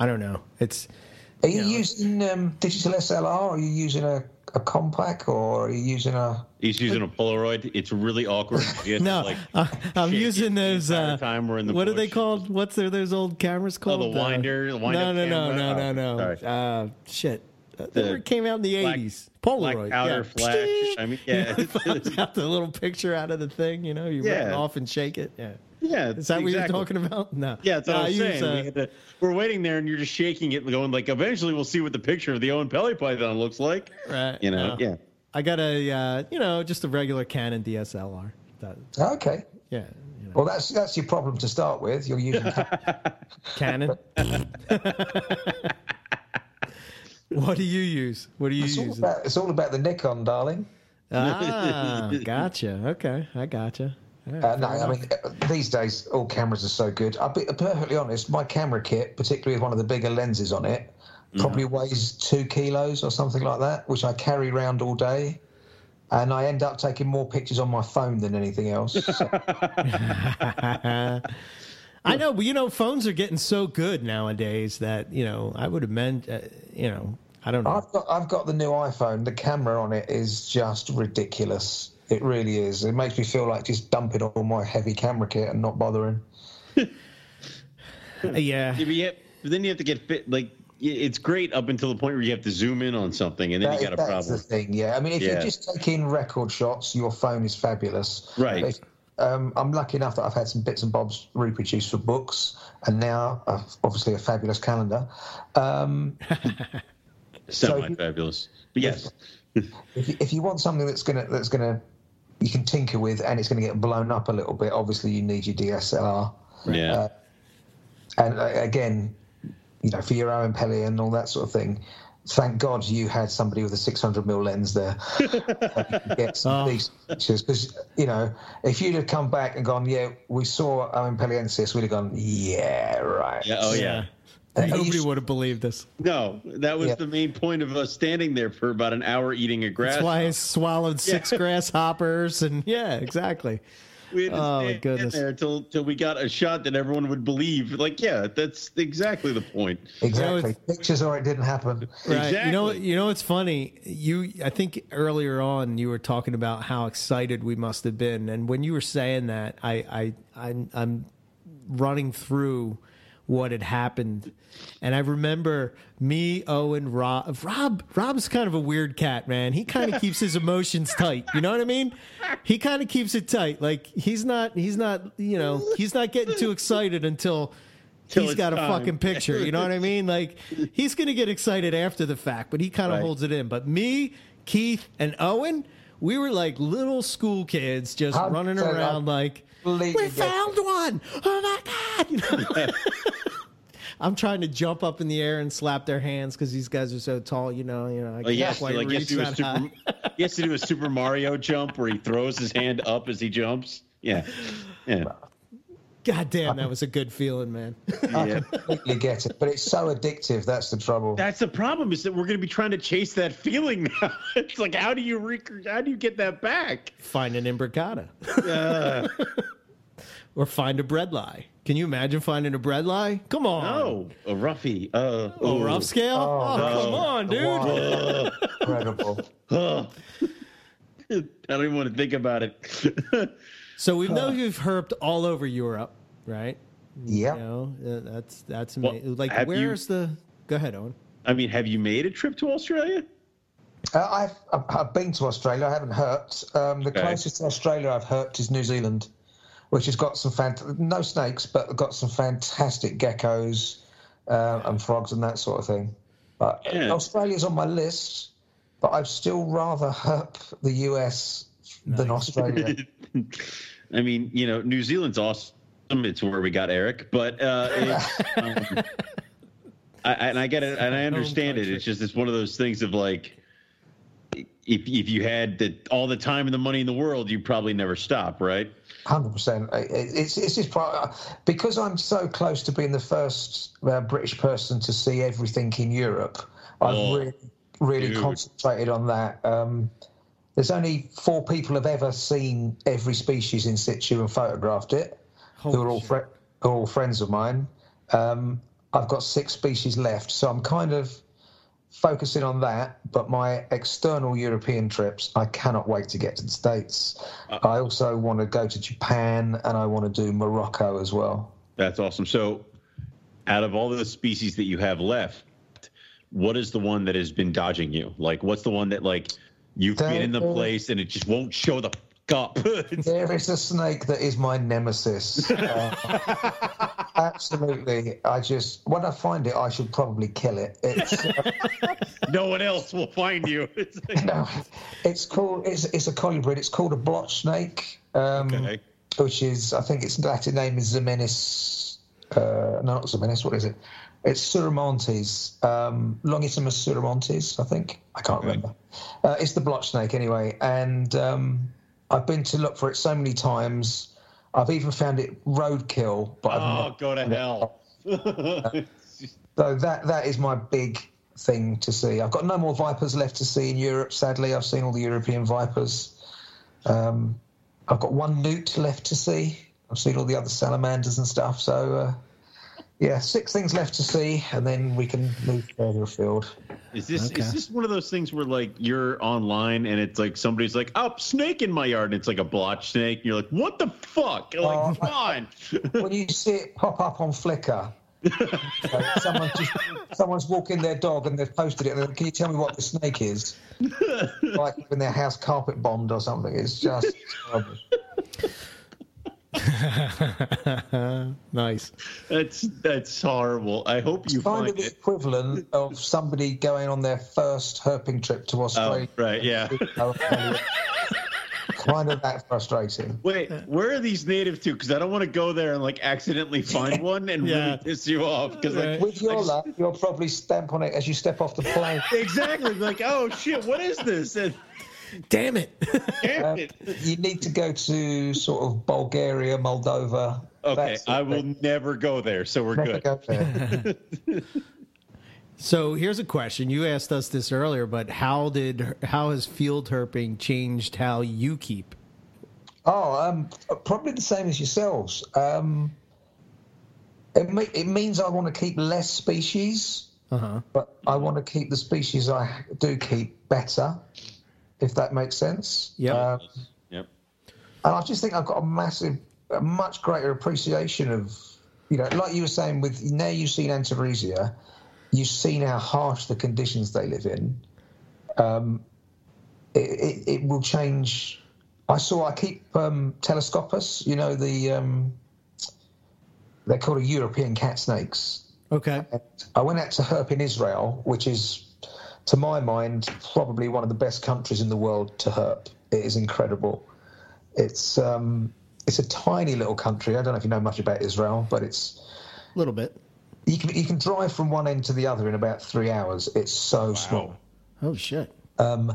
I don't know. It's. Are you, you know, using um, digital S L R? Or are you using a, a Compaq? Or are you using a... He's using a Polaroid. It's really awkward. No, to, like, I, I'm using those... Uh, time we're in the what bush. Are they called? What's their, those old cameras called? Oh, the winder. The wind no, no, no, no, no, no, no, no. Uh, shit. It came out in the black, eighties. Polaroid. Black powder yeah. flash. I mean, yeah. You know, out the little picture out of the thing, you know, you yeah. run it off and shake it. Yeah. Yeah. Is that exactly. what you're talking about? No. Yeah, that's no, what I was saying. Uh, we had to, we're waiting there and you're just shaking it and going, like, eventually we'll see what the picture of the Oenpelli python looks like. Right. You know, uh, yeah. I got a, uh, you know, just a regular Canon D S L R. That, okay. Yeah. You know. Well, that's that's your problem to start with. You're using Canon. What do you use? What do you it's use? All about, it's all about the Nikon, darling. Ah, gotcha. Okay, I gotcha. Right, uh, no, I mean, these days, all cameras are so good. I'll be perfectly honest, my camera kit, particularly with one of the bigger lenses on it, probably yeah. weighs two kilos or something like that, which I carry around all day. And I end up taking more pictures on my phone than anything else. So. I know, but, you know, phones are getting so good nowadays that, you know, I would have meant, uh, you know, I don't know. I've got, I've got the new iPhone. The camera on it is just ridiculous. It really is. It makes me feel like just dumping all my heavy camera kit and not bothering. yeah. You have, then you have to get fit. Like, it's great up until the point where you have to zoom in on something and then that, you got a that's problem. That's the thing, yeah. I mean, if yeah. you're just taking record shots, your phone is fabulous. Right. If, Um, I'm lucky enough that I've had some bits and bobs reproduced for books, and now I've obviously a fabulous calendar. Um, So fabulous. But yes, if you, if you want something that's gonna that's gonna you can tinker with and it's gonna get blown up a little bit, obviously you need your D S L R. Yeah. Uh, and uh, again, you know, for your Oenpelli and all that sort of thing. Thank God you had somebody with a six hundred millimeter lens there. Get some oh. decent pictures, because you know, if you'd have come back and gone, yeah, we saw Oenpelliensis, we'd have gone, yeah, right. Yeah, oh yeah. And nobody would have believed this. No, that was yeah. the main point of us standing there for about an hour eating a grass. That's why I swallowed six yeah. grasshoppers, and yeah, exactly. We had to oh, stay my goodness. in there till till we got a shot that everyone would believe. Like, yeah, that's exactly the point. Exactly. You know, pictures or it didn't happen. Right. Exactly. You know, you know, it's funny. You, I think earlier on you were talking about how excited we must have been, and when you were saying that, I, I, I I'm running through what had happened, and I remember me, Owen, Rob. Rob, Rob's kind of a weird cat, man. He kind of keeps his emotions tight. You know what I mean? He kind of keeps it tight. Like he's not, he's not, you know, he's not getting too excited until he's got a time. fucking picture. You know what I mean? Like he's gonna get excited after the fact, but he kind of right. holds it in. But me, Keith, and Owen, we were like little school kids just I'm running around I'm like. We found one! Oh my God! You know? Yeah. I'm trying to jump up in the air and slap their hands because these guys are so tall. You know, you know. I oh, yes, like, you, has super, you have to do a Super Mario jump where he throws his hand up as he jumps. Yeah, yeah. God damn, that was a good feeling, man. I completely get it, but it's so addictive. That's the trouble. That's the problem is that we're going to be trying to chase that feeling now. It's like, how do you rec- how do you get that back? Find an imbricata. Uh. Or find a bread lie. Can you imagine finding a bread lie? Come on. No. A roughy. Uh, oh, a rough scale? Oh, oh no. Come on, dude. Wow. Incredible. Oh. I don't even want to think about it. So we know you've herped all over Europe, right? Yeah. You know, that's that's amazing. Well, like, where's you, the... Go ahead, Owen. I mean, have you made a trip to Australia? Uh, I've I've been to Australia. I haven't herped. Um, the okay. closest to Australia I've herped is New Zealand, which has got some fant- no snakes, but got some fantastic geckos uh, and frogs and that sort of thing. But yeah. Australia's on my list, but I'd still rather herp the U S nice. than Australia. I mean, you know, New Zealand's awesome. It's where we got Eric, but uh, it's, um, I, and I get it, and I understand it. It's just it's one of those things of like, if if you had the, all the time and the money in the world, you'd probably never stop, right? one hundred percent. It's it's just probably, because I'm so close to being the first uh, British person to see everything in Europe. I've oh, really really dude. concentrated on that. Um, There's only four people have ever seen every species in situ and photographed it. Holy who are all fr- who are all friends of mine. Um, I've got six species left, so I'm kind of focusing on that. But my external European trips, I cannot wait to get to the States. Uh, I also want to go to Japan and I want to do Morocco as well. That's awesome. So, out of all the species that you have left, what is the one that has been dodging you? Like, what's the one that like? You've there, been in the place, and it just won't show the fuck up. There is a snake that is my nemesis. Uh, absolutely. I just, when I find it, I should probably kill it. It's, uh, no one else will find you. It's like, no, it's called, it's, it's a colubrid. It's called a blotch snake, um, okay. which is, I think its Latin name is Zemenis. Uh, no, not Zemenis. What is it? It's Suramontes um, longissimus Suramontes, I think. I can't okay. remember. Uh, it's the blotch snake anyway, and um, I've been to look for it so many times. I've even found it roadkill. But I've oh, go to hell! uh, so that that is my big thing to see. I've got no more vipers left to see in Europe. Sadly, I've seen all the European vipers. Um, I've got one newt left to see. I've seen all the other salamanders and stuff. So. Uh, Yeah, six things left to see, and then we can move further afield. Is this okay. is this one of those things where, like, you're online, and it's like somebody's like, oh, snake in my yard, and it's like a blotch snake, and you're like, what the fuck? You're oh, like, come on. When you see it pop up on Flickr, like someone just, someone's walking their dog, and they've posted it, and they're like, can you tell me what the snake is? Like when their house carpet bombed or something. It's just horrible. Nice. That's that's horrible. I hope you find, find it. It's kind of the equivalent of somebody going on their first herping trip to Australia. Oh, right, yeah. Kind of that frustrating. Wait, where are these native to? Because I don't want to go there and like accidentally find one and yeah. really piss you off. Because like, right. with your just... luck, you'll probably stamp on it as you step off the plane. Exactly. Like, oh shit, what is this? And... Damn it! Damn it! Uh, you need to go to sort of Bulgaria, Moldova. Okay, I will thing. never go there, so we're never good. Go there. So here's a question. You asked us this earlier, but how did how has field herping changed how you keep? Oh, um, probably the same as yourselves. Um, it me- it means I want to keep less species, uh-huh. but I want to keep the species I do keep better. If that makes sense. Yeah. Um, yep. And I just think I've got a massive, a much greater appreciation of, you know, like you were saying with, now you've seen Antaresia, you've seen how harsh the conditions they live in. Um, it, it, it will change. I saw, I keep um, Telescopus, you know, the, um, they're called a European cat snakes. Okay. And I went out to herp in Israel, which is, to my mind, probably one of the best countries in the world to herp. It is incredible. It's um, it's a tiny little country. I don't know if you know much about Israel, but it's a little bit. You can you can drive from one end to the other in about three hours. It's so wow. small. Oh shit! Um,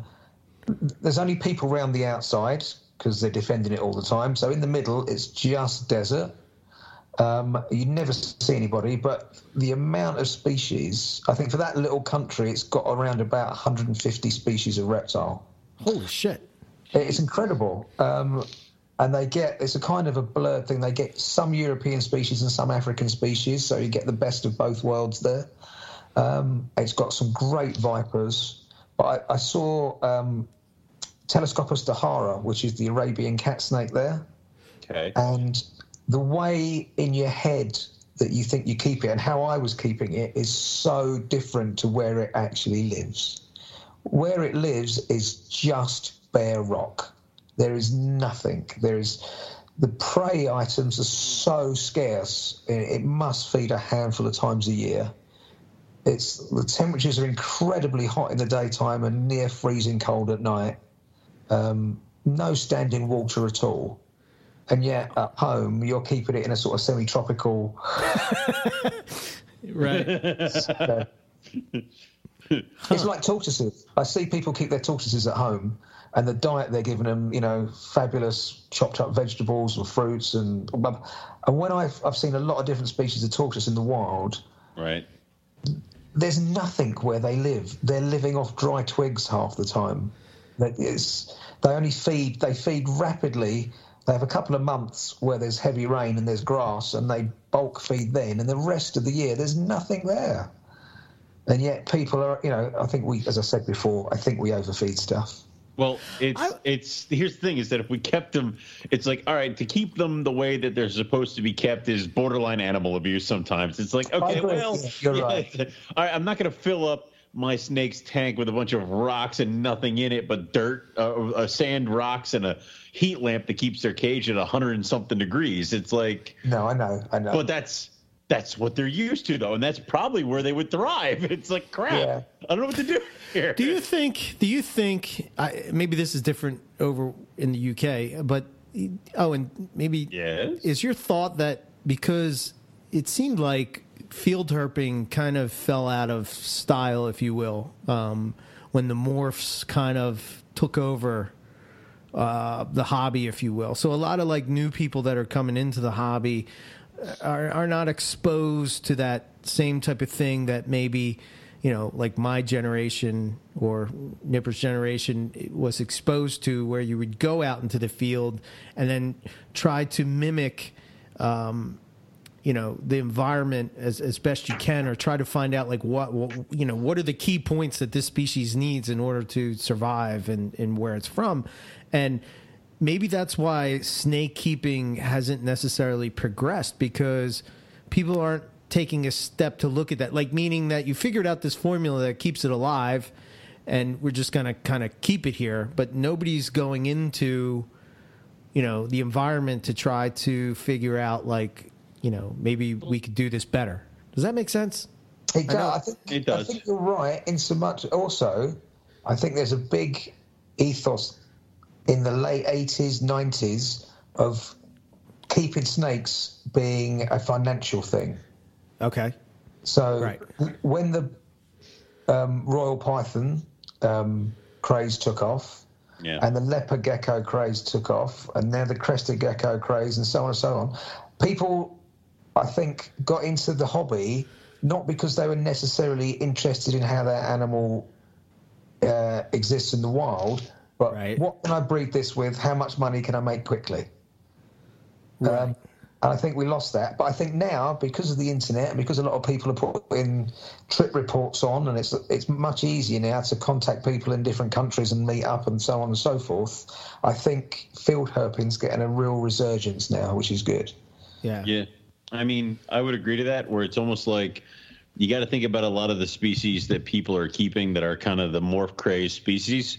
there's only people around the outside because they're defending it all the time. So in the middle, it's just desert. Um, you never see anybody, but the amount of species, I think for that little country, it's got around about one hundred fifty species of reptile. Holy shit. It's incredible. Um, and they get, it's a kind of a blurred thing. They get some European species and some African species, so you get the best of both worlds there. Um, it's got some great vipers, but I, I saw um, Telescopus dahara, which is the Arabian cat snake there. Okay. And the way in your head that you think you keep it and how I was keeping it is so different to where it actually lives. Where it lives is just bare rock. There is nothing. There is the prey items are so scarce. It must feed a handful of times a year. It's the temperatures are incredibly hot in the daytime and near freezing cold at night. Um, no standing water at all. And yet, at home, you're keeping it in a sort of semi-tropical... Right. So, it's like tortoises. I see people keep their tortoises at home, and the diet they're giving them, you know, fabulous chopped-up vegetables or fruits. And and when I've, I've seen a lot of different species of tortoise in the wild... Right. There's nothing where they live. They're living off dry twigs half the time. It's, they only feed... They feed rapidly... They have a couple of months where there's heavy rain and there's grass and they bulk feed then, and the rest of the year there's nothing there. And yet people are, you know, I think we, as I said before, I think we overfeed stuff. Well, it's, I... it's, here's the thing is that if we kept them, it's like, all right, to keep them the way that they're supposed to be kept is borderline animal abuse sometimes. It's like, okay, well, you're yeah, right. All right, I'm not going to fill up my snake's tank with a bunch of rocks and nothing in it but dirt, uh, uh, sand, rocks, and a heat lamp that keeps their cage at a hundred and something degrees. It's like no, I know, I know. But that's that's what they're used to though, and that's probably where they would thrive. It's like crap. Yeah. I don't know what to do here. Do you think? Do you think? I, maybe this is different over in the U K, but oh, and maybe yes. Is your thought that because it seemed like field herping kind of fell out of style, if you will, um, when the morphs kind of took over uh, the hobby, if you will. So a lot of like new people that are coming into the hobby are, are not exposed to that same type of thing that maybe, you know, like my generation or Nipper's generation was exposed to, where you would go out into the field and then try to mimic um you know, the environment as, as best you can, or try to find out like what, what, you know, what are the key points that this species needs in order to survive and, and where it's from. And maybe that's why snake keeping hasn't necessarily progressed, because people aren't taking a step to look at that. Like meaning that you figured out this formula that keeps it alive and we're just going to kind of keep it here, but nobody's going into you know, the environment to try to figure out, like, you know, maybe we could do this better. Does that make sense? It does. I, I, think, it does. I think you're right in so much. Also, I think there's a big ethos in the late eighties, nineties of keeping snakes being a financial thing. Okay. So right. when the um, royal python um, craze took off, yeah. and the leopard gecko craze took off, and now the crested gecko craze, and so on and so on, people, I think, got into the hobby not because they were necessarily interested in how that animal uh, exists in the wild, but right. what can I breed this with? How much money can I make quickly? Right. Um, and I think we lost that. But I think now, because of the internet, and because a lot of people are putting trip reports on, and it's it's much easier now to contact people in different countries and meet up and so on and so forth, I think field herping's getting a real resurgence now, which is good. Yeah. Yeah. I mean, I would agree to that, where it's almost like you got to think about a lot of the species that people are keeping that are kind of the morph craze species.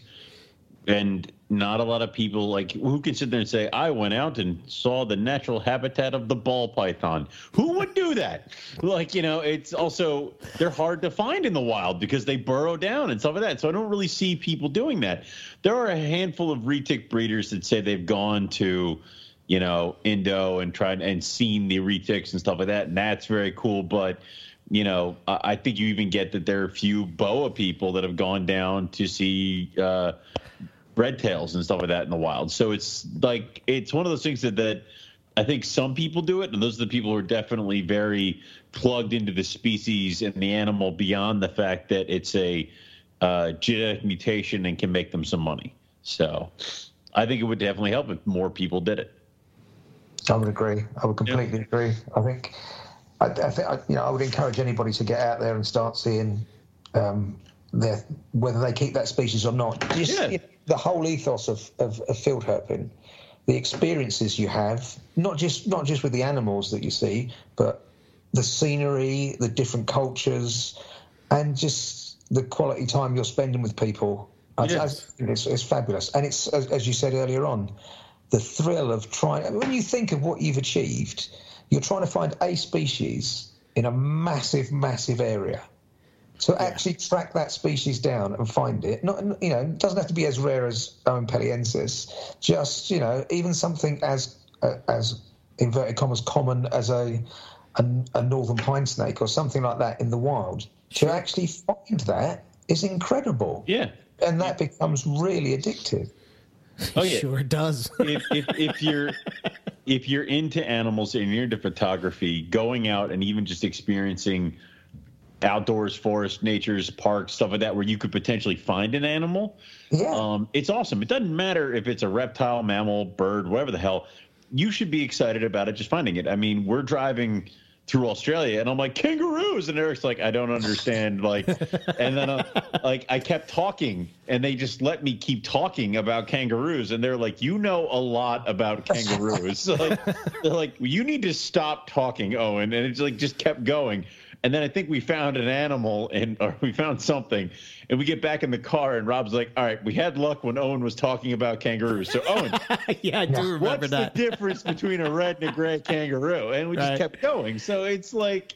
And not a lot of people, like, who can sit there and say, I went out and saw the natural habitat of the ball python. Who would do that? Like, you know, it's also, they're hard to find in the wild because they burrow down and stuff like that. So I don't really see people doing that. There are a handful of retic breeders that say they've gone to, you know, Indo and tried and seen the retics and stuff like that. And that's very cool. But, you know, I think you even get that there are a few boa people that have gone down to see uh, red tails and stuff like that in the wild. So it's like, it's one of those things that, that I think some people do it. And those are the people who are definitely very plugged into the species and the animal beyond the fact that it's a uh, genetic mutation and can make them some money. So I think it would definitely help if more people did it. I would agree. I would completely yeah. agree. I think, I, I think, I, you know, I would encourage anybody to get out there and start seeing um, their, whether they keep that species or not. You yeah. see the whole ethos of, of, of field herping, the experiences you have, not just not just with the animals that you see, but the scenery, the different cultures, and just the quality time you're spending with people. Yes. I, I, it's, it's fabulous, and it's as, as you said earlier on. The thrill of trying, when you think of what you've achieved, you're trying to find a species in a massive, massive area. So yeah. actually track that species down and find it. Not, you know, it doesn't have to be as rare as Oenpelliensis. Just, you know, even something as uh, as inverted commas common as a, a a northern pine snake or something like that in the wild. To actually find that is incredible. Yeah, and that yeah. becomes really addictive. Oh, yeah. Sure does. if, if if you're if you're into animals and you're into photography, going out and even just experiencing outdoors, forest, natures, parks, stuff like that, where you could potentially find an animal, yeah, um, it's awesome. It doesn't matter if it's a reptile, mammal, bird, whatever the hell. You should be excited about it, just finding it. I mean, we're driving through Australia, and I'm like, kangaroos, and Eric's like, I don't understand, like, and then I'm, like I kept talking, and they just let me keep talking about kangaroos, and they're like, you know a lot about kangaroos, so, like, they're like, you need to stop talking, Owen, and it's like just kept going, and then I think we found an animal, and or we found something, and we get back in the car, and Rob's like, all right, we had luck when Owen was talking about kangaroos, so Owen, yeah, I do remember what's that. the difference between a red and a gray kangaroo, and we right. just kept going, so. So it's like,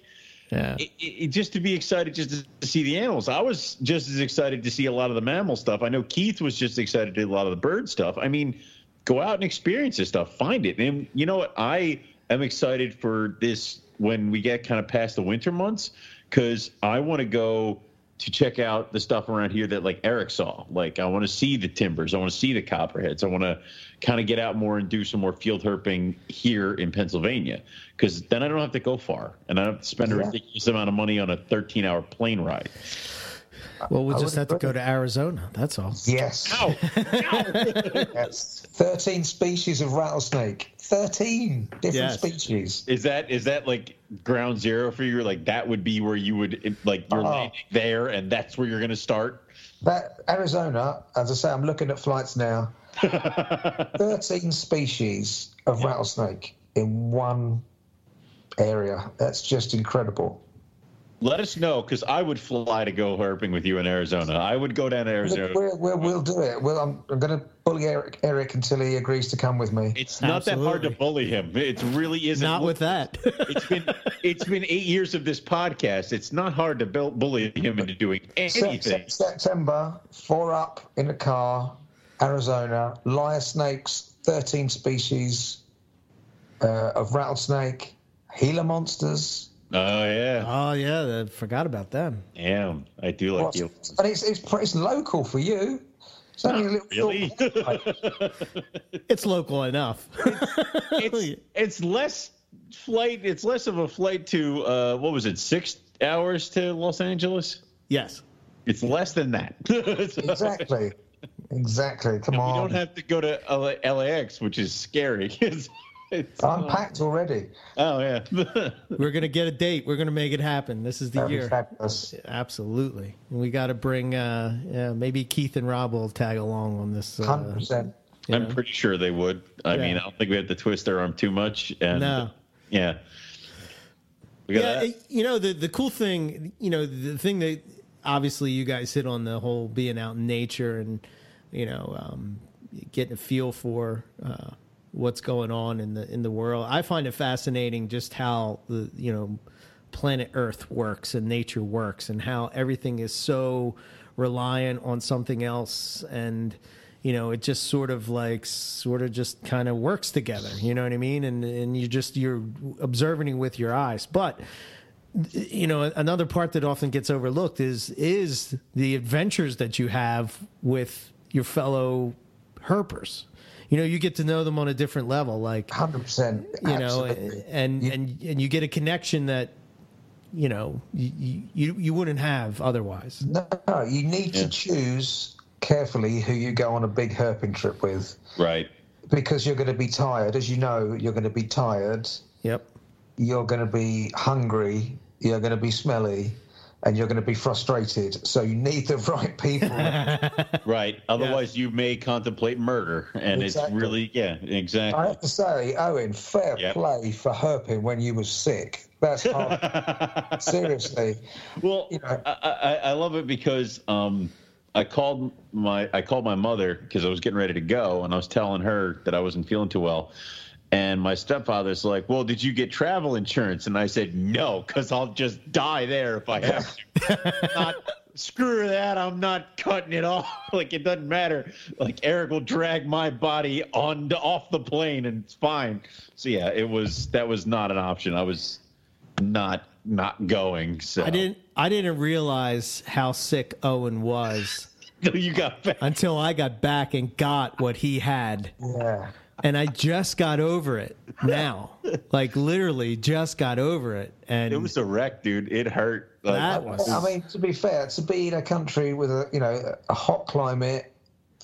yeah. it, it, just to be excited just to, to see the animals. I was just as excited to see a lot of the mammal stuff. I know Keith was just excited to do a lot of the bird stuff. I mean, go out and experience this stuff. Find it. And you know what? I am excited for this when we get kind of past the winter months because I want to go to check out the stuff around here that, like, Eric saw. Like, I want to see the timbers. I want to see the copperheads. I want to kind of get out more and do some more field herping here in Pennsylvania because then I don't have to go far, and I don't have to spend yeah. a ridiculous amount of money on a thirteen-hour plane ride. Well, we'll I just have to go to Arizona. That's all. Yes. Ow. Ow. Yes. thirteen species of rattlesnake. thirteen different yes. species. Is that is that like ground zero for you? Like that would be where you would like you're uh-huh. landing there, and that's where you're going to start. That Arizona, as I say, I'm looking at flights now. thirteen species of yeah. rattlesnake in one area. That's just incredible. Let us know, because I would fly to go herping with you in Arizona. I would go down to Arizona. We're, we're, we'll do it. We'll, I'm, I'm going to bully Eric, Eric until he agrees to come with me. It's not Absolutely. that hard to bully him. It really isn't. Not with that. It's been it's been eight years of this podcast. It's not hard to bully him into doing anything. Se- se- September, four up in a car, Arizona, lyre snakes, thirteen species uh, of rattlesnake, Gila monsters. Oh yeah! Oh yeah! I forgot about them. Yeah, I do like you. But it's it's it's local for you. It's only a little really. It's local enough. it's, it's it's less flight. It's less of a flight to uh, what was it? Six hours to Los Angeles. Yes. It's less than that. so, exactly. Exactly. Come on. We don't have to go to L A X, which is scary. It's, I'm uh, packed already. Oh, yeah. We're going to get a date. We're going to make it happen. This is the That'd year. Fabulous. Absolutely. We got to bring, uh, yeah, maybe Keith and Rob will tag along on this. Uh, one hundred percent. I'm know? pretty sure they would. I yeah. mean, I don't think we have to twist their arm too much. And, no. Yeah. We got yeah, you know, the, the cool thing, you know, the thing that obviously you guys hit on the whole being out in nature and, you know, um, getting a feel for, uh, what's going on in the in the world. I find it fascinating just how the you know planet Earth works and nature works and how everything is so reliant on something else, and you know it just sort of like sort of just kind of works together, you know what I mean? And and you just you're observing it with your eyes. But you know, another part that often gets overlooked is is the adventures that you have with your fellow herpers. You know, you get to know them on a different level, like one hundred percent. You know, absolutely. and you, and and you get a connection that, you know, you you, you wouldn't have otherwise. No, you need yeah. to choose carefully who you go on a big herping trip with, right? Because you're going to be tired, as you know. You're going to be tired. Yep. You're going to be hungry. You're going to be smelly. And you're going to be frustrated. So you need the right people. Right. Otherwise, yeah. you may contemplate murder. And exactly. it's really, yeah, exactly. I have to say, Owen, fair yep. play for herping when you were sick. That's hard. Seriously. Well, you know. I, I, I love it because um, I called my I called my mother because I was getting ready to go. And I was telling her that I wasn't feeling too well. And my stepfather's like, well, did you get travel insurance? And I said, no, because I'll just die there if I have to. Not, screw that. I'm not cutting it off. Like, it doesn't matter. Like, Eric will drag my body on the, off the plane, and it's fine. So, yeah, it was that was not an option. I was not not going. So I didn't I didn't realize how sick Owen was you got back. Until I got back and got what he had. Yeah. And I just got over it now, like literally just got over it. And it was a wreck, dude. It hurt. Like, that was. I mean, to be fair, to be in a country with a you know a hot climate,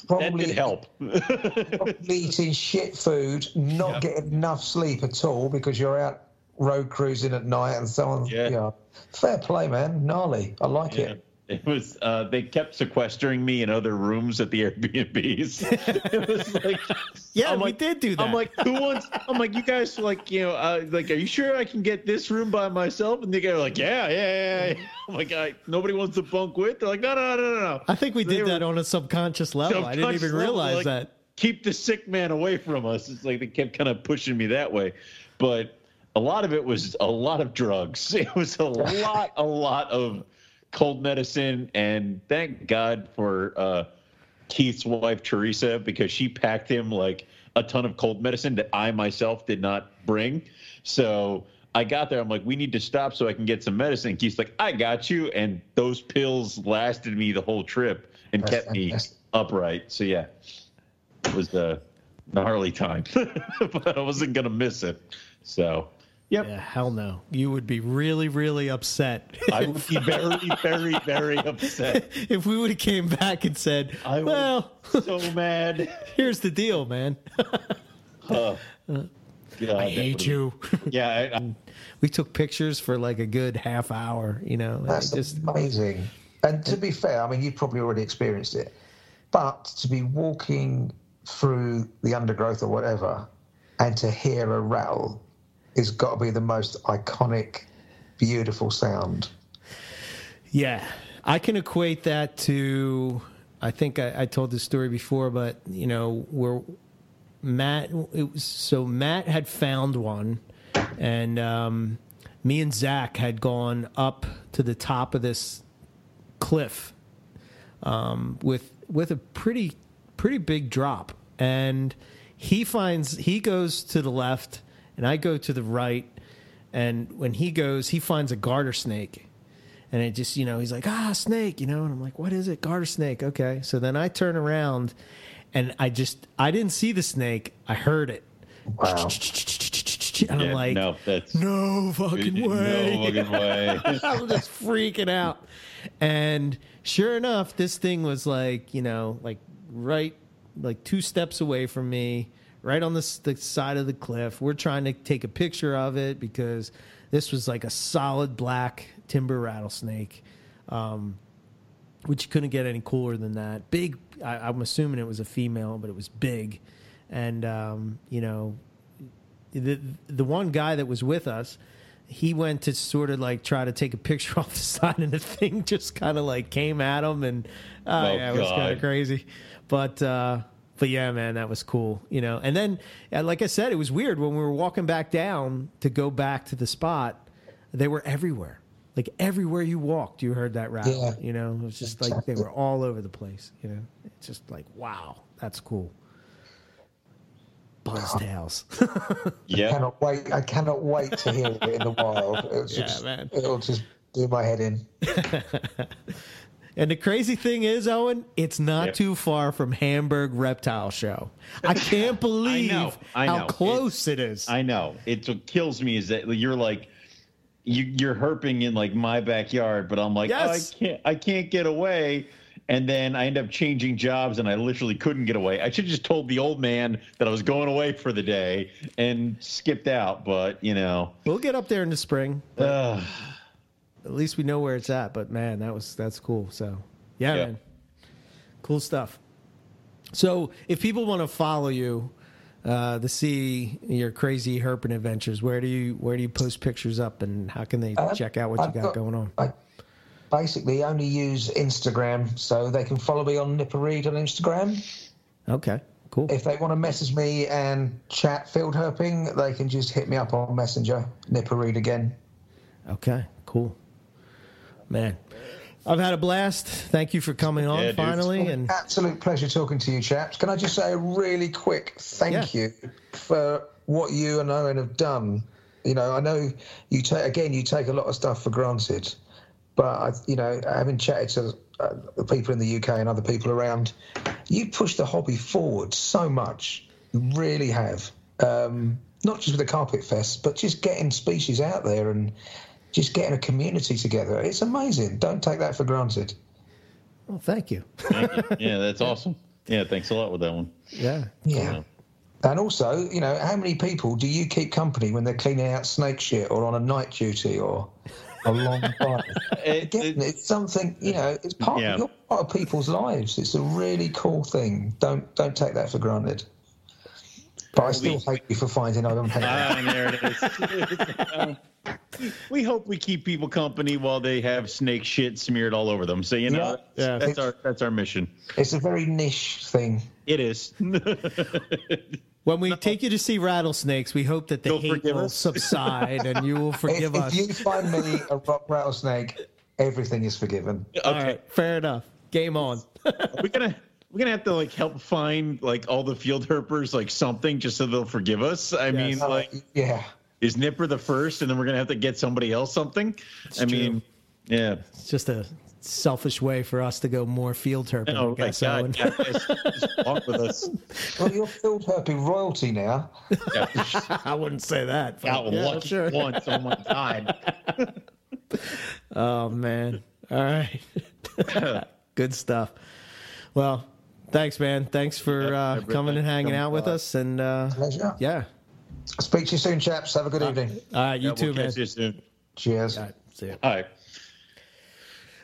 probably that help. Probably eating shit food, not yeah. getting enough sleep at all because you're out road cruising at night and so on. Yeah, you know, fair play, man. Gnarly. I like yeah. it. It was. Uh, they kept sequestering me in other rooms at the Airbnbs. It was like, yeah, I'm we like, did do that. I'm like, who wants? I'm like, you guys, like, you know, uh, like, are you sure I can get this room by myself? And they go like, yeah, yeah, yeah. I'm like, I, nobody wants to bunk with. They're like, no, no, no, no, no. I think we did they that were, on a subconscious level. Subconscious I didn't even realize level, like, that. Keep the sick man away from us. It's like they kept kind of pushing me that way, but a lot of it was a lot of drugs. It was a lot, a lot of. cold medicine, and thank God for uh, Keith's wife, Teresa, because she packed him like a ton of cold medicine that I myself did not bring. So I got there. I'm like, we need to stop so I can get some medicine. Keith's like, I got you. And those pills lasted me the whole trip and that's kept fantastic. me upright. So, yeah, it was a gnarly time, but I wasn't going to miss it. So... Yep. Yeah, hell no. You would be really, really upset. I would be very, very, very upset. If we would have came back and said, I well, so mad. Here's the deal, man. uh, yeah, I hate you. Yeah. I, I, we took pictures for like a good half hour, you know. That's just, amazing. And to be fair, I mean, you've probably already experienced it. But to be walking through the undergrowth or whatever and to hear a rattle, it's got to be the most iconic, beautiful sound. Yeah, I can equate that to, I think I, I told this story before, but, you know, we're, Matt, it was, so Matt had found one, and um, me and Zach had gone up to the top of this cliff um, with with a pretty pretty big drop, and he finds he goes to the left and I go to the right, and when he goes, he finds a garter snake, and it just, you know, he's like, ah, snake, you know, and I'm like, what is it? Garter snake, okay. So then I turn around, and I just, I didn't see the snake. I heard it. Wow. And yeah, I'm like, no, that's, no fucking way. No fucking way. I'm just freaking out. And sure enough, this thing was like, you know, like right, like two steps away from me, right on the, the side of the cliff. We're trying to take a picture of it because this was like a solid black timber rattlesnake, um, which couldn't get any cooler than that. Big. I, I'm assuming it was a female, but it was big. And, um, you know, the the one guy that was with us, he went to sort of like try to take a picture off the side, and the thing just kind of like came at him. And uh, oh, yeah, it was kind of crazy. But, uh, but yeah, man, that was cool, you know. And then, like I said, it was weird. When we were walking back down to go back to the spot, they were everywhere. Like everywhere you walked, you heard that rattle. Yeah. You know, it was just like they were all over the place. You know, it's just like, wow, that's cool. Buzz tails. Yeah, I cannot wait. I cannot wait to hear it in the wild. It'll just, yeah, man. It'll just do my head in. And the crazy thing is, Owen, it's not yep. too far from Hamburg Reptile Show. I can't believe I know, I know. how close it's, it is. I know. It's what kills me is that you're like. You, you're herping in like my backyard, but I'm like, yes. oh, I can't, I can't get away. And then I end up changing jobs, and I literally couldn't get away. I should have just told the old man that I was going away for the day and skipped out. But you know, we'll get up there in the spring. At least we know where it's at. But man, that was that's cool. So yeah, yeah. man, cool stuff. So if people want to follow you. Uh, to see your crazy herping adventures, where do you where do you post pictures up, and how can they um, check out what I've you got, got going on? I basically only use Instagram, so they can follow me on Nipper Reed on Instagram. Okay, cool. If they want to message me and chat field herping, they can just hit me up on Messenger, Nipper Reed again. Okay, cool. Man, I've had a blast. Thank you for coming on, yeah, finally. It's and absolute pleasure talking to you, chaps. Can I just say a really quick thank yeah. you for what you and Owen have done? You know, I know you take again, you take a lot of stuff for granted, but I, you know, having chatted to uh, the people in the U K and other people around, you pushed the hobby forward so much. You really have. Um, not just with the Carpet Fest, but just getting species out there and. Just getting a community together. It's amazing. Don't take that for granted. Well, thank you. Thank you. Yeah, that's awesome. Yeah, thanks a lot with that one. Yeah. Yeah. Cool. And also, you know, how many people do you keep company when they're cleaning out snake shit or on a night duty or a long bike? it, Again, it, it's something, you know, it's part, yeah. of, you're part of people's lives. It's a really cool thing. Don't don't take that for granted. But I still we, hate you for finding out. Ah, there it is. We hope we keep people company while they have snake shit smeared all over them. So, you know, yeah, yeah. that's our that's our mission. It's a very niche thing. It is. When we no. take you to see rattlesnakes, we hope that the You'll hate will us. subside and you will forgive if, us. If you find me a rock rattlesnake, everything is forgiven. Okay. All right, fair enough. Game on. We're going to... We're going to have to, like, help find, like, all the field herpers, like, something just so they'll forgive us. I yes. mean, like, uh, yeah, is Nipper the first, and then we're going to have to get somebody else something? It's I true. mean, yeah. It's just a selfish way for us to go more field herping. Oh, my God. Yeah, just, just walk with us. Well, you're field herping royalty now. Yeah. I wouldn't say that. I will yeah, watch sure. once on my time. Oh, man. All right. Good stuff. Well. Thanks, man. Thanks for uh, coming and hanging out with us. And uh, pleasure. Yeah. I'll speak to you soon, chaps. Have a good evening. All right, you yeah, too, we'll man. Catch you soon. Cheers. All right, see you. All right.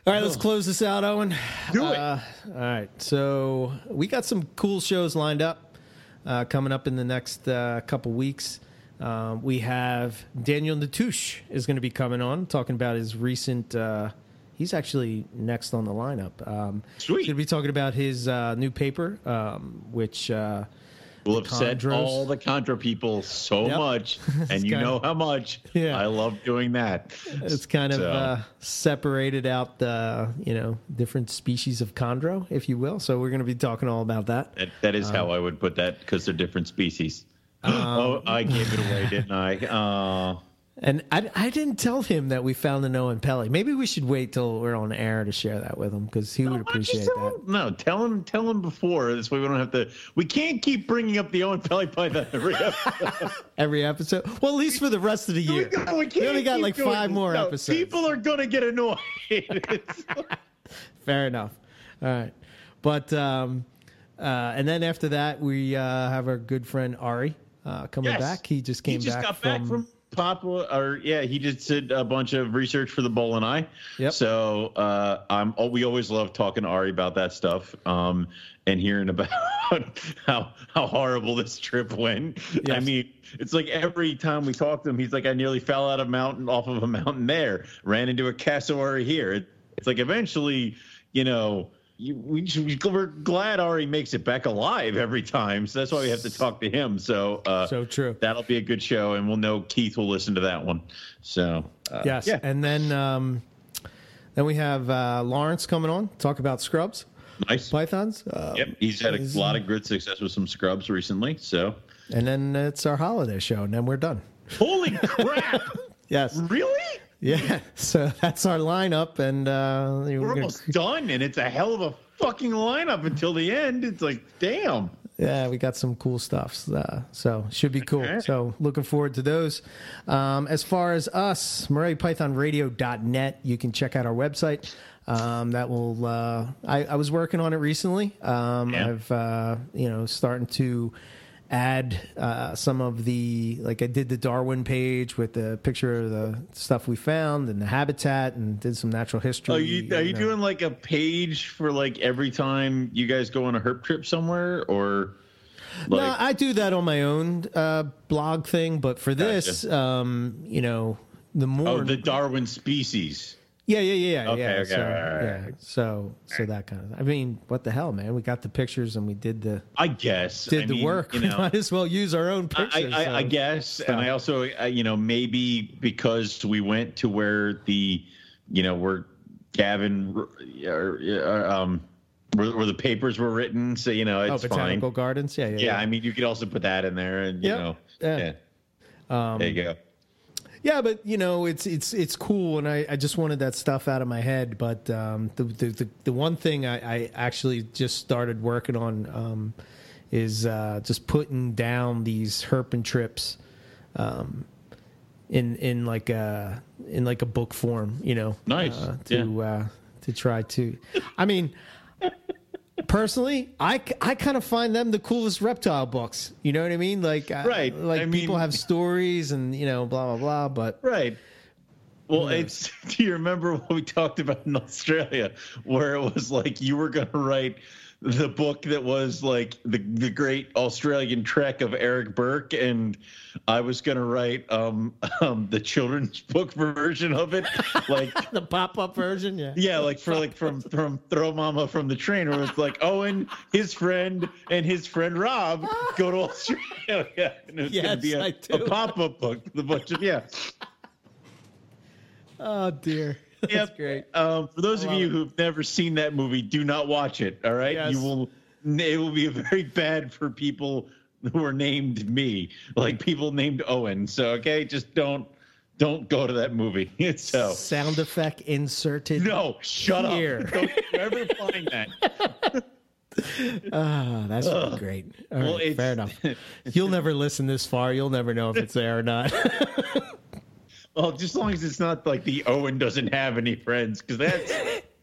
All right, let's close this out, Owen. Do it. Uh, all right. So we got some cool shows lined up uh, coming up in the next uh, couple weeks. Um, we have Daniel Natusch is going to be coming on, talking about his recent. Uh, He's actually next on the lineup. Um, Sweet. Going to be talking about his uh, new paper, um, which uh, will upset Chondros. all the Chondro people so yep. much, and you know of, how much yeah. I love doing that. It's kind so. of uh, separated out the you know different species of Chondro, if you will. So we're going to be talking all about that. That, that is um, how I would put that, because they're different species. Um, oh, I gave it away, didn't I? Uh, And I, I didn't tell him that we found an Oenpelli. Maybe we should wait till we're on air to share that with him, because he no, would appreciate that. Him, no, tell him, tell him before. This way we don't have to. We can't keep bringing up the Oenpelli Python every episode. every episode. Well, at least for the rest of the year. No, we, we only got like going, five more no, episodes. People are gonna get annoyed. Fair enough. All right, but um, uh, and then after that we uh, have our good friend Ari uh, coming yes. back. He just came he just back, got from, back from. Pop, or yeah, he just did a bunch of research for the Bull and I. Yep. So uh, I'm. Oh, we always love talking to Ari about that stuff, um, and hearing about how how horrible this trip went. Yes. I mean, it's like every time we talk to him, he's like, "I nearly fell out of a mountain, off of a mountain there, ran into a cassowary here." It's like eventually, you know. We're glad Ari makes it back alive every time, so that's why we have to talk to him. So, uh, so true. That'll be a good show, and we'll know Keith will listen to that one. So, uh, yes, yeah. And then um, then we have uh, Lawrence coming on talk about scrubs, nice pythons. Uh, yep, he's had a he's, lot of good success with some scrubs recently. So, and then it's our holiday show, and then we're done. Holy crap! Yes, really. Yeah, so that's our lineup, and uh, we're, we're almost gonna... done, and it's a hell of a fucking lineup until the end. It's like, damn. Yeah, we got some cool stuff, uh, so should be cool. Okay. So looking forward to those. Um, as far as us, Morelia Python Radio dot net, you can check out our website. Um, that will. Uh, I, I was working on it recently. Um, yeah. I've uh, you know starting to. add uh, some of the, like I did the Darwin page with the picture of the stuff we found and the habitat, and did some natural history. Oh, you, are you doing like a page for like every time you guys go on a herp trip somewhere, or? Like... No, I do that on my own uh, blog thing, but for this, gotcha. um, you know, the more. Oh, the Darwin species. Yeah, yeah, yeah, yeah. Okay, yeah. Okay, so, right. yeah. so, so that kind of. I mean, what the hell, man? We got the pictures and we did the. I guess did I the mean, work. You know, we might as well use our own pictures. I, I, so. I guess, and I also, I, you know, maybe because we went to where the, you know, where Gavin, or um, where, where the papers were written. So you know, it's oh, fine. Botanical Gardens. Yeah, yeah, yeah. Yeah, I mean, you could also put that in there, and you yep. know, yeah. yeah. Um, there you go. Yeah, but you know it's it's it's cool, and I, I just wanted that stuff out of my head. But um, the, the the the one thing I, I actually just started working on um, is uh, just putting down these herping trips um, in in like a in like a book form, you know. Nice uh, to yeah. uh, to try to. I mean. Personally, I, I kind of find them the coolest reptile books. You know what I mean? Like, right. I, like I mean, people have stories and, you know, blah, blah, blah. But right. Well, yeah. it's. Do you remember what we talked about in Australia where it was like you were going to write the book that was like the, the great Australian trek of Eric Burke, and I was going to write um, um, the children's book version of it, like the pop-up version, yeah, yeah, like for like from from Throw Mama from the Train, where it's like Owen, his friend, and his friend Rob go to Australia, and it's yes, going to be a, a pop-up book, the bunch of yeah. Oh dear. That's yep. great. Um, for those of you it. who've never seen that movie, do not watch it. All right, yes. you will. It will be very bad for people who are named me, like people named Owen. So okay, just don't don't go to that movie. So sound effect inserted. No, shut here. up. Don't ever find that. Oh, that's really great. All well, right, fair enough. You'll never listen this far. You'll never know if it's there or not. Well, just as long as it's not like the Owen doesn't have any friends, because that's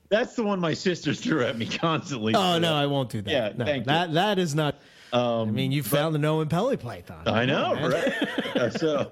that's the one my sisters threw at me constantly. Oh so. no, I won't do that. Yeah, no, thank that you. that is not. Um, I mean, you found an Oenpelli python. I know, man. right? uh, so,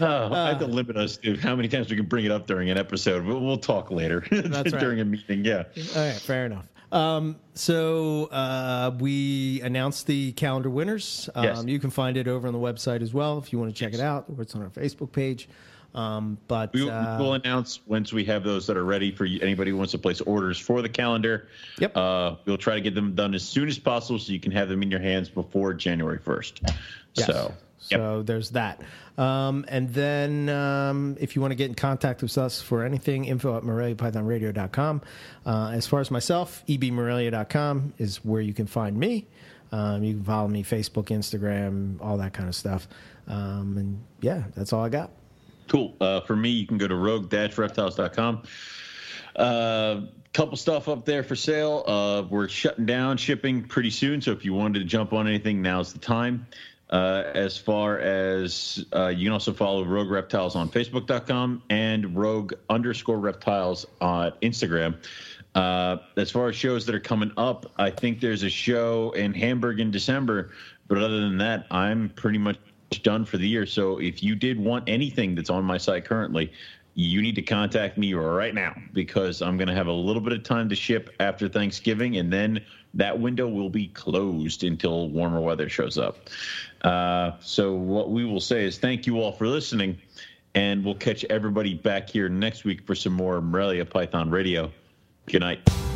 oh, uh, I have to limit us to how many times we can bring it up during an episode. But we'll talk later that's during right. a meeting. Yeah. All right. Fair enough. Um, so uh, we announced the calendar winners. Um, yes. You can find it over on the website as well if you want to check yes. it out, or it's on our Facebook page. Um, but we will uh, announce once we have those that are ready for anybody who wants to place orders for the calendar. Yep. Uh, we'll try to get them done as soon as possible so you can have them in your hands before January first. Yes. So, yep. So there's that. Um, and then um, if you want to get in contact with us for anything, info at morelia python radio dot com. Uh, as far as myself, e b morelia dot com is where you can find me. Um, you can follow me, Facebook, Instagram, all that kind of stuff. Um, and yeah, that's all I got. Cool. Uh, for me, you can go to rogue dash reptiles dot com. A uh, couple stuff up there for sale. Uh, we're shutting down shipping pretty soon, so if you wanted to jump on anything, now's the time. Uh, as far as uh, you can also follow Rogue Reptiles on facebook dot com and Rogue underscore Reptiles on Instagram. Uh, as far as shows that are coming up, I think there's a show in Hamburg in December, but other than that, I'm pretty much done for the year. So if you did want anything that's on my site currently, you need to contact me right now, because I'm going to have a little bit of time to ship after Thanksgiving, and then that window will be closed until warmer weather shows up. Uh, so what we will say is thank you all for listening, and we'll catch everybody back here next week for some more Morelia Python Radio. Good night.